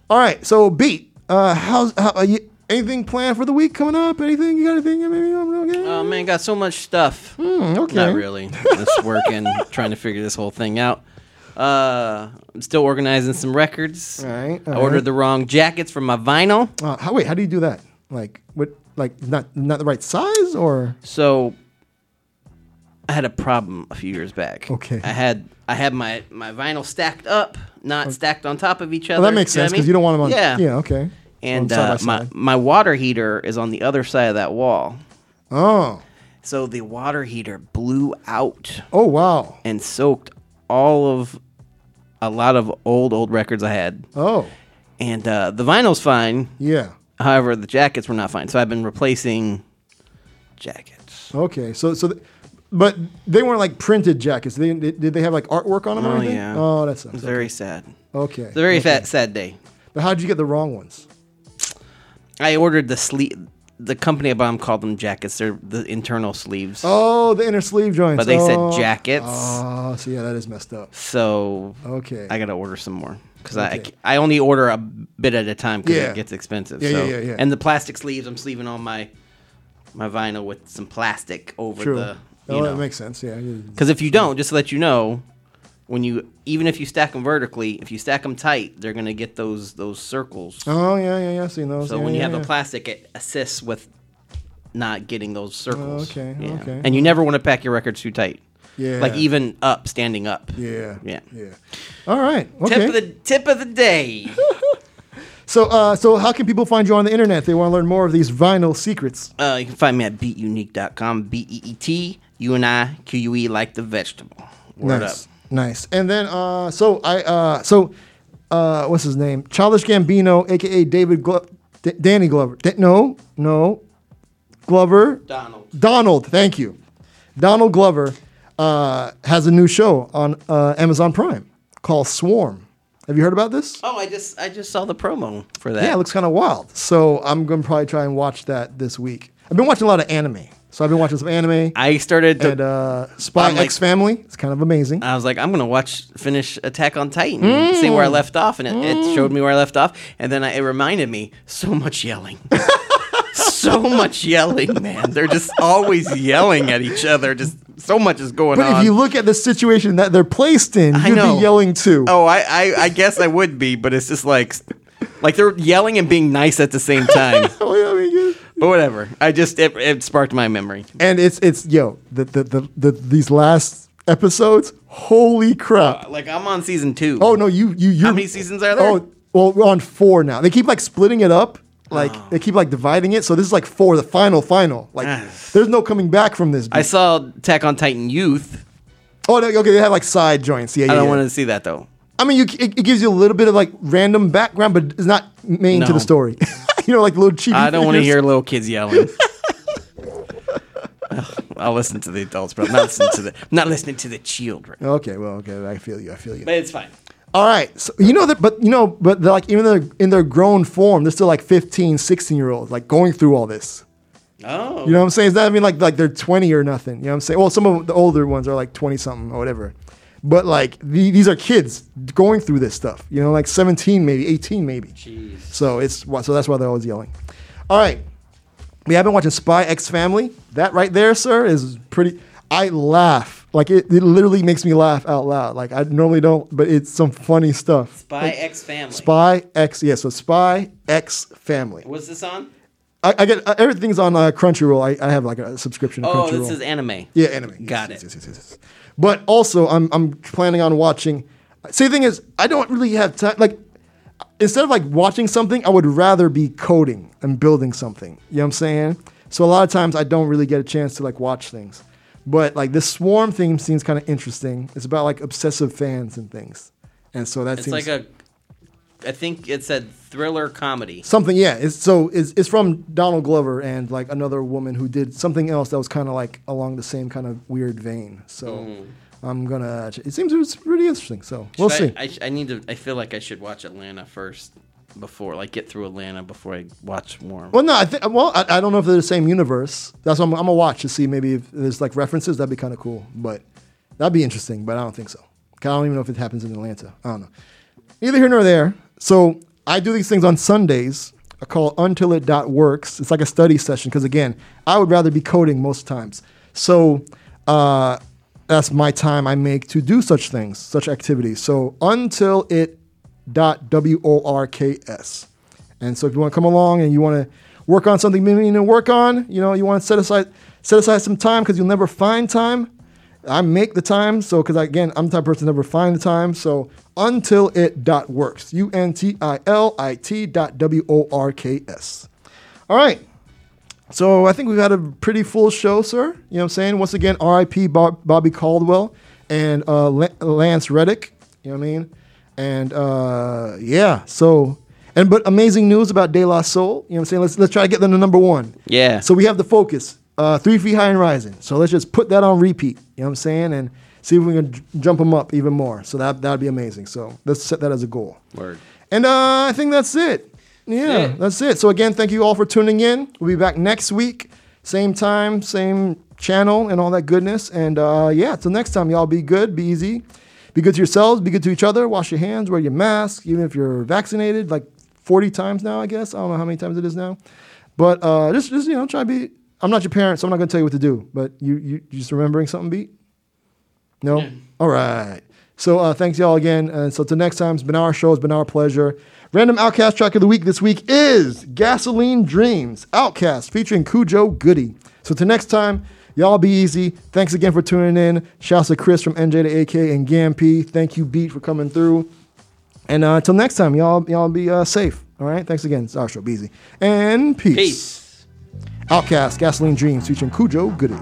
All right, so B, uh, how's how, are you, anything planned for the week coming up? Anything you got? Anything? Oh uh, man, got so much stuff. Mm, okay, not really. Just working, trying to figure this whole thing out. Uh, I'm still organizing some records. All right, all I ordered right. the wrong jackets for my vinyl. Uh, how, wait, how do you do that? Like, what? Like, not not the right size, or so. I had a problem a few years back. Okay, I had I had my, my vinyl stacked up, not okay. stacked on top of each other. Well, that makes you sense because I mean? you don't want them on. Yeah, yeah, okay. And uh, my my water heater is on the other side of that wall. Oh, so the water heater blew out. Oh wow, and soaked all of. A lot of old, old records I had. Oh. And uh, the vinyl's fine. Yeah. However, the jackets were not fine. So I've been replacing jackets. Okay. So, so, th- but they weren't like printed jackets. They, they, did they have like artwork on them oh, or anything? Yeah. Oh, that's it. It's very okay. sad. Okay. It's a very okay. fat, sad day. But how did you get the wrong ones? I ordered the sleeve. The company I bought them called them jackets. They're the internal sleeves. Oh, the inner sleeve joints. But they oh. said jackets. Oh, so yeah, that is messed up. So okay, I got to order some more because okay. I, I only order a bit at a time because yeah. it gets expensive. Yeah, so. yeah, yeah, yeah. And the plastic sleeves, I'm sleeving all my my vinyl with some plastic over True. the. You oh, know. That makes sense. Yeah. Because if you don't, just to let you know, when you even if you stack them vertically, if you stack them tight, they're gonna get those those circles. Oh yeah, yeah, yeah. I've seen those. So yeah, when yeah, you have yeah. the plastic, it assists with not getting those circles. Oh, okay, yeah. okay. And you never want to pack your records too tight. Yeah. Like even up, standing up. Yeah. Yeah. Yeah. All right. Okay. Tip of the tip of the day. So, uh, so how can people find you on the internet? They want to learn more of these vinyl secrets. Uh, you can find me at beat unique dot com. B E E T U N I Q U E, like the vegetable. Word nice. up. Nice. And then, uh, so I, uh, so, uh, what's his name? Childish Gambino, aka David, Glo- D- Danny Glover. D- no, no, Glover. Donald. Donald. Thank you. Donald Glover uh, has a new show on uh, Amazon Prime called Swarm. Have you heard about this? Oh, I just, I just saw the promo for that. Yeah, it looks kind of wild. So I'm gonna probably try and watch that this week. I've been watching a lot of anime. So I've been watching some anime. I started to... And uh, Spy like, X Family. It's kind of amazing. I was like, I'm going to watch, finish Attack on Titan. Mm. See where I left off. And it, mm. it showed me where I left off. And then I, it reminded me, so much yelling. so much yelling, man. They're just always yelling at each other. Just so much is going but on. But if you look at the situation that they're placed in, I you'd know. be yelling too. Oh, I, I, I guess I would be. But it's just like... Like they're yelling and being nice at the same time. But whatever. I just it, it sparked my memory. And it's it's yo the the the, the these last episodes. Holy crap! Uh, like I'm on season two. Oh no, you you you. How many seasons are there? Oh well, we're on four now. They keep like splitting it up. Like oh. they keep like dividing it. So this is like four, the final final. Like there's no coming back from this. Dude. I saw Attack on Titan Youth. Oh no, okay, they have like side joints. Yeah, yeah. I don't yeah. want to see that though. I mean, you, it, it gives you a little bit of like random background, but it's not main no. to the story. You know, like little cheating. I don't want to hear little kids yelling. I'll listen to the adults, but I'm not listening to the not listening to the children. Okay, well, okay, I feel you. I feel you. But it's fine. All right, so you know that, but you know, but they're like even though in their grown form, they're still like fifteen, sixteen year olds, like going through all this. Oh, you know what I'm saying? It's not I mean like like they're twenty or nothing. You know what I'm saying? Well, some of the older ones are like twenty something or whatever. But, like, the, these are kids going through this stuff. You know, like seventeen maybe, eighteen maybe. Jeez. So, it's, so that's why they're always yelling. All right. We have been watching Spy x Family. That right there, sir, is pretty... I laugh. Like, it, it literally makes me laugh out loud. Like, I normally don't, but it's some funny stuff. Spy like, x Family. Spy x... Yeah, so Spy x Family. What's this on? I, I get... Uh, everything's on uh, Crunchyroll. I, I have, like, a subscription to oh, Crunchyroll. Oh, this is anime. Yeah, anime. Got yes, it. Yes, yes, yes, yes. But also, I'm I'm planning on watching. See, the thing is, I don't really have time. Like, instead of like watching something, I would rather be coding and building something. You know what I'm saying? So a lot of times, I don't really get a chance to like watch things. But like this Swarm theme seems kind of interesting. It's about like obsessive fans and things. And so that it's seems... It's like a... I think it said thriller comedy. Something, yeah. It's, so it's, it's from Donald Glover and like another woman who did something else that was kind of like along the same kind of weird vein. So... Mm. I'm gonna. It seems it's really interesting, so we'll should see. I, I, I need to. I feel like I should watch Atlanta first before, like, get through Atlanta before I watch Swarm. Well, no, I think. Well, I, I don't know if they're the same universe. That's what I'm, I'm gonna watch to see maybe if there's like references. That'd be kind of cool, but that'd be interesting. But I don't think so. Cause I don't even know if it happens in Atlanta. I don't know. Neither here nor there. So I do these things on Sundays. I call Until It Dot Works. It's like a study session because again, I would rather be coding most times. So. uh That's my time I make to do such things, such activities. So Until It dot W O R K S. And so if you want to come along and you want to work on something maybe you need to work on, you know, you want to set aside set aside some time because you'll never find time. I make the time. So because, again, I'm the type of person to never find the time. So Until It dot Works. U N T I L I T dot W O R K S. All right. So I think we've had a pretty full show, sir. You know what I'm saying? Once again, R I P Bob, Bobby Caldwell and uh, L- Lance Reddick. You know what I mean? And uh, yeah, so and but amazing news about De La Soul. You know what I'm saying? Let's let's try to get them to number one. Yeah. So we have the focus, uh, Three Feet High and Rising. So let's just put that on repeat. You know what I'm saying? And see if we can j- jump them up even more. So that that'd be amazing. So let's set that as a goal. Word. And uh, I think that's it. Yeah, yeah, that's it. So again, thank you all for tuning in. We'll be back next week. Same time, same channel, and all that goodness. And uh, yeah, till next time, y'all be good, be easy. Be good to yourselves, be good to each other. Wash your hands, wear your mask, even if you're vaccinated, like forty times now, I guess. I don't know how many times it is now. But uh, just, just you know, try to be... I'm not your parent, so I'm not going to tell you what to do. But you you just remembering something, Beat? No? Yeah. All right. So uh, thanks, y'all, again. And so till next time, it's been our show. It's been our pleasure. Random OutKast track of the week this week is Gasoline Dreams, OutKast, featuring Cujo Goody. So till next time, y'all be easy. Thanks again for tuning in. Shouts to Chris from N J to A K and Gam P. Thank you, Beat, for coming through. And uh, until next time, y'all y'all be uh, safe. All right? Thanks again. It's our show. Be easy. And peace. Peace. OutKast, Gasoline Dreams, featuring Cujo Goody.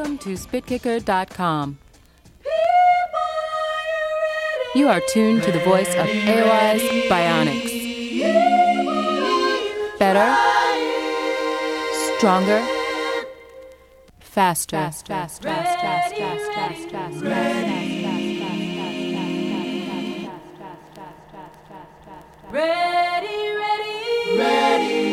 Welcome to spit kicker dot com. You are tuned to the voice of A O I's Bionics. Better, stronger, faster, faster, faster, faster, faster, faster, faster. Ready, ready, ready.